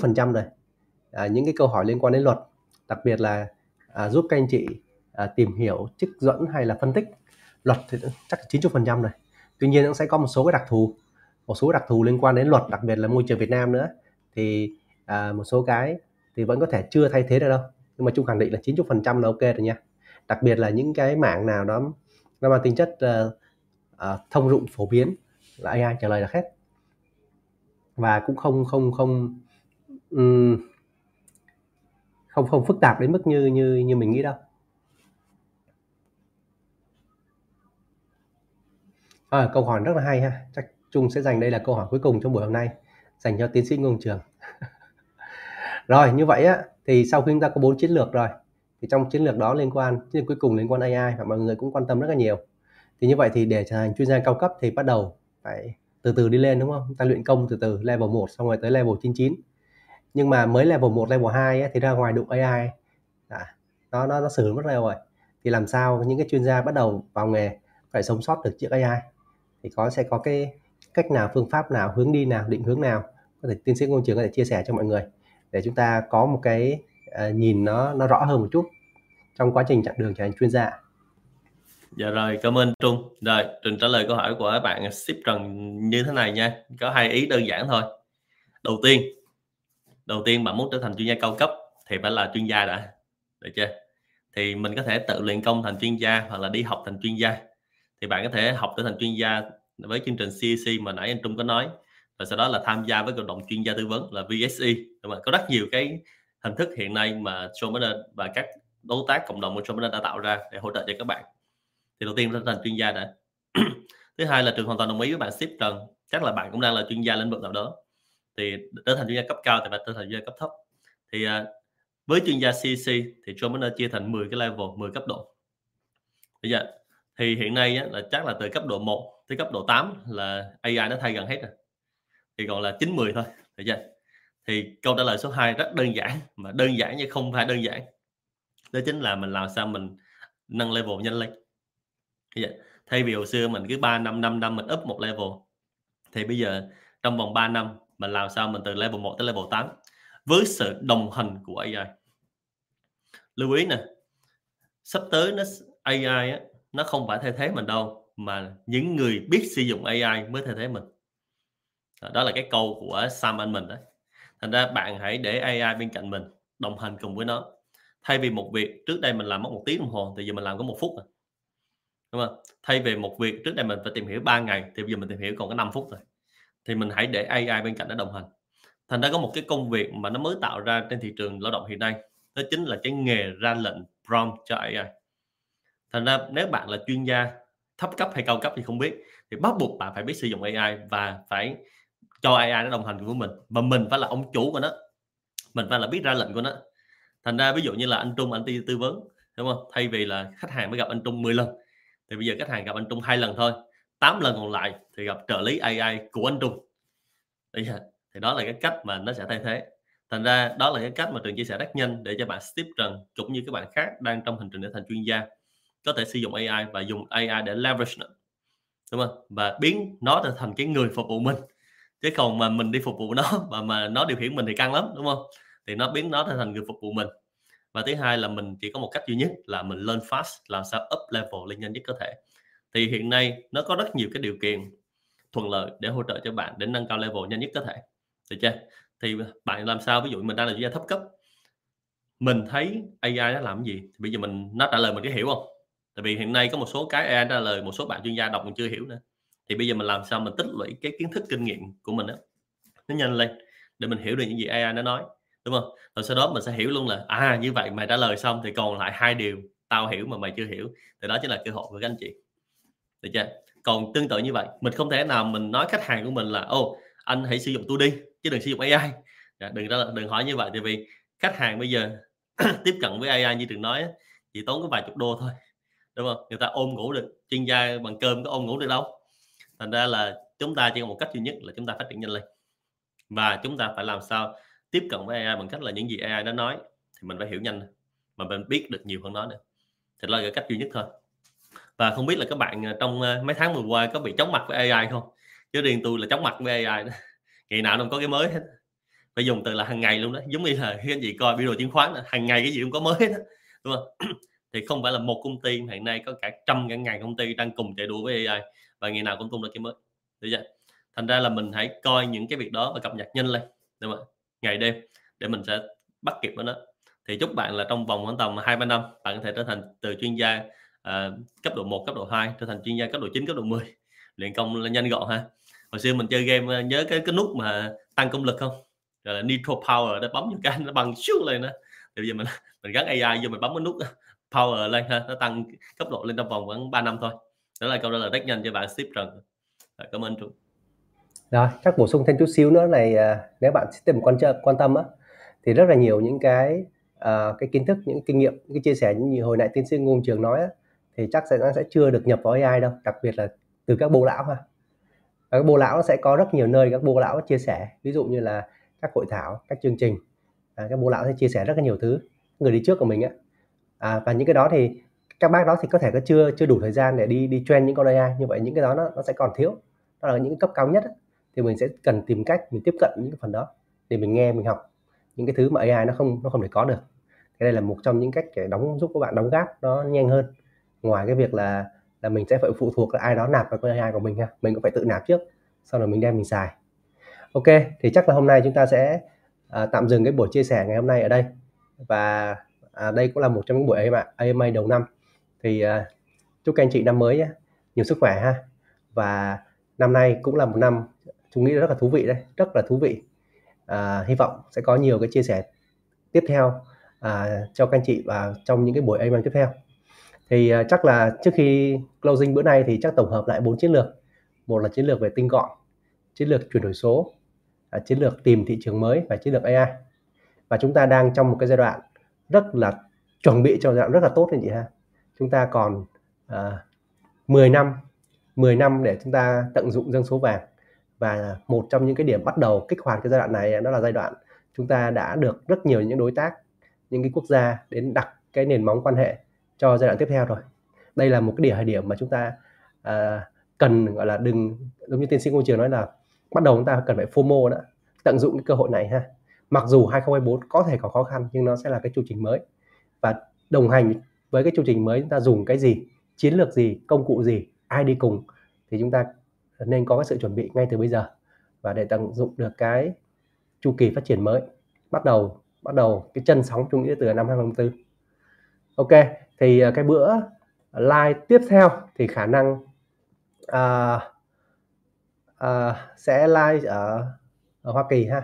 phần trăm rồi. À, những cái câu hỏi liên quan đến luật, đặc biệt là à, giúp các anh chị à, tìm hiểu, trích dẫn hay là phân tích luật thì chắc chín mươi phần trăm rồi. Tuy nhiên cũng sẽ có một số cái đặc thù, một số đặc thù liên quan đến luật, đặc biệt là môi trường Việt Nam nữa. Thì à, một số cái thì vẫn có thể chưa thay thế được đâu. Nhưng mà Trung khẳng định là chín mươi phần trăm là ok rồi nha. Đặc biệt là những cái mảng nào đó nó mang tính chất uh, uh, thông dụng phổ biến là a i trả lời được hết. Và cũng không không không um, không không phức tạp đến mức như như như mình nghĩ đâu. À, câu hỏi rất là hay ha. Chắc Trung sẽ dành đây là câu hỏi cuối cùng trong buổi hôm nay, dành cho tiến sĩ Ngô Công Trường. Rồi, như vậy á, thì sau khi chúng ta có bốn chiến lược rồi, thì trong chiến lược đó liên quan, chiến lược cuối cùng liên quan a i và mọi người cũng quan tâm rất là nhiều. Thì như vậy thì để trở thành chuyên gia cao cấp thì bắt đầu phải từ từ đi lên, đúng không? Chúng ta luyện công từ từ, level một xong rồi tới level chín mươi chín. Nhưng mà mới level một, level hai ấy, thì ra ngoài đụng a i à, nó, nó, nó xử mất rồi. Thì làm sao những cái chuyên gia bắt đầu vào nghề phải sống sót được trước a i? Thì có sẽ có cái cách nào, phương pháp nào, hướng đi nào, định hướng nào có thể tiến sĩ Ngô Công Trường có thể chia sẻ cho mọi người, để chúng ta có một cái uh, nhìn nó nó rõ hơn một chút trong quá trình chặng đường trở thành chuyên gia. Dạ rồi, cảm ơn Trung. Rồi, Trình trả lời câu hỏi của bạn Ship Trần như thế này nha. Có hai ý đơn giản thôi. Đầu tiên, đầu tiên bạn muốn trở thành chuyên gia cao cấp thì phải là chuyên gia đã, được chưa? Thì mình có thể tự luyện công thành chuyên gia hoặc là đi học thành chuyên gia. Thì bạn có thể học trở thành chuyên gia với chương trình xê e xê mà nãy anh Trung có nói. Và sau đó là tham gia với cộng đồng chuyên gia tư vấn là vê ét e. Có rất nhiều cái hình thức hiện nay mà Showmaners và các đối tác cộng đồng của Showmaners đã tạo ra để hỗ trợ cho các bạn. Thì đầu tiên là thành chuyên gia đã. Thứ hai là Trường hoàn toàn đồng ý với bạn Ship Trần. Chắc là bạn cũng đang là chuyên gia lĩnh vực nào đó. Thì trở thành chuyên gia cấp cao thì bạn trở thành chuyên gia cấp thấp. Thì với chuyên gia xê e xê thì Showmaners chia thành mười cái level, mười cấp độ. Bây giờ thì hiện nay á, là chắc là từ cấp độ một tới cấp độ tám là a i nó thay gần hết rồi. Thì còn là chín mười thôi, được chưa? Thì câu trả lời số hai rất đơn giản, mà đơn giản nhưng không phải đơn giản. Đó chính là mình làm sao mình nâng level nhanh lên. Thay vì hồi xưa mình cứ ba năm, năm năm mình up một level, thì bây giờ trong vòng ba năm mình làm sao mình từ level một tới level tám với sự đồng hành của a i. Lưu ý nè, sắp tới nó a i á, nó không phải thay thế mình đâu, mà những người biết sử dụng a i mới thay thế mình. Đó là cái câu của Sam Altman đấy. Thành ra bạn hãy để a i bên cạnh mình, đồng hành cùng với nó. Thay vì một việc trước đây mình làm mất một tiếng đồng hồ thì giờ mình làm có một phút rồi, đúng không? Thay vì một việc trước đây mình phải tìm hiểu ba ngày thì bây giờ mình tìm hiểu còn có năm phút rồi. Thì mình hãy để a i bên cạnh nó đồng hành. Thành ra có một cái công việc mà nó mới tạo ra trên thị trường lao động hiện nay, đó chính là cái nghề ra lệnh prompt cho a i. Thành ra nếu bạn là chuyên gia thấp cấp hay cao cấp thì không biết, thì bắt buộc bạn phải biết sử dụng a i và phải cho a i nó đồng hành cùng với mình, mà mình phải là ông chủ của nó, mình phải là biết ra lệnh của nó. Thành ra ví dụ như là anh Trung, anh đi tư vấn, đúng không? Thay vì là khách hàng mới gặp anh Trung mười lần thì bây giờ khách hàng gặp anh Trung hai lần thôi, tám lần còn lại thì gặp trợ lý a i của anh Trung. Thì đó là cái cách mà nó sẽ thay thế. Thành ra đó là cái cách mà Trường chia sẻ rất nhanh để cho bạn Steve Trần cũng như các bạn khác đang trong hành trình để thành chuyên gia có thể sử dụng a i và dùng a i để leverage nó, đúng không? Và biến nó thành cái người phục vụ mình. Chứ còn mà mình đi phục vụ nó và mà nó điều khiển mình thì căng lắm, đúng không? Thì nó biến nó thành người phục vụ mình. Và thứ hai là mình chỉ có một cách duy nhất là mình learn fast, làm sao up level lên nhanh nhất có thể. Thì hiện nay nó có rất nhiều cái điều kiện thuận lợi để hỗ trợ cho bạn để nâng cao level nhanh nhất có thể, được chưa? Thì bạn làm sao, ví dụ mình đang là chuyên gia thấp cấp, mình thấy a i nó làm cái gì thì bây giờ mình nó trả lời mình có hiểu không? Tại vì hiện nay có một số cái a i trả lời một số bạn chuyên gia đọc còn chưa hiểu nữa. Thì bây giờ mình làm sao mình tích lũy cái kiến thức kinh nghiệm của mình đó, nó nhanh lên để mình hiểu được những gì a i nó nói, đúng không? Rồi sau đó mình sẽ hiểu luôn là à, như vậy mày trả lời xong thì còn lại hai điều tao hiểu mà mày chưa hiểu. Thì đó chính là cơ hội của các anh chị, được chưa? Còn tương tự như vậy, mình không thể nào mình nói khách hàng của mình là ô anh hãy sử dụng tôi đi chứ đừng sử dụng a i. Đừng đừng hỏi như vậy, tại vì khách hàng bây giờ tiếp cận với a i như Trường nói chỉ tốn có vài chục đô thôi, đúng không? Người ta ôm ngủ được, chuyên gia bằng cơm có ôm ngủ được đâu. Thành ra là chúng ta chỉ có một cách duy nhất là chúng ta phát triển nhanh lên, và chúng ta phải làm sao tiếp cận với a i bằng cách là những gì a i nó nói thì mình phải hiểu nhanh, mà mình biết được nhiều hơn nó nữa, thì là cái cách duy nhất thôi. Và không biết là các bạn trong mấy tháng vừa qua có bị chóng mặt với a i không, chứ riêng tôi là chóng mặt với a i đó, ngày nào nó không có cái mới hết, phải dùng từ là hàng ngày luôn đó, giống như là cái gì coi biểu đồ chứng khoán đó, hàng ngày cái gì cũng có mới đó, đúng không? Thì không phải là một công ty, hiện nay có cả trăm cả ngàn công ty đang cùng chạy đua với a i và ngày nào cũng tung ra cái mới, được chưa? Thành ra là mình hãy coi những cái việc đó và cập nhật nhanh lên, đúng không? Ngày đêm để mình sẽ bắt kịp với nó. Thì chúc bạn là trong vòng khoảng tầm hai ba năm bạn có thể trở thành từ chuyên gia uh, cấp độ một, cấp độ hai trở thành chuyên gia cấp độ chín, cấp độ mười, luyện công là nhanh gọn ha. Hồi xưa mình chơi game nhớ cái cái nút mà tăng công lực không, gọi là nitro power, nó bấm những cái nó bằng xíu lên đó. Thì bây giờ mình mình gắn a i vô, mình bấm cái nút power lên ha, nó tăng cấp độ lên trong vòng khoảng ba năm thôi. Đó là câu trả lời rất nhanh cho bạn ship Trần. Cảm ơn Trung. Rồi, chắc bổ sung thêm chút xíu nữa này, nếu bạn sẽ tìm quan quan tâm á, thì rất là nhiều những cái uh, cái kiến thức, những kinh nghiệm, những cái chia sẻ như hồi nãy tiến sĩ Ngô Công Trường nói á, thì chắc sẽ nó sẽ chưa được nhập vào a i đâu, đặc biệt là từ các bô lão ha. Các bô lão sẽ có rất nhiều nơi các bô lão chia sẻ, ví dụ như là các hội thảo, các chương trình, à, các bô lão sẽ chia sẻ rất là nhiều thứ người đi trước của mình á, à, và những cái đó thì các bác đó thì có thể có chưa chưa đủ thời gian để đi đi train những con a i như vậy, những cái đó nó, nó sẽ còn thiếu. Đó là những cấp cao nhất á, thì mình sẽ cần tìm cách mình tiếp cận những cái phần đó để mình nghe, mình học những cái thứ mà a i nó không nó không thể có được. Thế đây là một trong những cách để đóng giúp các bạn đóng gáp nó nhanh hơn, ngoài cái việc là là mình sẽ phải phụ thuộc là ai đó nạp vào cái a i của mình ha, mình cũng phải tự nạp trước, sau đó mình đem mình xài. Ok, thì chắc là hôm nay chúng ta sẽ à, tạm dừng cái buổi chia sẻ ngày hôm nay ở đây, và à, đây cũng là một trong những buổi a em a đầu năm. Thì à, chúc các anh chị năm mới nhé, nhiều sức khỏe ha, và năm nay cũng là một năm chúng nghĩ rất là thú vị đấy, rất là thú vị. À, hy vọng sẽ có nhiều cái chia sẻ tiếp theo à, cho các anh chị và trong những cái buổi a em a tiếp theo. Thì à, chắc là trước khi closing bữa nay thì chắc tổng hợp lại bốn chiến lược. Một là chiến lược về tinh gọn, chiến lược chuyển đổi số, à, chiến lược tìm thị trường mới và chiến lược a i. Và chúng ta đang trong một cái giai đoạn rất là chuẩn bị cho giai đoạn rất là tốt anh chị ha. Chúng ta còn à, mười năm để chúng ta tận dụng dân số vàng. Và một trong những cái điểm bắt đầu kích hoạt cái giai đoạn này đó là giai đoạn chúng ta đã được rất nhiều những đối tác, những cái quốc gia đến đặt cái nền móng quan hệ cho giai đoạn tiếp theo rồi. Đây là một cái điểm, điểm mà chúng ta à, cần gọi là đừng, giống như tiến sĩ Ngô Trường nói là bắt đầu chúng ta cần phải FOMO đó, tận dụng cái cơ hội này ha. Mặc dù hai không hai tư có thể có khó khăn nhưng nó sẽ là cái chu trình mới, và đồng hành với cái chu trình mới chúng ta dùng cái gì, chiến lược gì, công cụ gì, ai đi cùng, thì chúng ta nên có cái sự chuẩn bị ngay từ bây giờ và để tận dụng được cái chu kỳ phát triển mới bắt đầu bắt đầu cái chân sóng chung nghĩa từ năm hai không hai tư. Ok, thì cái bữa live tiếp theo thì khả năng uh, uh, sẽ live ở, ở Hoa Kỳ ha,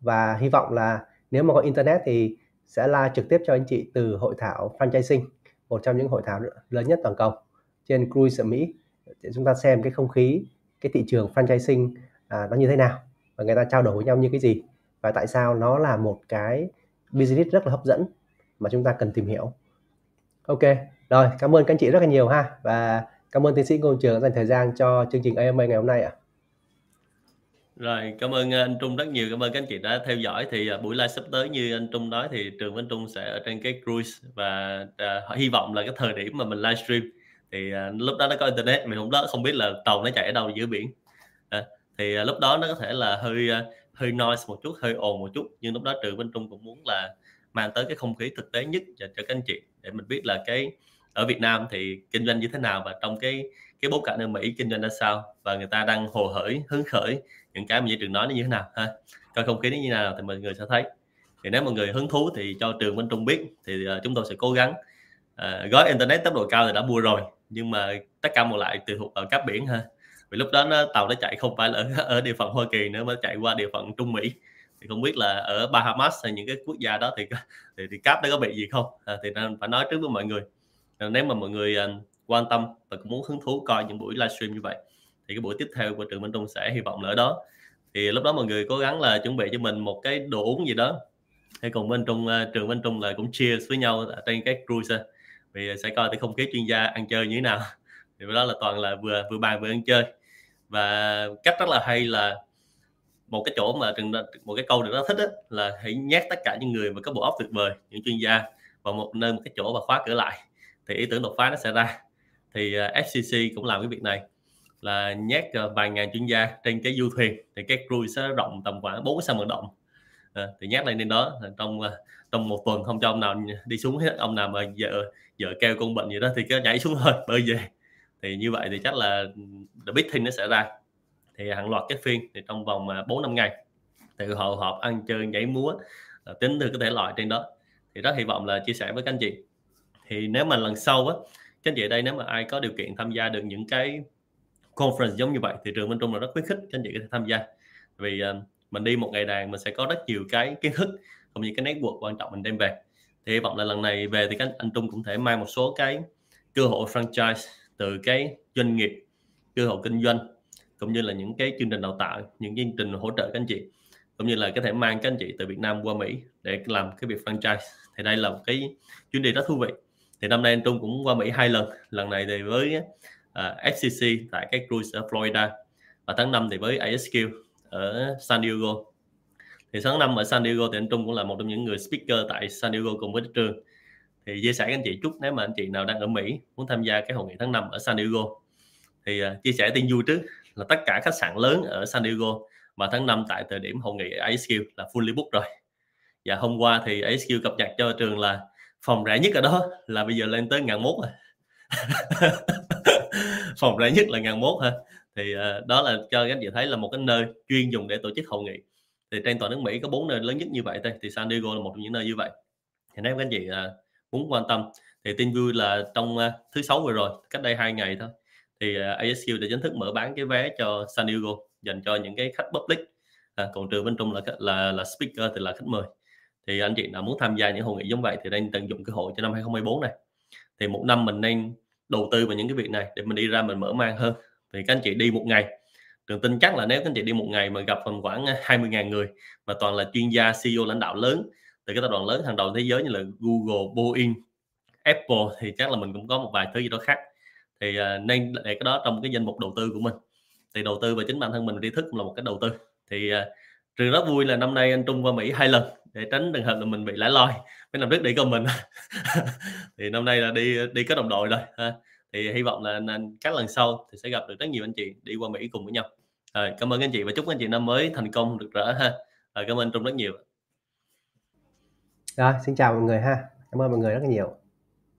và hy vọng là nếu mà có internet thì sẽ live trực tiếp cho anh chị từ hội thảo franchising, một trong những hội thảo lớn nhất toàn cầu trên cruise ở Mỹ, để chúng ta xem cái không khí, cái thị trường franchising à, nó như thế nào, và người ta trao đổi với nhau như cái gì, và tại sao nó là một cái business rất là hấp dẫn mà chúng ta cần tìm hiểu. Ok, rồi, cảm ơn các anh chị rất là nhiều ha, và cảm ơn tiến sĩ Ngô Công Trường dành thời gian cho chương trình a em a ngày hôm nay ạ. À. Rồi, cảm ơn anh Trung rất nhiều, cảm ơn các anh chị đã theo dõi. Thì buổi live sắp tới như anh Trung nói thì Trường với anh Trung sẽ ở trên cái cruise, và à, hy vọng là cái thời điểm mà mình livestream thì à, lúc đó nó có internet, mình không đó không biết là tàu nó chạy ở đâu giữa biển, à, thì à, lúc đó nó có thể là hơi à, hơi noise một chút, hơi ồn một chút, nhưng lúc đó Trường bên Trung cũng muốn là mang tới cái không khí thực tế nhất cho các anh chị, để mình biết là cái ở Việt Nam thì kinh doanh như thế nào, và trong cái cái bối cảnh ở Mỹ kinh doanh ra sao, và người ta đang hồ hởi hứng khởi những cái mà như Trường nói nó như thế nào ha. Coi không khí nó như thế nào thì mọi người sẽ thấy. Thì nếu mọi người hứng thú thì cho Trường bên Trung biết, thì à, chúng tôi sẽ cố gắng à, gói internet tốc độ cao thì đã mua rồi, nhưng mà tất cả một lại tùy thuộc ở cáp biển ha, vì lúc đó nó, tàu nó chạy không phải là ở, ở địa phận Hoa Kỳ nữa, mà chạy qua địa phận Trung Mỹ, thì không biết là ở Bahamas hay những cái quốc gia đó thì thì, thì cáp nó có bị gì không à, thì nên phải nói trước với mọi người. Nếu mà mọi người quan tâm và cũng muốn hứng thú coi những buổi livestream như vậy thì cái buổi tiếp theo của Trường Minh Trung sẽ hy vọng là ở đó, thì lúc đó mọi người cố gắng là chuẩn bị cho mình một cái đồ uống gì đó Thế cùng bên Trung, Trường bên Trung là cũng cheers với nhau ở trên các cruiser, vì sẽ coi cái không khí chuyên gia ăn chơi như thế nào. Thì đó là toàn là vừa vừa bàn vừa ăn chơi. Và cách rất là hay là một cái chỗ mà Trường, một cái câu được nó thích đó, là hãy nhét tất cả những người mà có bộ óc tuyệt vời, những chuyên gia vào một nơi, một cái chỗ và khóa cửa lại thì ý tưởng đột phá nó sẽ ra. Thì ép xê xê cũng làm cái việc này, là nhét vài ngàn chuyên gia trên cái du thuyền, thì cái cruise sẽ rộng tầm khoảng bốn sao mượn động. À, thì nhét lên đến đó trong trong một tuần không cho ông nào đi xuống hết, ông nào mà vợ vợ kêu con bệnh gì đó thì cứ nhảy xuống thôi, bơi về. Thì như vậy thì chắc là the big thing nó sẽ ra. Thì hàng loạt cái phiên thì trong vòng bốn năm ngày thì họ họp ăn chơi nhảy múa tính từ cái thể loại trên đó. Thì rất hy vọng là chia sẻ với các anh chị. Thì nếu mà lần sau á, các anh chị ở đây nếu mà ai có điều kiện tham gia được những cái conference giống như vậy thì Trường bên Trung là rất khuyến khích các anh chị có thể tham gia. Vì mình đi một ngày đàn mình sẽ có rất nhiều cái kiến thức cũng như cái network quan trọng mình đem về. Thì hy vọng là lần này về thì các anh Trung cũng thể mang một số cái cơ hội franchise từ cái doanh nghiệp, cơ hội kinh doanh, cũng như là những cái chương trình đào tạo, những chương trình hỗ trợ các anh chị, cũng như là có thể mang các anh chị từ Việt Nam qua Mỹ để làm cái việc franchise. Thì đây là một cái chuyến đi rất thú vị. Thì năm nay anh Trung cũng qua Mỹ hai lần, lần này thì với uh, ép xê xê tại cái cruise ở Florida, và tháng năm thì với a ét quy ở San Diego. Thì sáng năm ở San Diego thì anh Trung cũng là một trong những người speaker tại San Diego cùng với Trường. Thì chia sẻ các anh chị chút, nếu mà anh chị nào đang ở Mỹ muốn tham gia cái hội nghị tháng năm ở San Diego thì uh, chia sẻ tin vui trước là tất cả khách sạn lớn ở San Diego mà tháng năm tại thời điểm hội nghị a ét quy là fully booked rồi. Và hôm qua thì a ét quy cập nhật cho Trường là phòng rẻ nhất ở đó là bây giờ lên tới ngàn mốt rồi. Phòng rẻ nhất là ngàn mốt ha. Thì uh, đó là cho các anh chị thấy là một cái nơi chuyên dùng để tổ chức hội nghị. Thì trên toàn nước Mỹ có bốn nơi lớn nhất như vậy thôi, thì San Diego là một trong những nơi như vậy. Thì nếu các anh chị uh, muốn quan tâm thì tin vui là trong uh, thứ sáu vừa rồi, cách đây hai ngày thôi, thì uh, a ét quy đã chính thức mở bán cái vé cho San Diego dành cho những cái khách public. À, còn Trường bên Trung là là là speaker thì là khách mời. Thì anh chị nào muốn tham gia những hội nghị giống vậy thì nên tận dụng cơ hội cho năm hai không hai tư này. Thì một năm mình nên đầu tư vào những cái việc này để mình đi ra mình mở mang hơn. Thì các anh chị đi một ngày, Trường tin chắc là nếu các anh chị đi một ngày mà gặp khoảng hai mươi nghìn người mà toàn là chuyên gia, xê i ô, lãnh đạo lớn từ các tập đoàn lớn hàng đầu thế giới như là Google, Boeing, Apple, thì chắc là mình cũng có một vài thứ gì đó khác. Thì uh, nên để cái đó trong cái danh mục đầu tư của mình. Thì đầu tư vào chính bản thân mình, tri thức là một cái đầu tư. Thì uh, Trường rất vui là năm nay anh Trung qua Mỹ hai lần để tránh trường hợp là mình bị lãi loi. Mấy năm trước đi con mình thì năm nay là đi đi có đồng đội rồi ha. Thì hy vọng là các lần sau thì sẽ gặp được rất nhiều anh chị đi qua Mỹ cùng với nhau. Rồi, cảm ơn anh chị và chúc anh chị năm mới thành công rực rỡ ha. Rồi, cảm ơn Trung rất nhiều. Rồi, xin chào mọi người ha. Cảm ơn mọi người rất là nhiều.